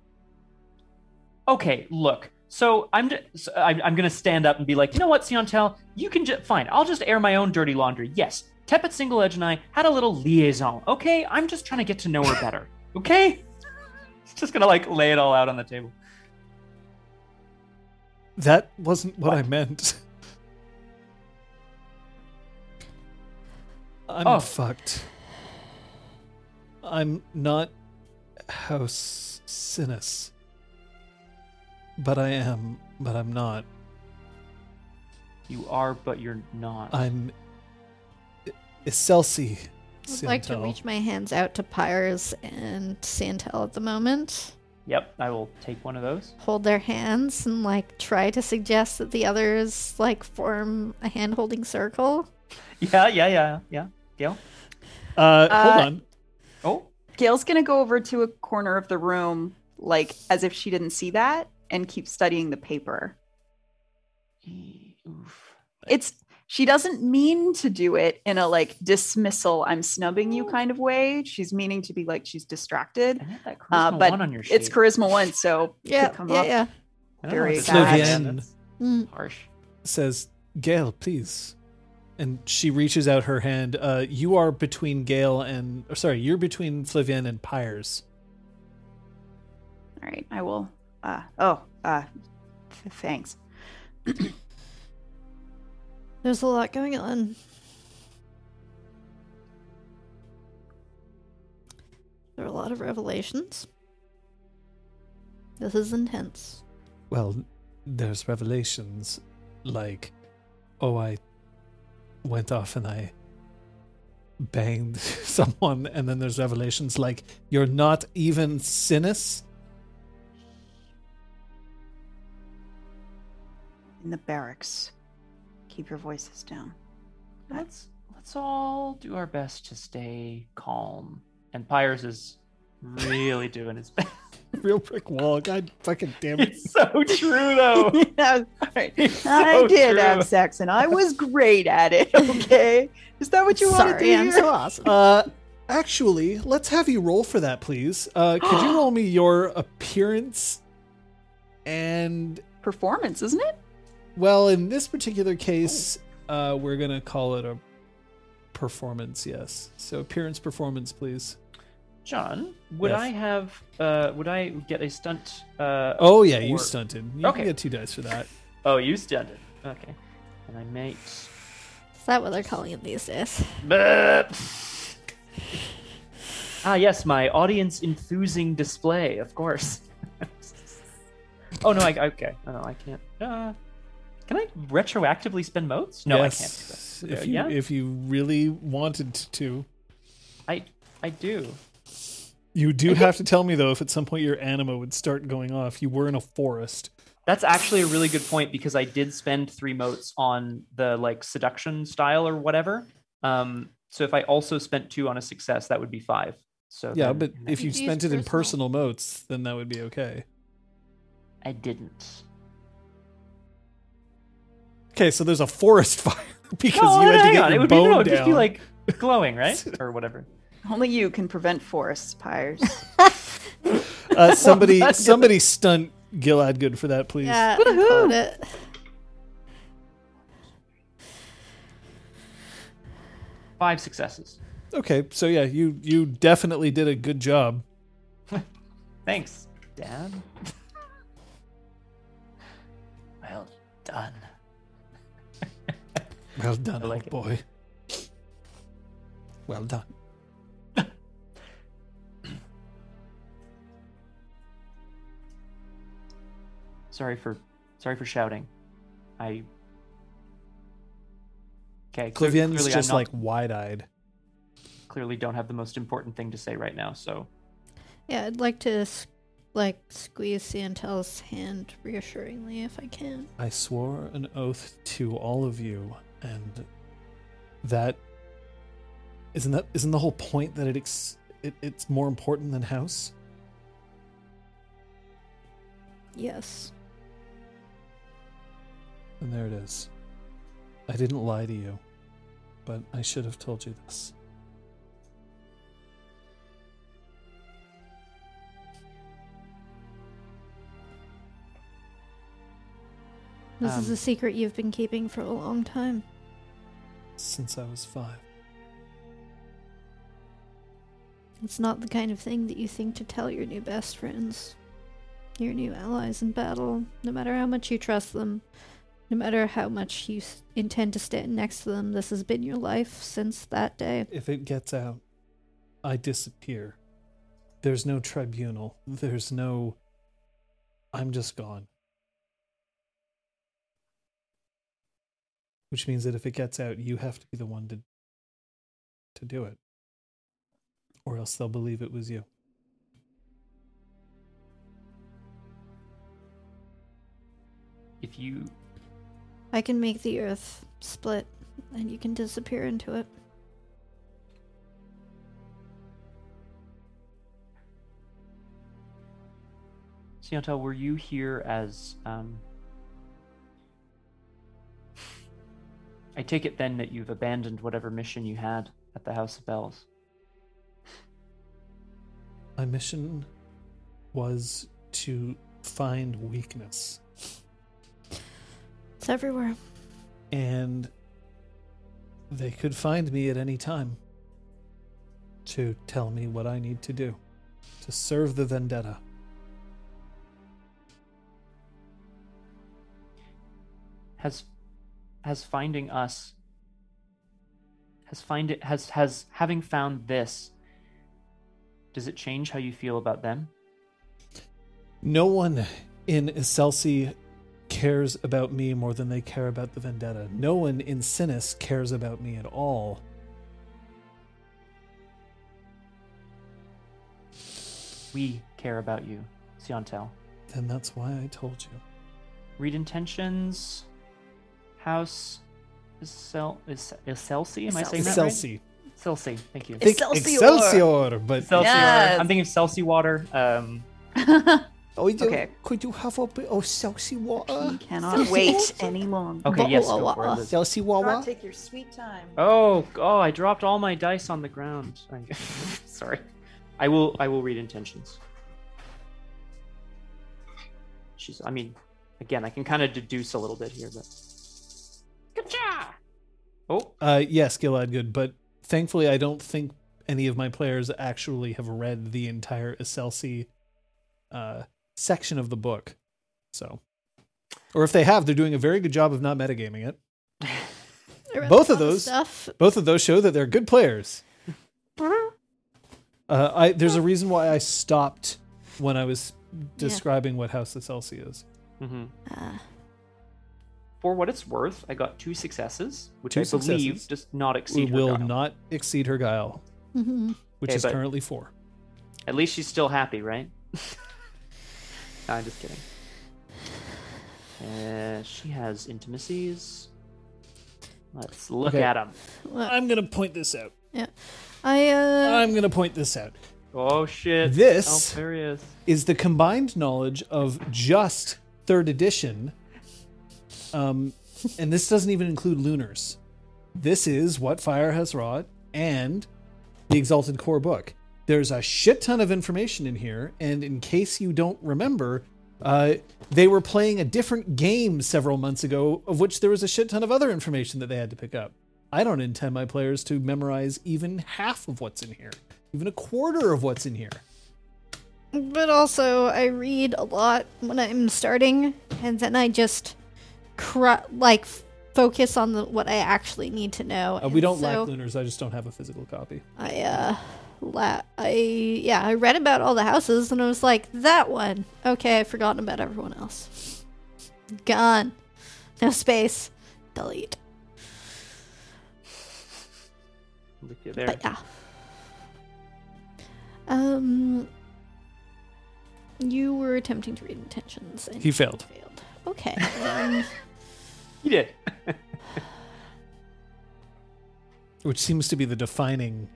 Okay, look. So I'm d- so I'm, I'm going to stand up and be like, you know what, Siantel? You can just... Fine, I'll just air my own dirty laundry. Yes, Tepet Single Edge and I had a little liaison, okay? I'm just trying to get to know her better, okay? Just gonna like lay it all out on the table. That wasn't what, what? I meant. I'm oh. fucked. I'm not House Sinis. But I am, but I'm not. You are, but you're not. I'm Excelsi. I would Siantel. Like to reach my hands out to Pyres and Siantel at the moment. Yep, I will take one of those. Hold their hands and like try to suggest that the others like form a hand-holding circle. Yeah, yeah, yeah, yeah. Gale? Uh, uh, hold on. Oh, Gale's gonna go over to a corner of the room, like as if she didn't see that, and keep studying the paper. Oof. It's. She doesn't mean to do it in a like dismissal, I'm snubbing you kind of way. She's meaning to be like she's distracted. I had that charisma uh, but one on your sheet. It's charisma one, so yeah, it could come yeah, up yeah. very Flavienne mm. harsh. Says, Gale, please. And she reaches out her hand. Uh, you are between Gale and, or sorry, you're between Flavienne and Pyres. All right, I will. Uh, oh, uh, th- thanks. There's a lot going on. There are a lot of revelations. This is intense. Well, there's revelations like, oh, I went off and I banged someone. And then there's revelations like, you're not even Sinis. In the barracks. Keep your voices down. Let's let's all do our best to stay calm. And Pyres is really doing his best. Real brick wall. God fucking damn it. It's so true, though. Yeah, right. It's I so did true. Have sex, and I was great at it, okay? Is that what you wanted to do? Sorry, I'm so awesome. Uh, actually, let's have you roll for that, please. Uh, could you roll me your appearance and... Performance, isn't it? Well, in this particular case, uh, we're going to call it a performance, yes. So appearance performance, please. John, would yes. I have, uh, would I get a stunt? Uh, oh, yeah, or... you stunted. You okay. can get two dice for that. Oh, you stunted. Okay. And I make... Is that what they're calling it these days? Ah, yes, my audience-enthusing display, of course. oh, no, I, okay. Oh, no, I can't. Uh... Can I retroactively spend modes? No, yes. I can't do that. If you, yeah? if you really wanted to. I I do. You do I have think... to tell me, though, if at some point your anima would start going off. You were in a forest. That's actually a really good point, because I did spend three motes on the like seduction style or whatever. Um, so if I also spent two on a success, that would be five. So yeah, then, but if you spent it personal. in personal motes, then that would be okay. I didn't. Okay, so there's a forest fire because no, you had to get your it would bone be, no, it'd down. It would just be like glowing, right? Or whatever. Only you can prevent forests, Pyres. uh, somebody well, somebody stunt Gil Adgood for that, please. Yeah, woo-hoo. It. Five successes. Okay, so yeah, you, you definitely did a good job. Thanks, Dad. Well done. Well done, like old boy. It. Well done. sorry for, sorry for shouting. I Okay, Flavienne's clearly just not, like, wide-eyed. Clearly don't have the most important thing to say right now, so... Yeah, I'd like to, like, squeeze Siantel's hand reassuringly if I can. I swore an oath to all of you, and that... Isn't that isn't the whole point that it, ex- it it's more important than house? Yes. And there it is. I didn't lie to you, but I should have told you this. This um, is a secret you've been keeping for a long time. Since I was five. It's not the kind of thing that you think to tell your new best friends, your new allies in battle, no matter how much you trust them, no matter how much you intend to stand next to them. This has been your life since that day. If it gets out, I disappear. There's no tribunal. There's no... I'm just gone. Which means that if it gets out, you have to be the one to, to do it. Or else they'll believe it was you. If you... I can make the earth split, and you can disappear into it. Siantel, were you here as... Um... I take it then that you've abandoned whatever mission you had at the House of Bells. My mission was to find weakness. It's everywhere. And they could find me at any time to tell me what I need to do to serve the vendetta. Has has finding us has find it has has having found this, does it change how you feel about them? No one in Iselsi cares about me more than they care about the vendetta. No one in Sinis cares about me at all. We care about you, Siantel. Then that's why I told you. Read intentions. House Isel- Is- Iselsi? Am I saying that right? Iselsi. Celsi, thank you. Excelsior. Excelsior, but Excelsior. Yes. I'm thinking of Celsi water. Um. oh, you, okay. Could you have a bit of Celsi water? You cannot Celsi wait water. Any longer. Okay, yes, go for it. Celsi water. Take your sweet time. Oh, oh! I dropped all my dice on the ground. Sorry. I will. I will read intentions. She's. I mean, again, I can kind of deduce a little bit here, but. Gotcha. Oh. Uh, yes, Gilad, good, but. Thankfully, I don't think any of my players actually have read the entire Excelsi uh, section of the book. So, or if they have, they're doing a very good job of not metagaming it. both of those, stuff. both of those show that they're good players. uh, I, there's a reason why I stopped when I was describing yeah. what House Excelsi is. Mm-hmm. Uh. For what it's worth, I got two successes, which two I believe successes. does not exceed her guile. Will not exceed her guile, mm-hmm. which okay, is currently four. At least she's still happy, right? No, I'm just kidding. Uh, she has intimacies. Let's look okay. at them. I'm going to point this out. Yeah, I. Uh... I'm going to point this out. Oh, shit. This oh, is the combined knowledge of just third edition... Um, and this doesn't even include Lunars. This is What Fire Has Wrought and the Exalted Core book. There's a shit ton of information in here, and in case you don't remember, uh, they were playing a different game several months ago, of which there was a shit ton of other information that they had to pick up. I don't intend my players to memorize even half of what's in here, even a quarter of what's in here. But also, I read a lot when I'm starting, and then I just... Cru- like f- focus on the what I actually need to know. Uh, we don't so, lack Lunars. I just don't have a physical copy. I uh, la- I yeah, I read about all the houses and I was like, that one. Okay, I've forgotten about everyone else. Gone. No space. Delete. with you there. But yeah. Um, you were attempting to read intentions. And he failed. failed. Okay. Um, he did. Which seems to be the defining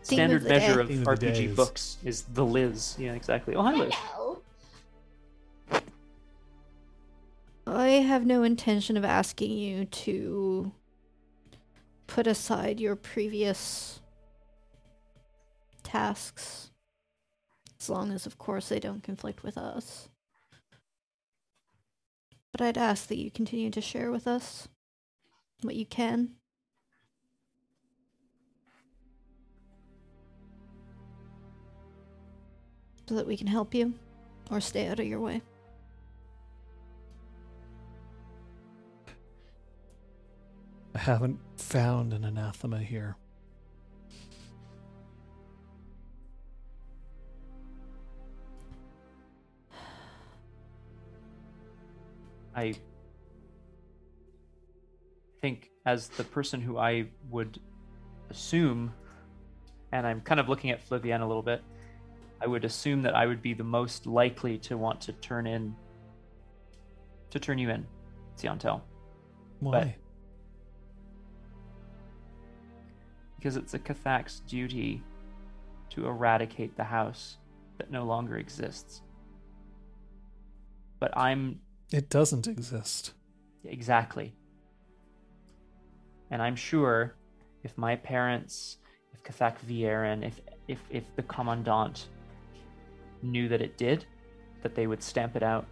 standard of the measure of theme R P G of books is the Liz. Yeah, exactly. Oh, hi, Liz. Hello. I have no intention of asking you to put aside your previous tasks, as long as, of course, they don't conflict with us. But I'd ask that you continue to share with us what you can. So that we can help you, or stay out of your way. I haven't found an anathema here. I think as the person who I would assume, and I'm kind of looking at Flavienne a little bit, I would assume that I would be the most likely to want to turn in, to turn you in, Siantel. Why? But because it's a Cathak's duty to eradicate the house that no longer exists. But I'm... It doesn't exist. Exactly. And I'm sure if my parents, if Cathak Viren, if, if if the Commandant knew that it did, that they would stamp it out.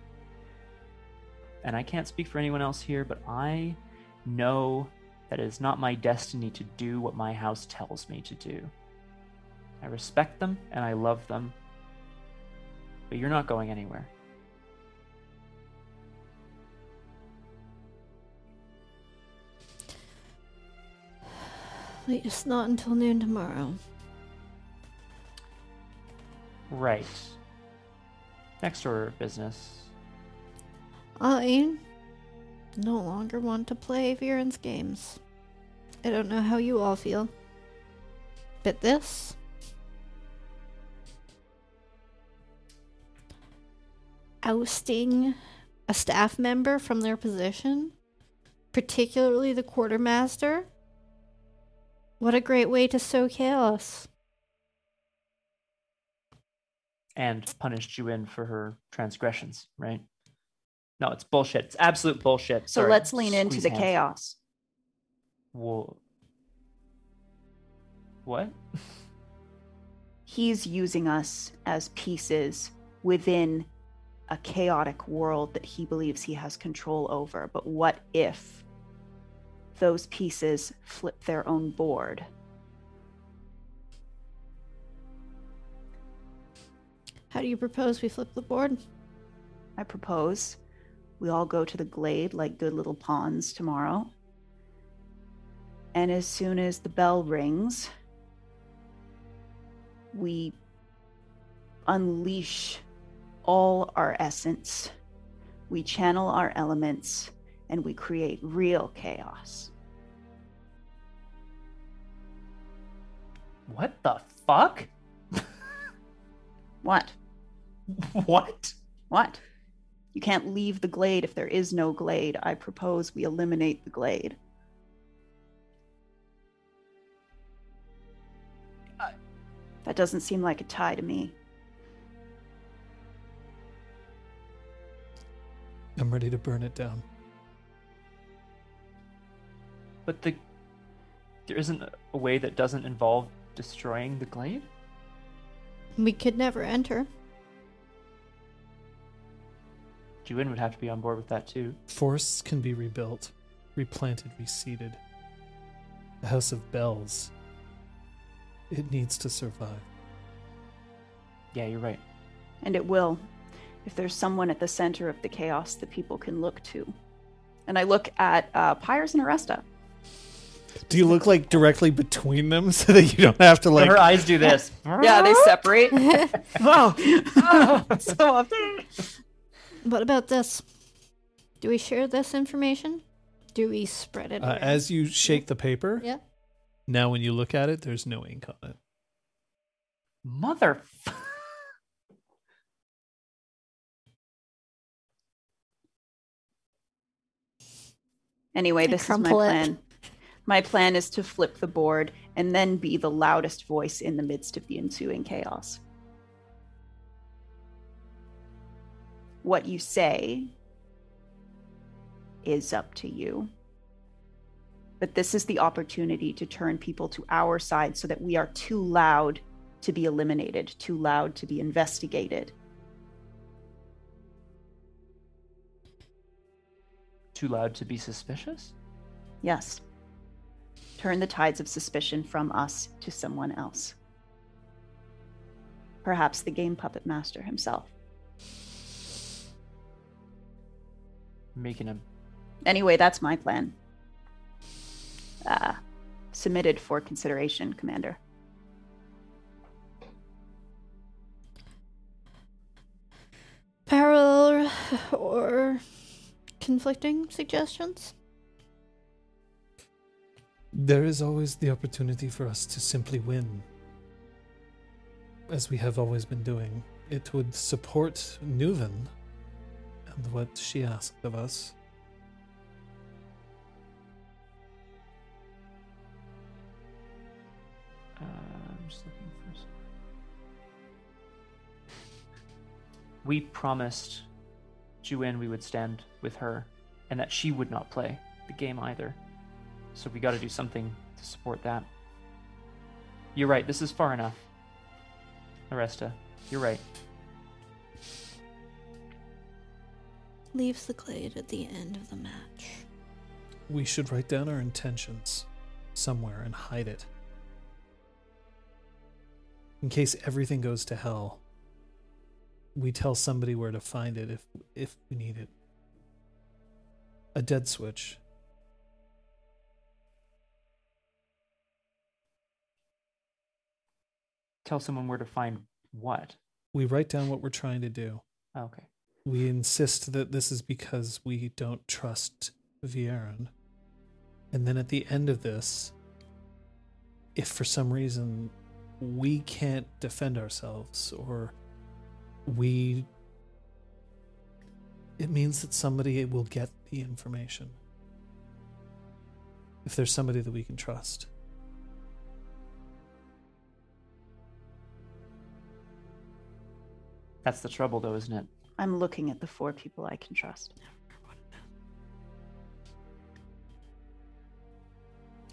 And I can't speak for anyone else here, but I know that it is not my destiny to do what my house tells me to do. I respect them and I love them, but you're not going anywhere. Latest not until noon tomorrow. Right. Next order of business. I no longer want to play Viren's games. I don't know how you all feel, but this... ousting a staff member from their position, particularly the quartermaster... What a great way to sow chaos. And punish Juin for her transgressions, right? No, it's bullshit. It's absolute bullshit. So Sorry. Let's lean Squeeze into the hands. Chaos. Whoa. What? He's using us as pieces within a chaotic world that he believes he has control over. But what if those pieces flip their own board? How do you propose we flip the board? I propose we all go to the glade like good little pawns tomorrow. And as soon as the bell rings, we unleash all our essence. We channel our elements. And we create real chaos. What the fuck? What? What? What? You can't leave the glade if there is no glade. I propose we eliminate the glade. Uh, that doesn't seem like a tie to me. I'm ready to burn it down. But the there isn't a way that doesn't involve destroying the glade? We could never enter. Juin would have to be on board with that too. Forests can be rebuilt, replanted, reseeded. The House of Bells. It needs to survive. Yeah, you're right. And it will. If there's someone at the center of the chaos that people can look to. And I look at uh, Pyres and Aresta. Do you look like directly between them so that you don't have to like... Her eyes do this. Yeah, they separate. Oh. Oh, so often. What about this? Do we share this information? Do we spread it? Uh, as you shake the paper, yeah. Now when you look at it, there's no ink on it. Mother... Anyway, this is my plan. My plan is to flip the board and then be the loudest voice in the midst of the ensuing chaos. What you say is up to you. But this is the opportunity to turn people to our side so that we are too loud to be eliminated, too loud to be investigated. Too loud to be suspicious? Yes. Turn the tides of suspicion from us to someone else. Perhaps the game puppet master himself. Making him. Anyway, that's my plan. Uh, submitted for consideration, Commander. Parallel or... conflicting suggestions? There is always the opportunity for us to simply win, as we have always been doing. It would support Nuven and what she asked of us. Uh, I'm just looking for something. We promised Juin we would stand with her, and that she would not play the game either. So we gotta do something to support that. You're right, this is far enough. Aresta, you're right. Leaves the glade at the end of the match. We should write down our intentions somewhere and hide it. In case everything goes to hell, we tell somebody where to find it if if we need it. A dead switch. Tell someone where to find what? We write down what we're trying to do. Oh, okay. We insist that this is because we don't trust Viren. And then at the end of this, if for some reason we can't defend ourselves or We, it means that somebody will get the information. If there's somebody that we can trust. That's the trouble though, isn't it? I'm looking at the four people I can trust.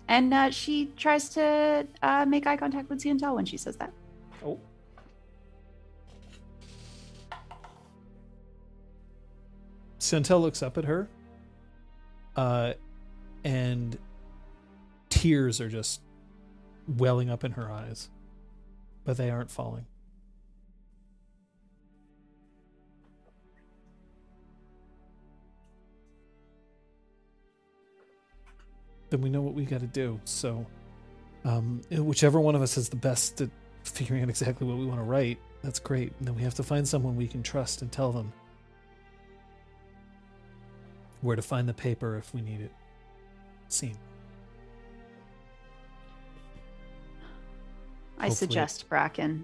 And uh, she tries to uh, make eye contact with Siantel when she says that. Oh. Siantel looks up at her, uh, and tears are just welling up in her eyes, but they aren't falling. Then we know what we got to do. So, um, whichever one of us is the best at figuring out exactly what we want to write, that's great. And then we have to find someone we can trust and tell them where to find the paper if we need it. Scene. I Hopefully. suggest Bracken.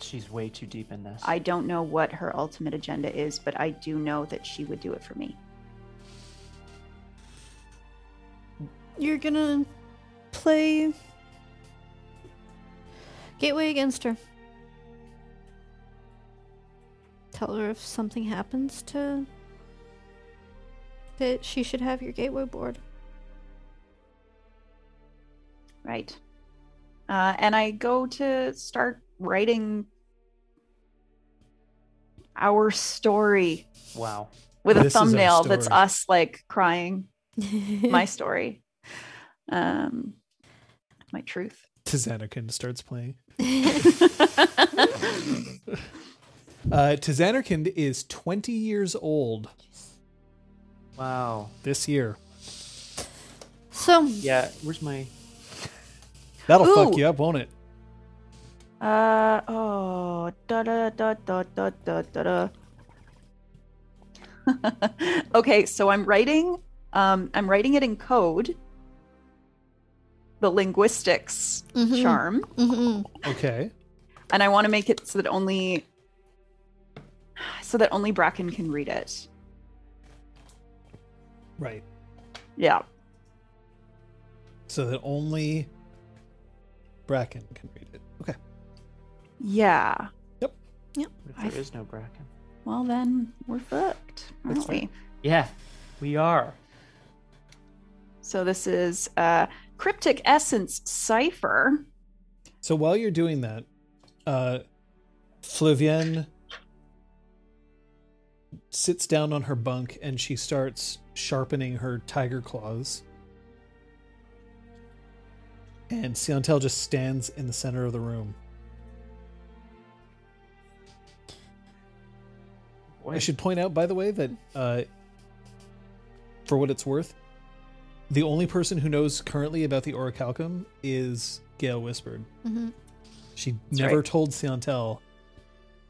She's way too deep in this. I don't know what her ultimate agenda is, but I do know that she would do it for me. You're gonna play Gateway against her. Tell her if something happens to... that she should have your gateway board. Right. Uh, and I go to start writing our story. Wow. With a this thumbnail that's us, like, crying. My story. Um, my truth. Zanarkind starts playing. Uh, Zanarkind is twenty years old. Wow. This year. So. Yeah, where's my... That'll Ooh. fuck you up, won't it? Uh, oh. Da da da da da da da. Okay, so I'm writing, um, I'm writing it in code, the linguistics mm-hmm. charm. Mm-hmm. Okay. And I want to make it so that only so that only Bracken can read it. Right. Yeah. So that only Bracken can read it. Okay. Yeah. Yep. Yep. But if there I... is no Bracken. Well, then we're fucked, aren't That's we? Right. Yeah, we are. So this is uh, Cryptic Essence Cipher. So while you're doing that, uh, Flavienne sits down on her bunk and she starts sharpening her tiger claws. And Siantel just stands in the center of the room. What? I should point out, by the way, that uh, for what it's worth, the only person who knows currently about the Orichalcum is Gale Whispered. Mm-hmm. She That's never right. told Siantel,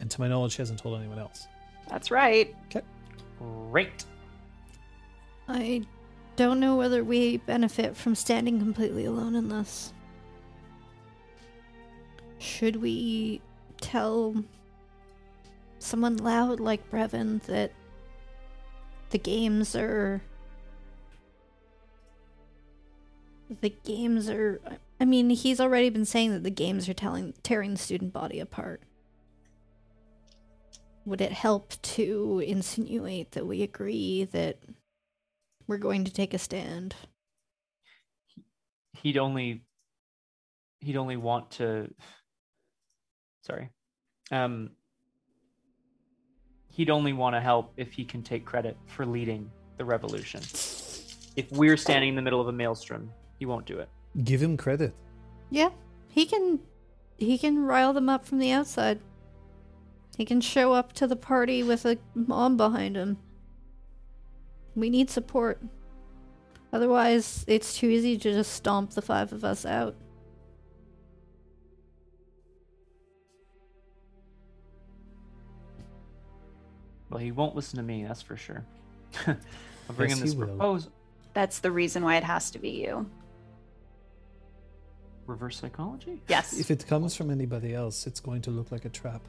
and to my knowledge, she hasn't told anyone else. That's right. Okay. Great. I don't know whether we benefit from standing completely alone in this. Should we tell someone loud like Brevin that the games are... The games are... I mean, he's already been saying that the games are telling, tearing the student body apart. Would it help to insinuate that we agree that we're going to take a stand? He'd only... He'd only want to... Sorry. Um, he'd only want to help if he can take credit for leading the revolution. If we're standing in the middle of a maelstrom, he won't do it. Give him credit. Yeah, he can he can rile them up from the outside. He can show up to the party with a mom behind him. We need support. Otherwise, it's too easy to just stomp the five of us out. Well, he won't listen to me, that's for sure. I'll bring yes, him this proposal. That's the reason why it has to be you. Reverse psychology? Yes. If it comes from anybody else, it's going to look like a trap.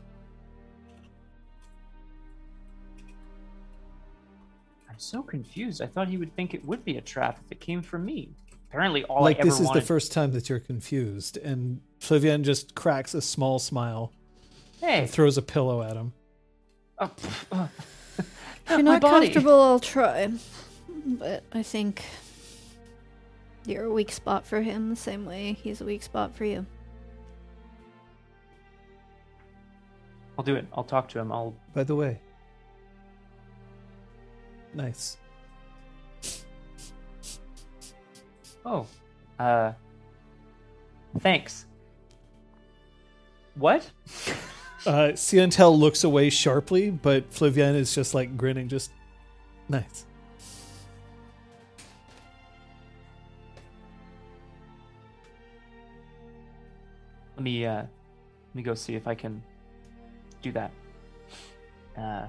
I'm so confused. I thought he would think it would be a trap if it came from me. Apparently all like I ever wanted... Like, this is the first time that you're confused, and Flavienne just cracks a small smile. Hey. And throws a pillow at him. Oh, oh. If you're not comfortable, I'll try. But I think... You're a weak spot for him the same way he's a weak spot for you. I'll do it. I'll talk to him. I'll... By the way. Nice. Oh. Uh... Thanks. What? uh, Siantel looks away sharply, but Flavienne is just, like, grinning, just... Nice. Let me, uh, let me go see if I can do that. Uh,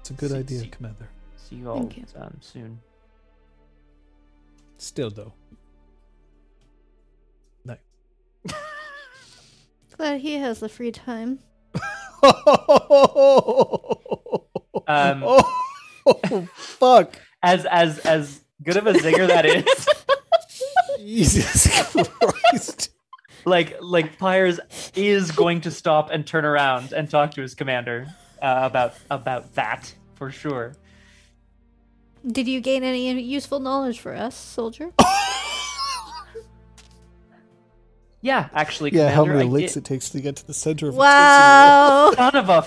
it's a good see, idea, see, Commander. See you all you. Um, soon. Still, though. No. Glad he has the free time. um, oh, fuck. As, as, as good of a zinger that is. Jesus Christ. Like, like Pyres is going to stop and turn around and talk to his commander uh, about about that for sure. Did you gain any useful knowledge for us, soldier? Yeah, actually, yeah. Commander, how many I licks did... it takes to get to the center of wow. a Wow! Son of a.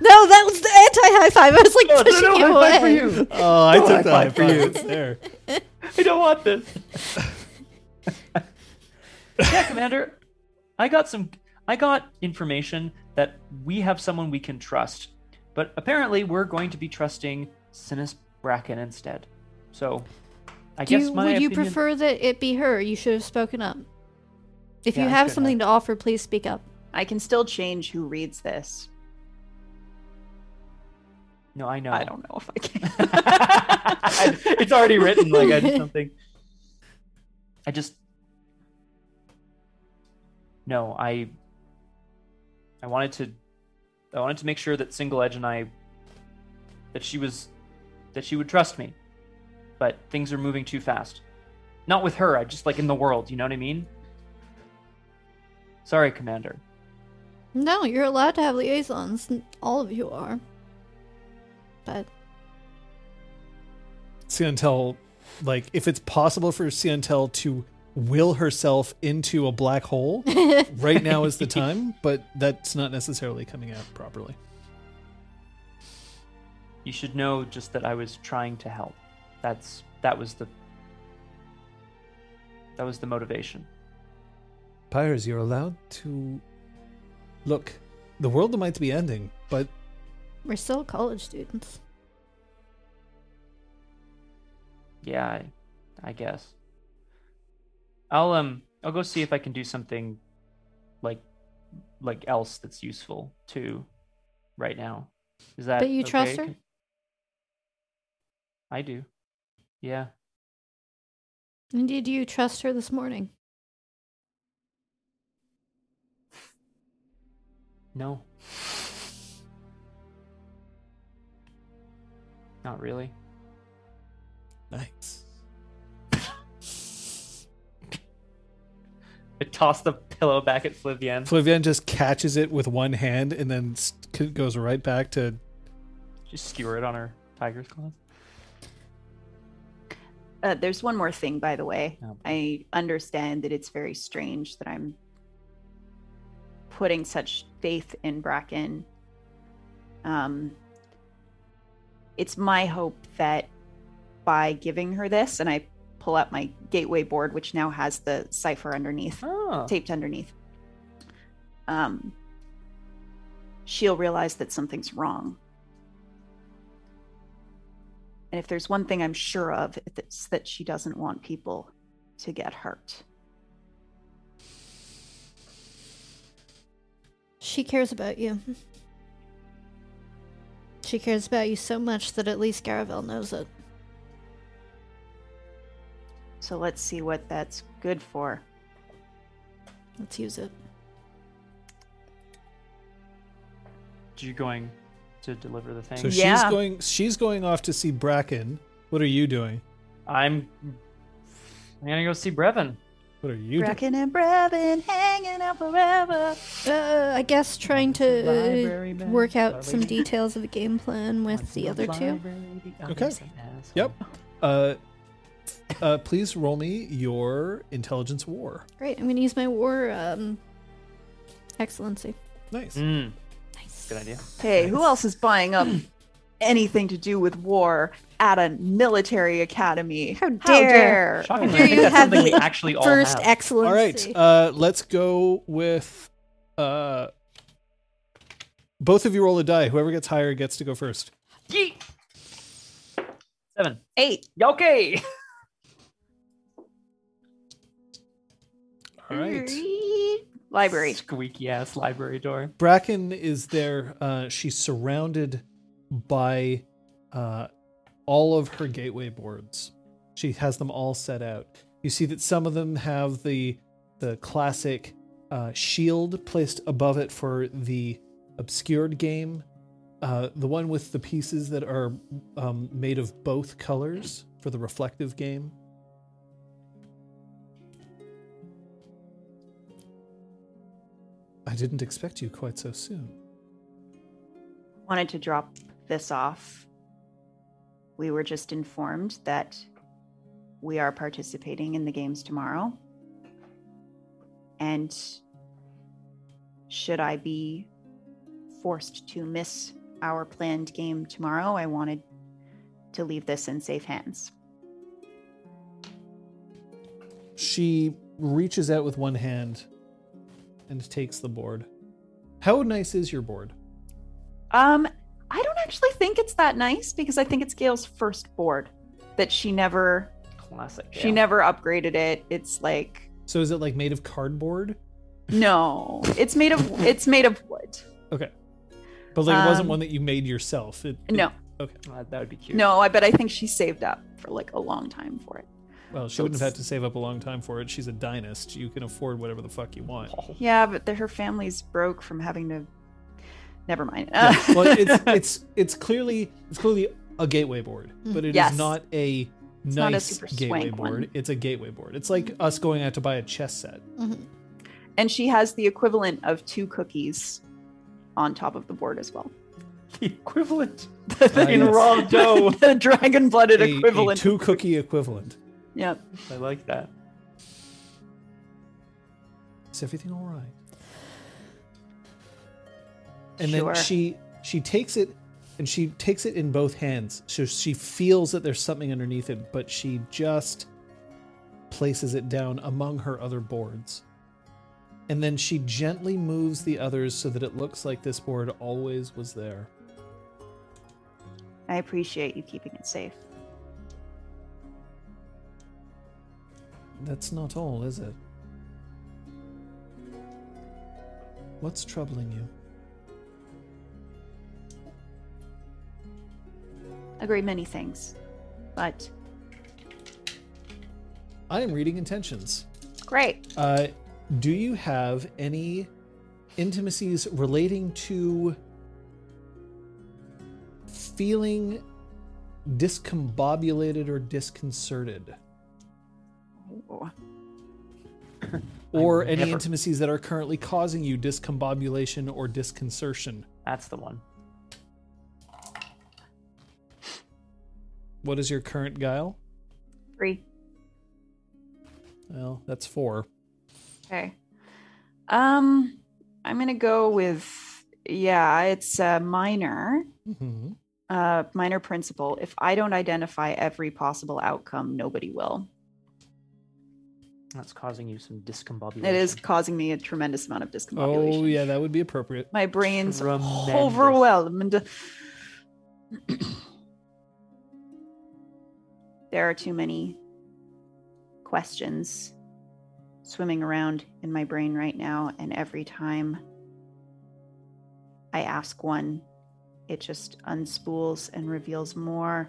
No, that was the anti-high five. I was like no, pushing no, no, you away. For you. Oh, I no, took the high five for you. It's there. I don't want this. Yeah, Commander, I got some. I got information that we have someone we can trust, but apparently we're going to be trusting Sinis Bracken instead. So, I Do guess my would opinion... you prefer that it be her? You should have spoken up. If yeah, you have something have. to offer, please speak up. I can still change who reads this. No, I know. I don't know if I can. It's already written. Like I did something. I just. no, I I wanted to I wanted to make sure that Single Edge and I that she was that she would trust me. But things are moving too fast. Not with her, I just like in the world, you know what I mean? Sorry, Commander. No, you're allowed to have liaisons. All of you are. But Siantel, like, if it's possible for Siantel to will herself into a black hole, right now is the time, but that's not necessarily coming out properly. You should know just that I was trying to help. That's that was the that was the motivation. Pyres, you're allowed to look. The world might be ending, but we're still college students. Yeah, I, I guess. I'll um I'll go see if I can do something like like else that's useful too right now. Is that But you okay? trust her? I do. Yeah. And did you trust her this morning? No. Not really. Nice. I toss the pillow back at Flavienne. Flavienne just catches it with one hand and then st- goes right back to... Just skewer it on her tiger's claws. Uh, there's one more thing, by the way. Oh. I understand that it's very strange that I'm putting such faith in Bracken. Um, it's my hope that by giving her this, and I pull up my gateway board, which now has the cipher underneath, oh. taped underneath. Um, she'll realize that something's wrong. And if there's one thing I'm sure of, it's that she doesn't want people to get hurt. She cares about you. She cares about you so much that at least Garavel knows it. So let's see what that's good for. Let's use it. Are you going to deliver the thing? So yeah. she's going she's going off to see Bracken. What are you doing? I'm I'm gonna go see Brevin. What are you Bracken doing? Bracken and Brevin hanging out forever. Uh, I guess trying to uh, work out some details of the game plan with the other two. Okay. Yep. Uh Uh, please roll me your intelligence war. Great. I'm going to use my war um, excellency. Nice. Mm. Nice. Good idea. Hey, nice. Who else is buying up anything to do with war at a military academy? How dare. How dare. Shockingly, I think that's something we actually all have. First excellency. All right. Uh, let's go with uh, both of you roll a die. Whoever gets higher gets to go first. Yeet. Seven. Eight. Okay. All right. Library. Squeaky ass library door. Bracken is there. Uh, she's surrounded by uh, all of her gateway boards. She has them all set out. You see that some of them have the the classic uh, shield placed above it for the obscured game. Uh, the one with the pieces that are um, made of both colors for the reflective game. I didn't expect you quite so soon. I wanted to drop this off. We were just informed that we are participating in the games tomorrow. And should I be forced to miss our planned game tomorrow, I wanted to leave this in safe hands. She reaches out with one hand and takes the board. How nice is your board? Um, I don't actually think it's that nice because I think it's Gale's first board that she never classic. Gale. She never upgraded it. It's like So is it like made of cardboard? No. It's made of it's made of wood. Okay. But like, it wasn't um, one that you made yourself. It, it, no. Okay. Uh, that would be cute. No, I bet I think she saved up for like a long time for it. Well, she so wouldn't it's... have had to save up a long time for it. She's a dynast. You can afford whatever the fuck you want. Yeah, but the, her family's broke from having to... Never mind. Uh. Yeah. Well, it's it's it's clearly it's clearly a gateway board, but it yes. is not a it's nice not a super gateway board. One. It's a gateway board. It's like us going out to buy a chess set. Mm-hmm. And she has the equivalent of two cookies on top of the board as well. The equivalent the, the, uh, in yes. raw dough. The dragon blooded equivalent. A two cookie equivalent. Yep. I like that. Is everything all right? And sure. then she she takes it and she takes it in both hands. So she feels that there's something underneath it, but she just places it down among her other boards. And then she gently moves the others so that it looks like this board always was there. I appreciate you keeping it safe. That's not all, is it? What's troubling you? A great many things, but... I am reading intentions. Great. Uh, do you have any intimacies relating to feeling discombobulated or disconcerted? Oh. Or any never... intimacies that are currently causing you discombobulation or disconcertion? That's the one. What is your current guile? Three. Well, that's four. Okay. Um, I'm going to go with, yeah, it's a minor, mm-hmm. uh, minor principle. If I don't identify every possible outcome, nobody will. That's causing you some discombobulation. It is causing me a tremendous amount of discombobulation. Oh, yeah, that would be appropriate. My brain's tremendous. Overwhelmed. There are too many questions swimming around in my brain right now, and every time I ask one, it just unspools and reveals more.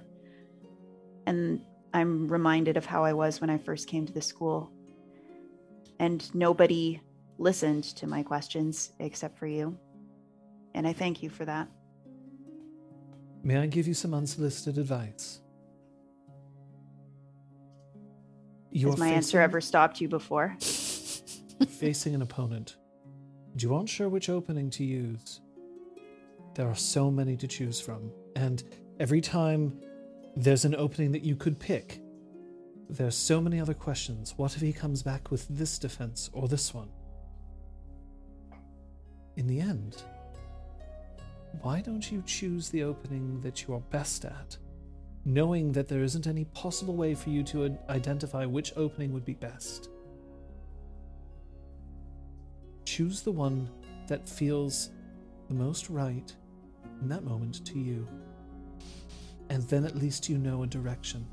And I'm reminded of how I was when I first came to the school, and nobody listened to my questions except for you, and I thank you for that. May I give you some unsolicited advice? You're Has my facing, answer ever stopped you before? Facing an opponent, and you aren't sure which opening to use. There are so many to choose from, and every time there's an opening that you could pick, there's so many other questions. What if he comes back with this defense or this one? In the end, why don't you choose the opening that you are best at? Knowing that there isn't any possible way for you to identify which opening would be best. Choose the one that feels the most right in that moment to you, and then at least you know a direction.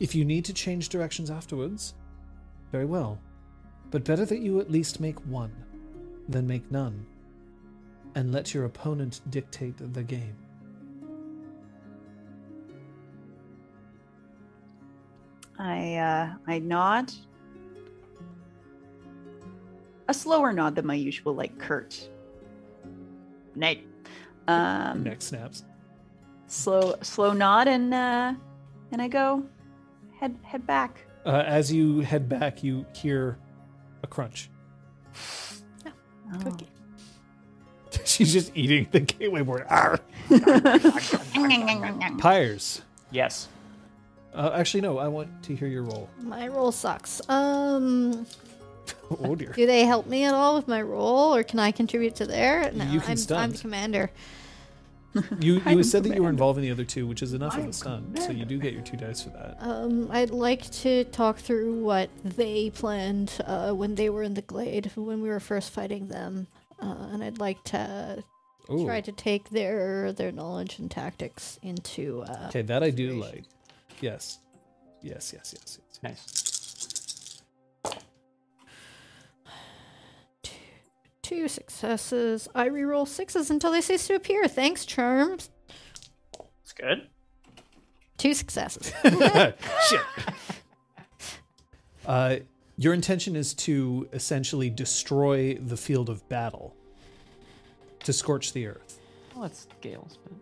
If you need to change directions afterwards, very well, but better that you at least make one than make none, and let your opponent dictate the game. I uh, I nod. A slower nod than my usual, like, curt. Night. Um, Neck snaps. Slow slow nod, and uh, and I go head head back. Uh, as you head back, you hear a crunch. Oh, oh. Cookie. She's just eating the gateway board. Pyres. Yes. Uh, actually, no, I want to hear your roll. My roll sucks. Um, oh, dear. Do they help me at all with my roll, or can I contribute to their? No, you can I'm, stun. I'm the commander. You you said commander. that you were involved in the other two, which is enough I'm of a stun, commander. So you do get your two dice for that. Um, I'd like to talk through what they planned uh, when they were in the glade, when we were first fighting them, uh, and I'd like to... Ooh. Try to take their, their knowledge and tactics into... Uh, okay, that I do like. Yes. Yes, yes, yes, yes. Nice. Two, two successes. I reroll sixes until they cease to appear. Thanks, Charms. That's good. Two successes. Shit. Uh, your intention is to essentially destroy the field of battle, to scorch the earth. Well, that's Gale's bit.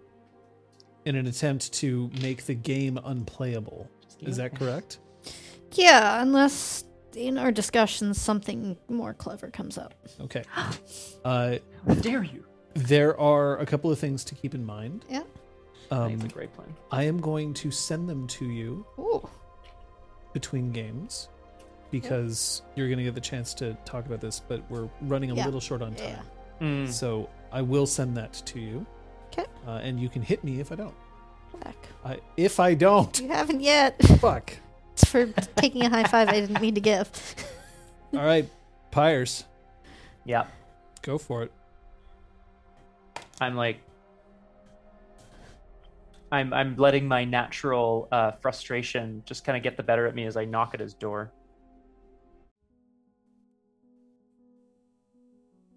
In an attempt to make the game unplayable. Is that correct? Yeah, unless in our discussions something more clever comes up. Okay. Uh, How dare you? There are a couple of things to keep in mind. Yeah. Um, that's a great plan. I am going to send them to you Ooh. between games because yeah. you're going to get the chance to talk about this, but we're running a yeah. little short on time. Yeah. Mm. So I will send that to you. Okay. Uh, and you can hit me if I don't. Back. I, if I don't. You haven't yet. Fuck. It's for taking a high five I didn't mean to give. All right, Pyres. Yeah. Go for it. I'm like, I'm I'm letting my natural uh, frustration just kind of get the better of me as I knock at his door.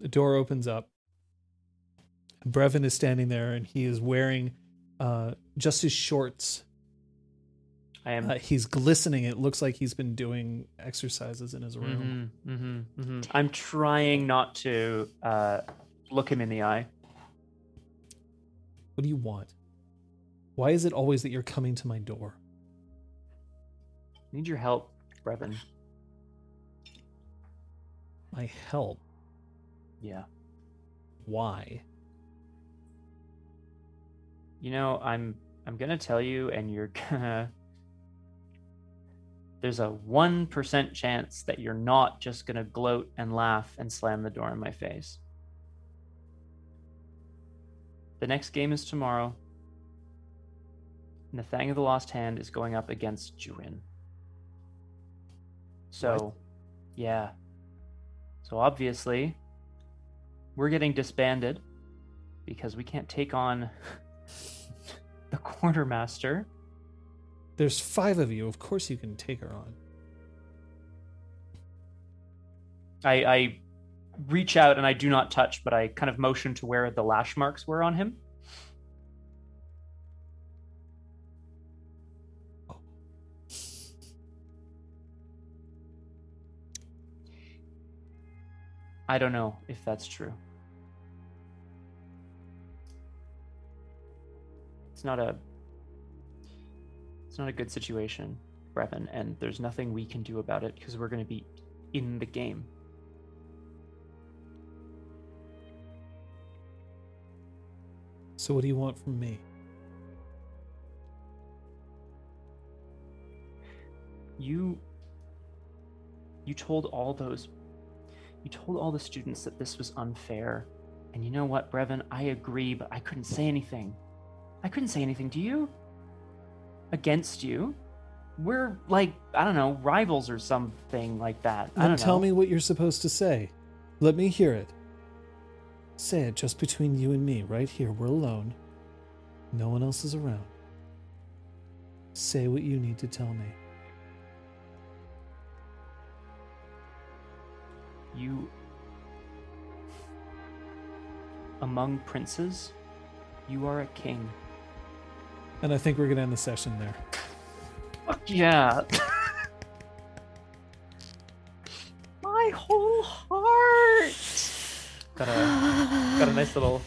The door opens up. Brevin is standing there, and he is wearing uh, just his shorts. I am. Uh, he's glistening. It looks like he's been doing exercises in his room. Mm-hmm, mm-hmm, mm-hmm. I'm trying not to uh, look him in the eye. What do you want? Why is it always that you're coming to my door? I need your help, Brevin. My help? Yeah. Why? You know, I'm I'm gonna tell you, and you're gonna. There's a one percent chance that you're not just gonna gloat and laugh and slam the door in my face. The next game is tomorrow. And the Thang of the Lost Hand is going up against Juin. So, what? yeah. So obviously, we're getting disbanded because we can't take on the quartermaster. There's five of you. Of course you can take her on. I... I reach out, and I do not touch, but I kind of motion to where the lash marks were on him. Oh. I don't know if that's true. It's not a... It's not a good situation, Brevin, and there's nothing we can do about it, because we're going to be in the game. So what do you want from me? You you told all those you told all the students that this was unfair. And you know what, Brevin, I agree, but I couldn't say anything. I couldn't say anything to you. Against you. We're like, I don't know, rivals or something like that. I don't know. Tell me what you're supposed to say. Let me hear it. Say it just between you and me, right here. We're alone. No one else is around. Say what you need to tell me. You... Among princes, you are a king. And I think we're going to end the session there. Fuck yeah. My whole heart... Got a, got a nice little,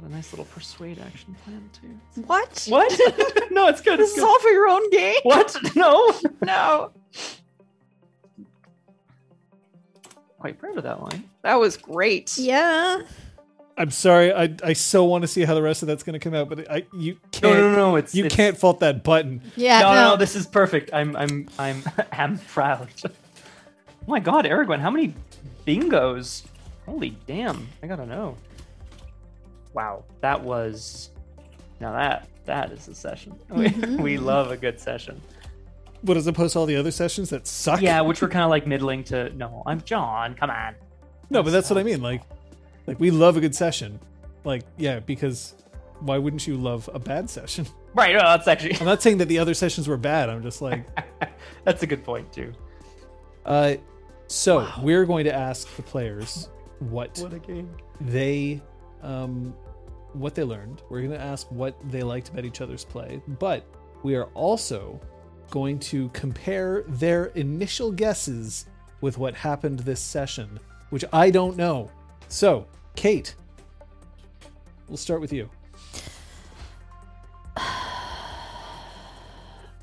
got a nice little persuade action plan too. What? What? No, it's good. This it's is good. All for your own game. What? No, no. Quite proud of that one. That was great. Yeah. I'm sorry. I I so want to see how the rest of that's going to come out, but I you can't. No, no, no. It's, you it's, can't fault that button. Yeah. No, no, no. This is perfect. I'm I'm I'm I'm proud. Oh my God, Aragorn, how many bingos? Holy damn, I gotta know. Wow, that was... Now that, that is a session. We, mm-hmm. we love a good session. But as opposed to all the other sessions that suck? Yeah, which were kind of like middling to, no, I'm John, come on. No, but that's what I mean. Like, like we love a good session. Like, yeah, because why wouldn't you love a bad session? Right, well, that's actually... I'm not saying that the other sessions were bad, I'm just like... That's a good point, too. Uh, So, wow. We're going to ask the players... What, what a game. They, um, what they learned. We're going to ask what they liked about each other's play, but we are also going to compare their initial guesses with what happened this session, which I don't know. So, Kate, we'll start with you.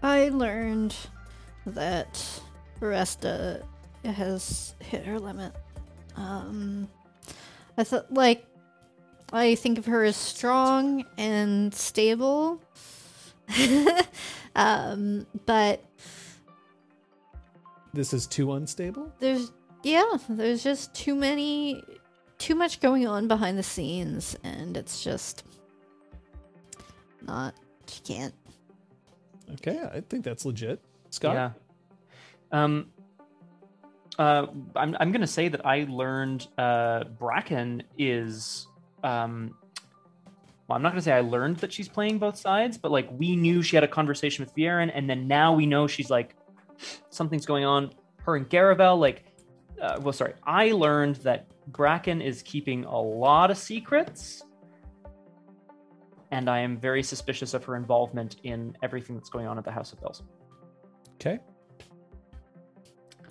I learned that Aresta has hit her limit. Um, I thought, like, I think of her as strong and stable, um, but this is too unstable. There's yeah, there's just too many, too much going on behind the scenes, and it's just not. She can't. Okay, I think that's legit, Scott. Yeah. Um. Uh, I'm I'm gonna say that I learned uh, Bracken is. Um, well, I'm not going to say I learned that she's playing both sides, but like we knew she had a conversation with Viren, and then now we know she's like, something's going on. Her and Garavel, like, uh, well, sorry, I learned that Bracken is keeping a lot of secrets, and I am very suspicious of her involvement in everything that's going on at the House of Bells. Okay.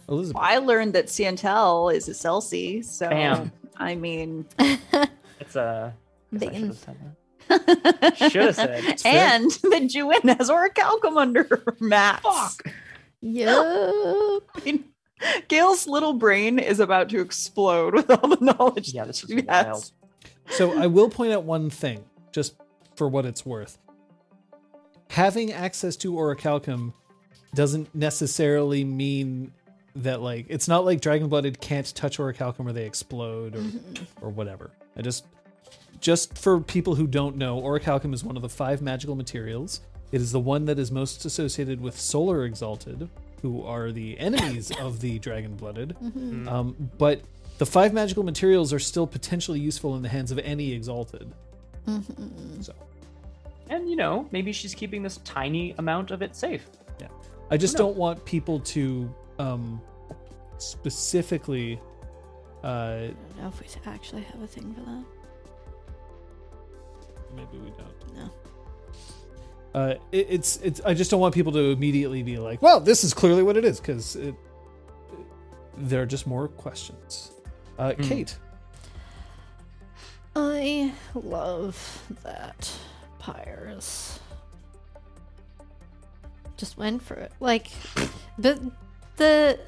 Elizabeth. I learned that Siantel is a Celsi, so Bam. I mean... It's a. Uh, should have said that. Should have said. And the Juin has Orichalcum under her mask. Fuck. Yep. I mean, Gale's little brain is about to explode with all the knowledge. Yeah, this is wild. So I will point out one thing, just for what it's worth. Having access to Orichalcum doesn't necessarily mean that, like, it's not like Dragonblooded can't touch Orichalcum or they explode or or whatever. I just, just for people who don't know, Orichalcum is one of the five magical materials. It is the one that is most associated with Solar Exalted, who are the enemies of the Dragon-Blooded. Mm-hmm. Um, but the five magical materials are still potentially useful in the hands of any Exalted. Mm-hmm. So, and, you know, maybe she's keeping this tiny amount of it safe. Yeah, I just don't want people to um, specifically... Uh, I don't know if we actually have a thing for that. Maybe we don't. No. Uh, it, it's it's. I just don't want people to immediately be like, "Well, this is clearly what it is," because it, it, there are just more questions. Uh, mm. Kate, I love that Pyres just went for it. Like, but the.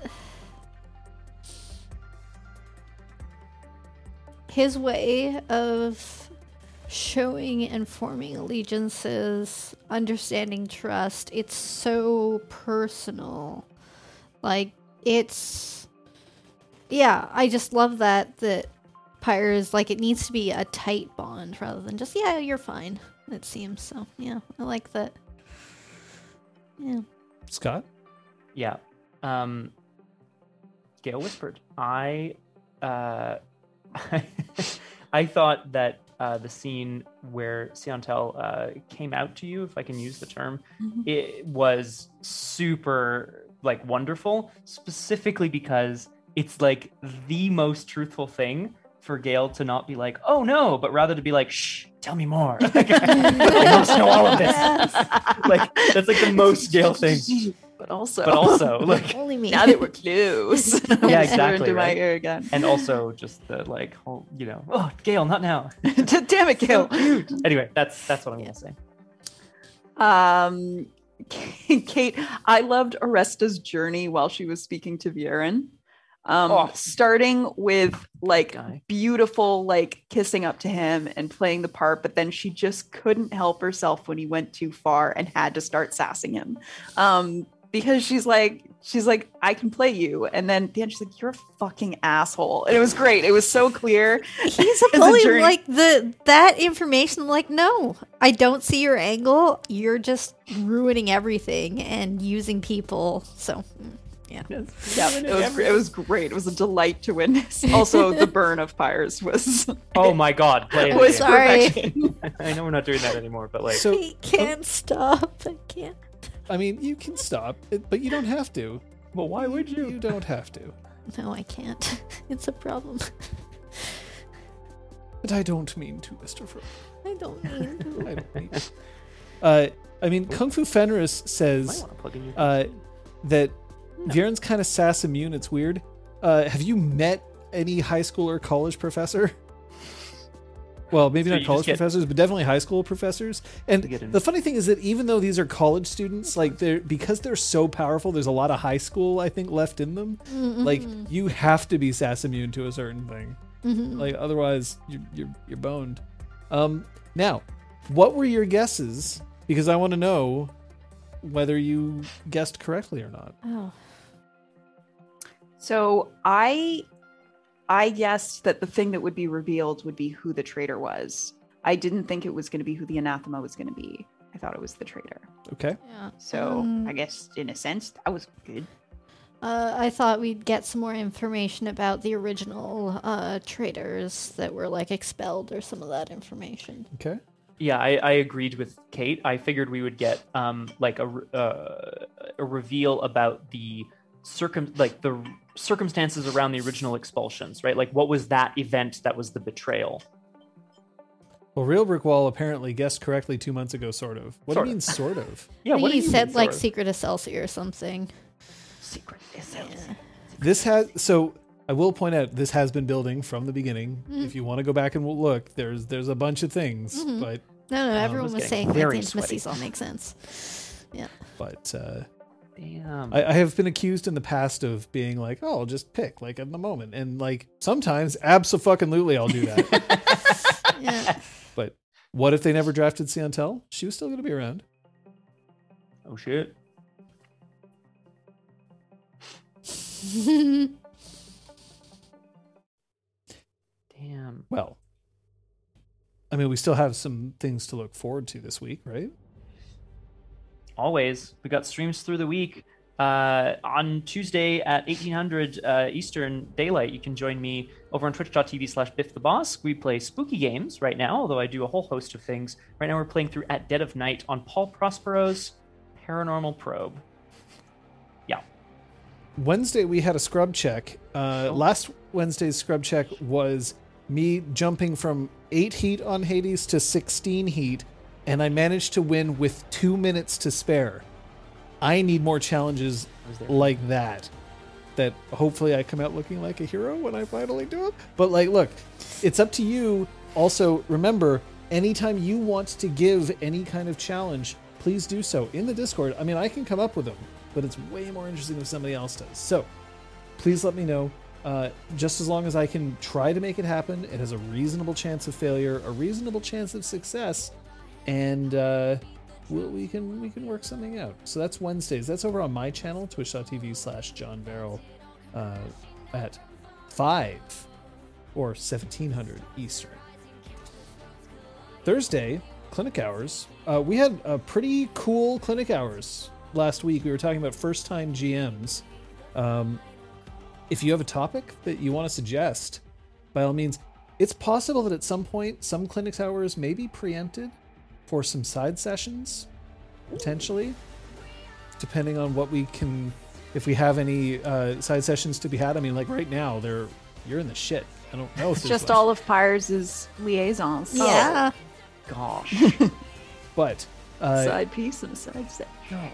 His way of showing and forming allegiances, understanding trust, it's so personal. Like, it's... Yeah, I just love that, that Pyres, like, it needs to be a tight bond rather than just, yeah, you're fine, it seems. So, yeah, I like that. Yeah. Scott? Yeah. Um, Gale Whispered. I, uh... I thought that uh, the scene where Siantel uh, came out to you, if I can use the term, mm-hmm. it was super, like, wonderful, specifically because it's, like, the most truthful thing for Gale to not be like, oh, no, but rather to be like, shh, tell me more. Like, I must know all of this. Like, that's, like, the most Gale thing. But also, but also, like, only me. Now that we're close, yeah, exactly. Right? My ear again. And also, just the like, whole, you know, oh, Gale, not now. Damn it, Gale. Anyway, that's that's what I'm yeah. gonna say. Um, Kate, I loved Aresta's journey while she was speaking to Viren. Um, oh. Starting with like beautiful, like kissing up to him and playing the part, but then she just couldn't help herself when he went too far and had to start sassing him. Um, Because she's like, she's like, I can play you. And then at the end, she's like, you're a fucking asshole. And it was great. It was so clear. He's a bully. Like, the that information, I'm like, no, I don't see your angle. You're just ruining everything and using people. So, yeah. Yes. Yeah, it was, it was great. It was a delight to witness. Also, the burn of Pyres was... Oh, my God. Play it sorry. I know we're not doing that anymore, but like... So, I can't oh. stop. I can't. I mean, you can stop, but you don't have to. Well, why would you? You don't have to. No, I can't. It's a problem. But I don't mean to, Mister Fro. I don't mean to. I don't mean to. Uh, I mean, Kung Fu Fenris says uh, that no. Viren's kind of sass immune. It's weird. Uh, have you met any high school or college professor? Well, maybe so not college get... professors, but definitely high school professors. And the funny thing is that even though these are college students, like they're because they're so powerful, there's a lot of high school, I think, left in them. Mm-hmm. Like you have to be sass immune to a certain thing. Mm-hmm. Like otherwise, you're you're, you're boned. Um, now, what were your guesses? Because I want to know whether you guessed correctly or not. Oh. So I. I guessed that the thing that would be revealed would be who the traitor was. I didn't think it was going to be who the anathema was going to be. I thought it was the traitor. Okay. Yeah. So um, I guess in a sense that was good. Uh, I thought we'd get some more information about the original uh, traitors that were like expelled or some of that information. Okay. Yeah, I, I agreed with Kate. I figured we would get um, like a, uh, a reveal about the circum like the circumstances around the original expulsions, right? Like what was that event that was the betrayal? Well, Real Brick Wall apparently guessed correctly two months ago, sort of. What sort do you mean, sort of? Yeah, what he do you said mean, like Secret Excelsior or something. Secret Excelsior. Yeah. This has so I will point out this has been building from the beginning. Mm-hmm. If you want to go back and look, there's there's a bunch of things, mm-hmm. but no, no, um, everyone was saying that the intimacies all make sense. Yeah, but. uh Damn. I, I have been accused in the past of being like, oh, I'll just pick like in the moment. And like sometimes abso-fucking-lutely I'll do that. Yeah. But what if they never drafted Siantel? She was still going to be around. Oh, shit. Damn. Well, I mean, we still have some things to look forward to this week, right? Always. We got streams through the week. Uh, on Tuesday at eighteen hundred uh, Eastern Daylight, you can join me over on twitch.tv slash bifftheboss. We play spooky games right now, although I do a whole host of things. Right now we're playing through At Dead of Night on Paul Prospero's Paranormal Probe. Yeah. Wednesday we had a scrub check. Uh, oh. Last Wednesday's scrub check was me jumping from eight heat on Hades to sixteen heat. And I managed to win with two minutes to spare. I need more challenges like that. That hopefully I come out looking like a hero when I finally do it. But like, look, it's up to you. Also, remember, anytime you want to give any kind of challenge, please do so in the Discord. I mean, I can come up with them, but it's way more interesting if somebody else does. So please let me know. Uh, just as long as I can try to make it happen, it has a reasonable chance of failure, a reasonable chance of success. And uh, we'll, we can we can work something out. So that's Wednesdays. That's over on my channel, twitch.tv slash John Barrel, uh, at five or seventeen hundred Eastern. Thursday, clinic hours. Uh, we had a pretty cool clinic hours last week. We were talking about first-time G Ms. Um, if you have a topic that you want to suggest, by all means, it's possible that at some point, some clinic hours may be preempted for some side sessions, potentially, depending on what we can, if we have any uh, side sessions to be had. I mean, like right now, they're you're in the shit. I don't know. If it's just left. All of Pyres' liaisons. Yeah. Oh, gosh. But uh, side piece and side session. No.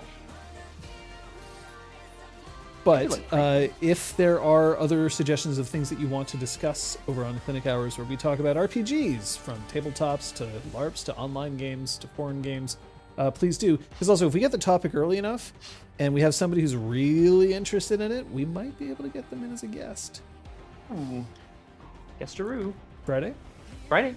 But uh, if there are other suggestions of things that you want to discuss over on Clinic Hours, where we talk about R P Gs from tabletops to LARPs to online games to porn games, uh, please do. Because also, if we get the topic early enough and we have somebody who's really interested in it, we might be able to get them in as a guest. Oh, guestaroo. Friday? Friday.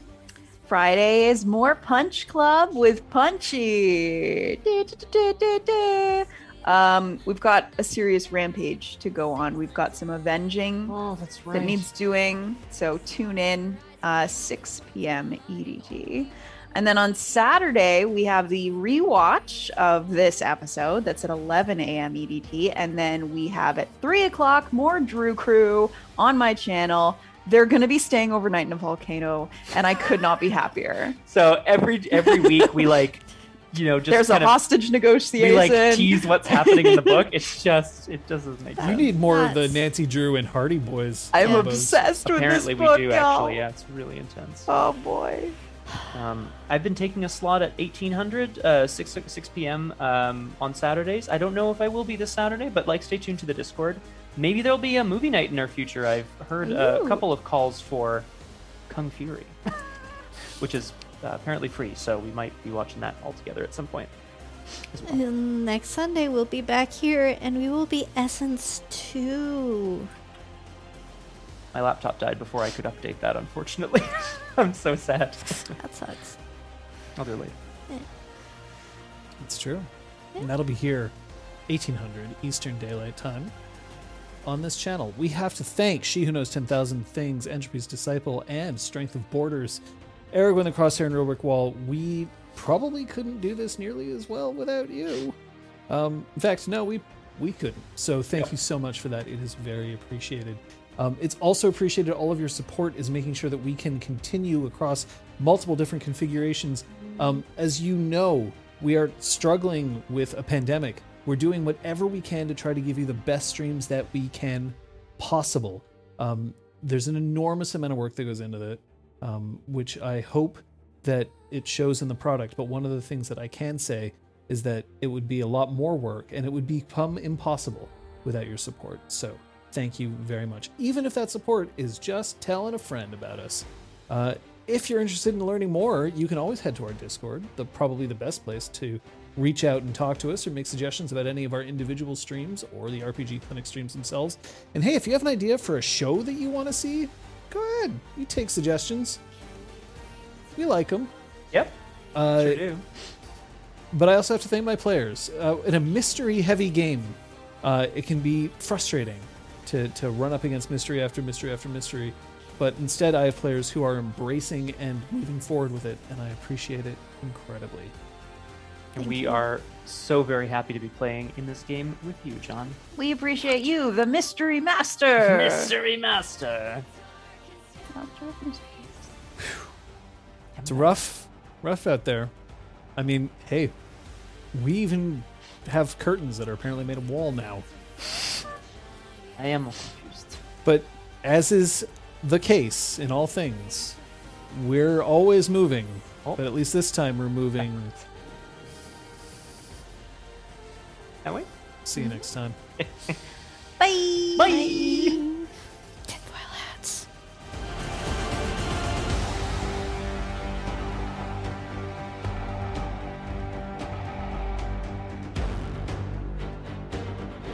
Friday is more Punch Club with Punchy. Da, da, da, da, da. Um, we've got a serious rampage to go on. We've got some avenging oh, that's right. that needs doing. So tune in uh, six p.m. E D T. And then on Saturday, we have the rewatch of this episode. That's at eleven a.m. E D T. And then we have at three o'clock, more Drew Crew on my channel. They're going to be staying overnight in a volcano. And I could not be happier. So every every week we like... You know, just there's a hostage of, negotiation. We like tease what's happening in the book. It's just, it doesn't make sense. You need more yes. of the Nancy Drew and Hardy Boys. I'm combos. Obsessed with Apparently this book. Apparently, we do now. Actually. Yeah, it's really intense. Oh boy. Um, I've been taking a slot at eighteen hundred, uh, six p.m. Um, on Saturdays. I don't know if I will be this Saturday, but like, stay tuned to the Discord. Maybe there'll be a movie night in our future. I've heard uh, a couple of calls for Kung Fury, which is uh, apparently free, so we might be watching that all together at some point. Well. Next Sunday we'll be back here and we will be Essence two. My laptop died before I could update that, unfortunately. I'm so sad. That sucks. I'll do it later. Yeah. It's true. Yeah. And that'll be here, eighteen hundred Eastern Daylight Time, on this channel. We have to thank She Who Knows ten thousand Things, Entropy's Disciple, and Strength of Borders, Aragorn the Crosshair, and Real Brick Wall. We probably couldn't do this nearly as well without you. Um, in fact, no, we we couldn't. So thank yeah. you so much for that. It is very appreciated. Um, it's also appreciated all of your support is making sure that we can continue across multiple different configurations. Um, as you know, we are struggling with a pandemic. We're doing whatever we can to try to give you the best streams that we can possible. Um, there's an enormous amount of work that goes into that, um, which I hope that it shows in the product. But one of the things that I can say is that it would be a lot more work and it would become impossible without your support. So thank you very much. Even if that support is just telling a friend about us. Uh, if you're interested in learning more, you can always head to our Discord, the probably the best place to reach out and talk to us or make suggestions about any of our individual streams or the R P G Clinic streams themselves. And hey, if you have an idea for a show that you want to see, go ahead. You take suggestions. We like them. Yep, uh, sure do. But I also have to thank my players. Uh, in a mystery-heavy game, uh, it can be frustrating To, to run up against mystery after mystery after mystery, but instead I have players who are embracing and moving forward with it, and I appreciate it incredibly. And we are so very happy to be playing in this game with you, John. We appreciate you, the Mystery Master. Mystery Master. It's rough, rough out there. I mean, hey, we even have curtains that are apparently made of wool now. I am confused. But as is the case in all things, we're always moving. Oh. But at least this time we're moving. That way? See you mm-hmm. next time. Bye! Bye! Bye.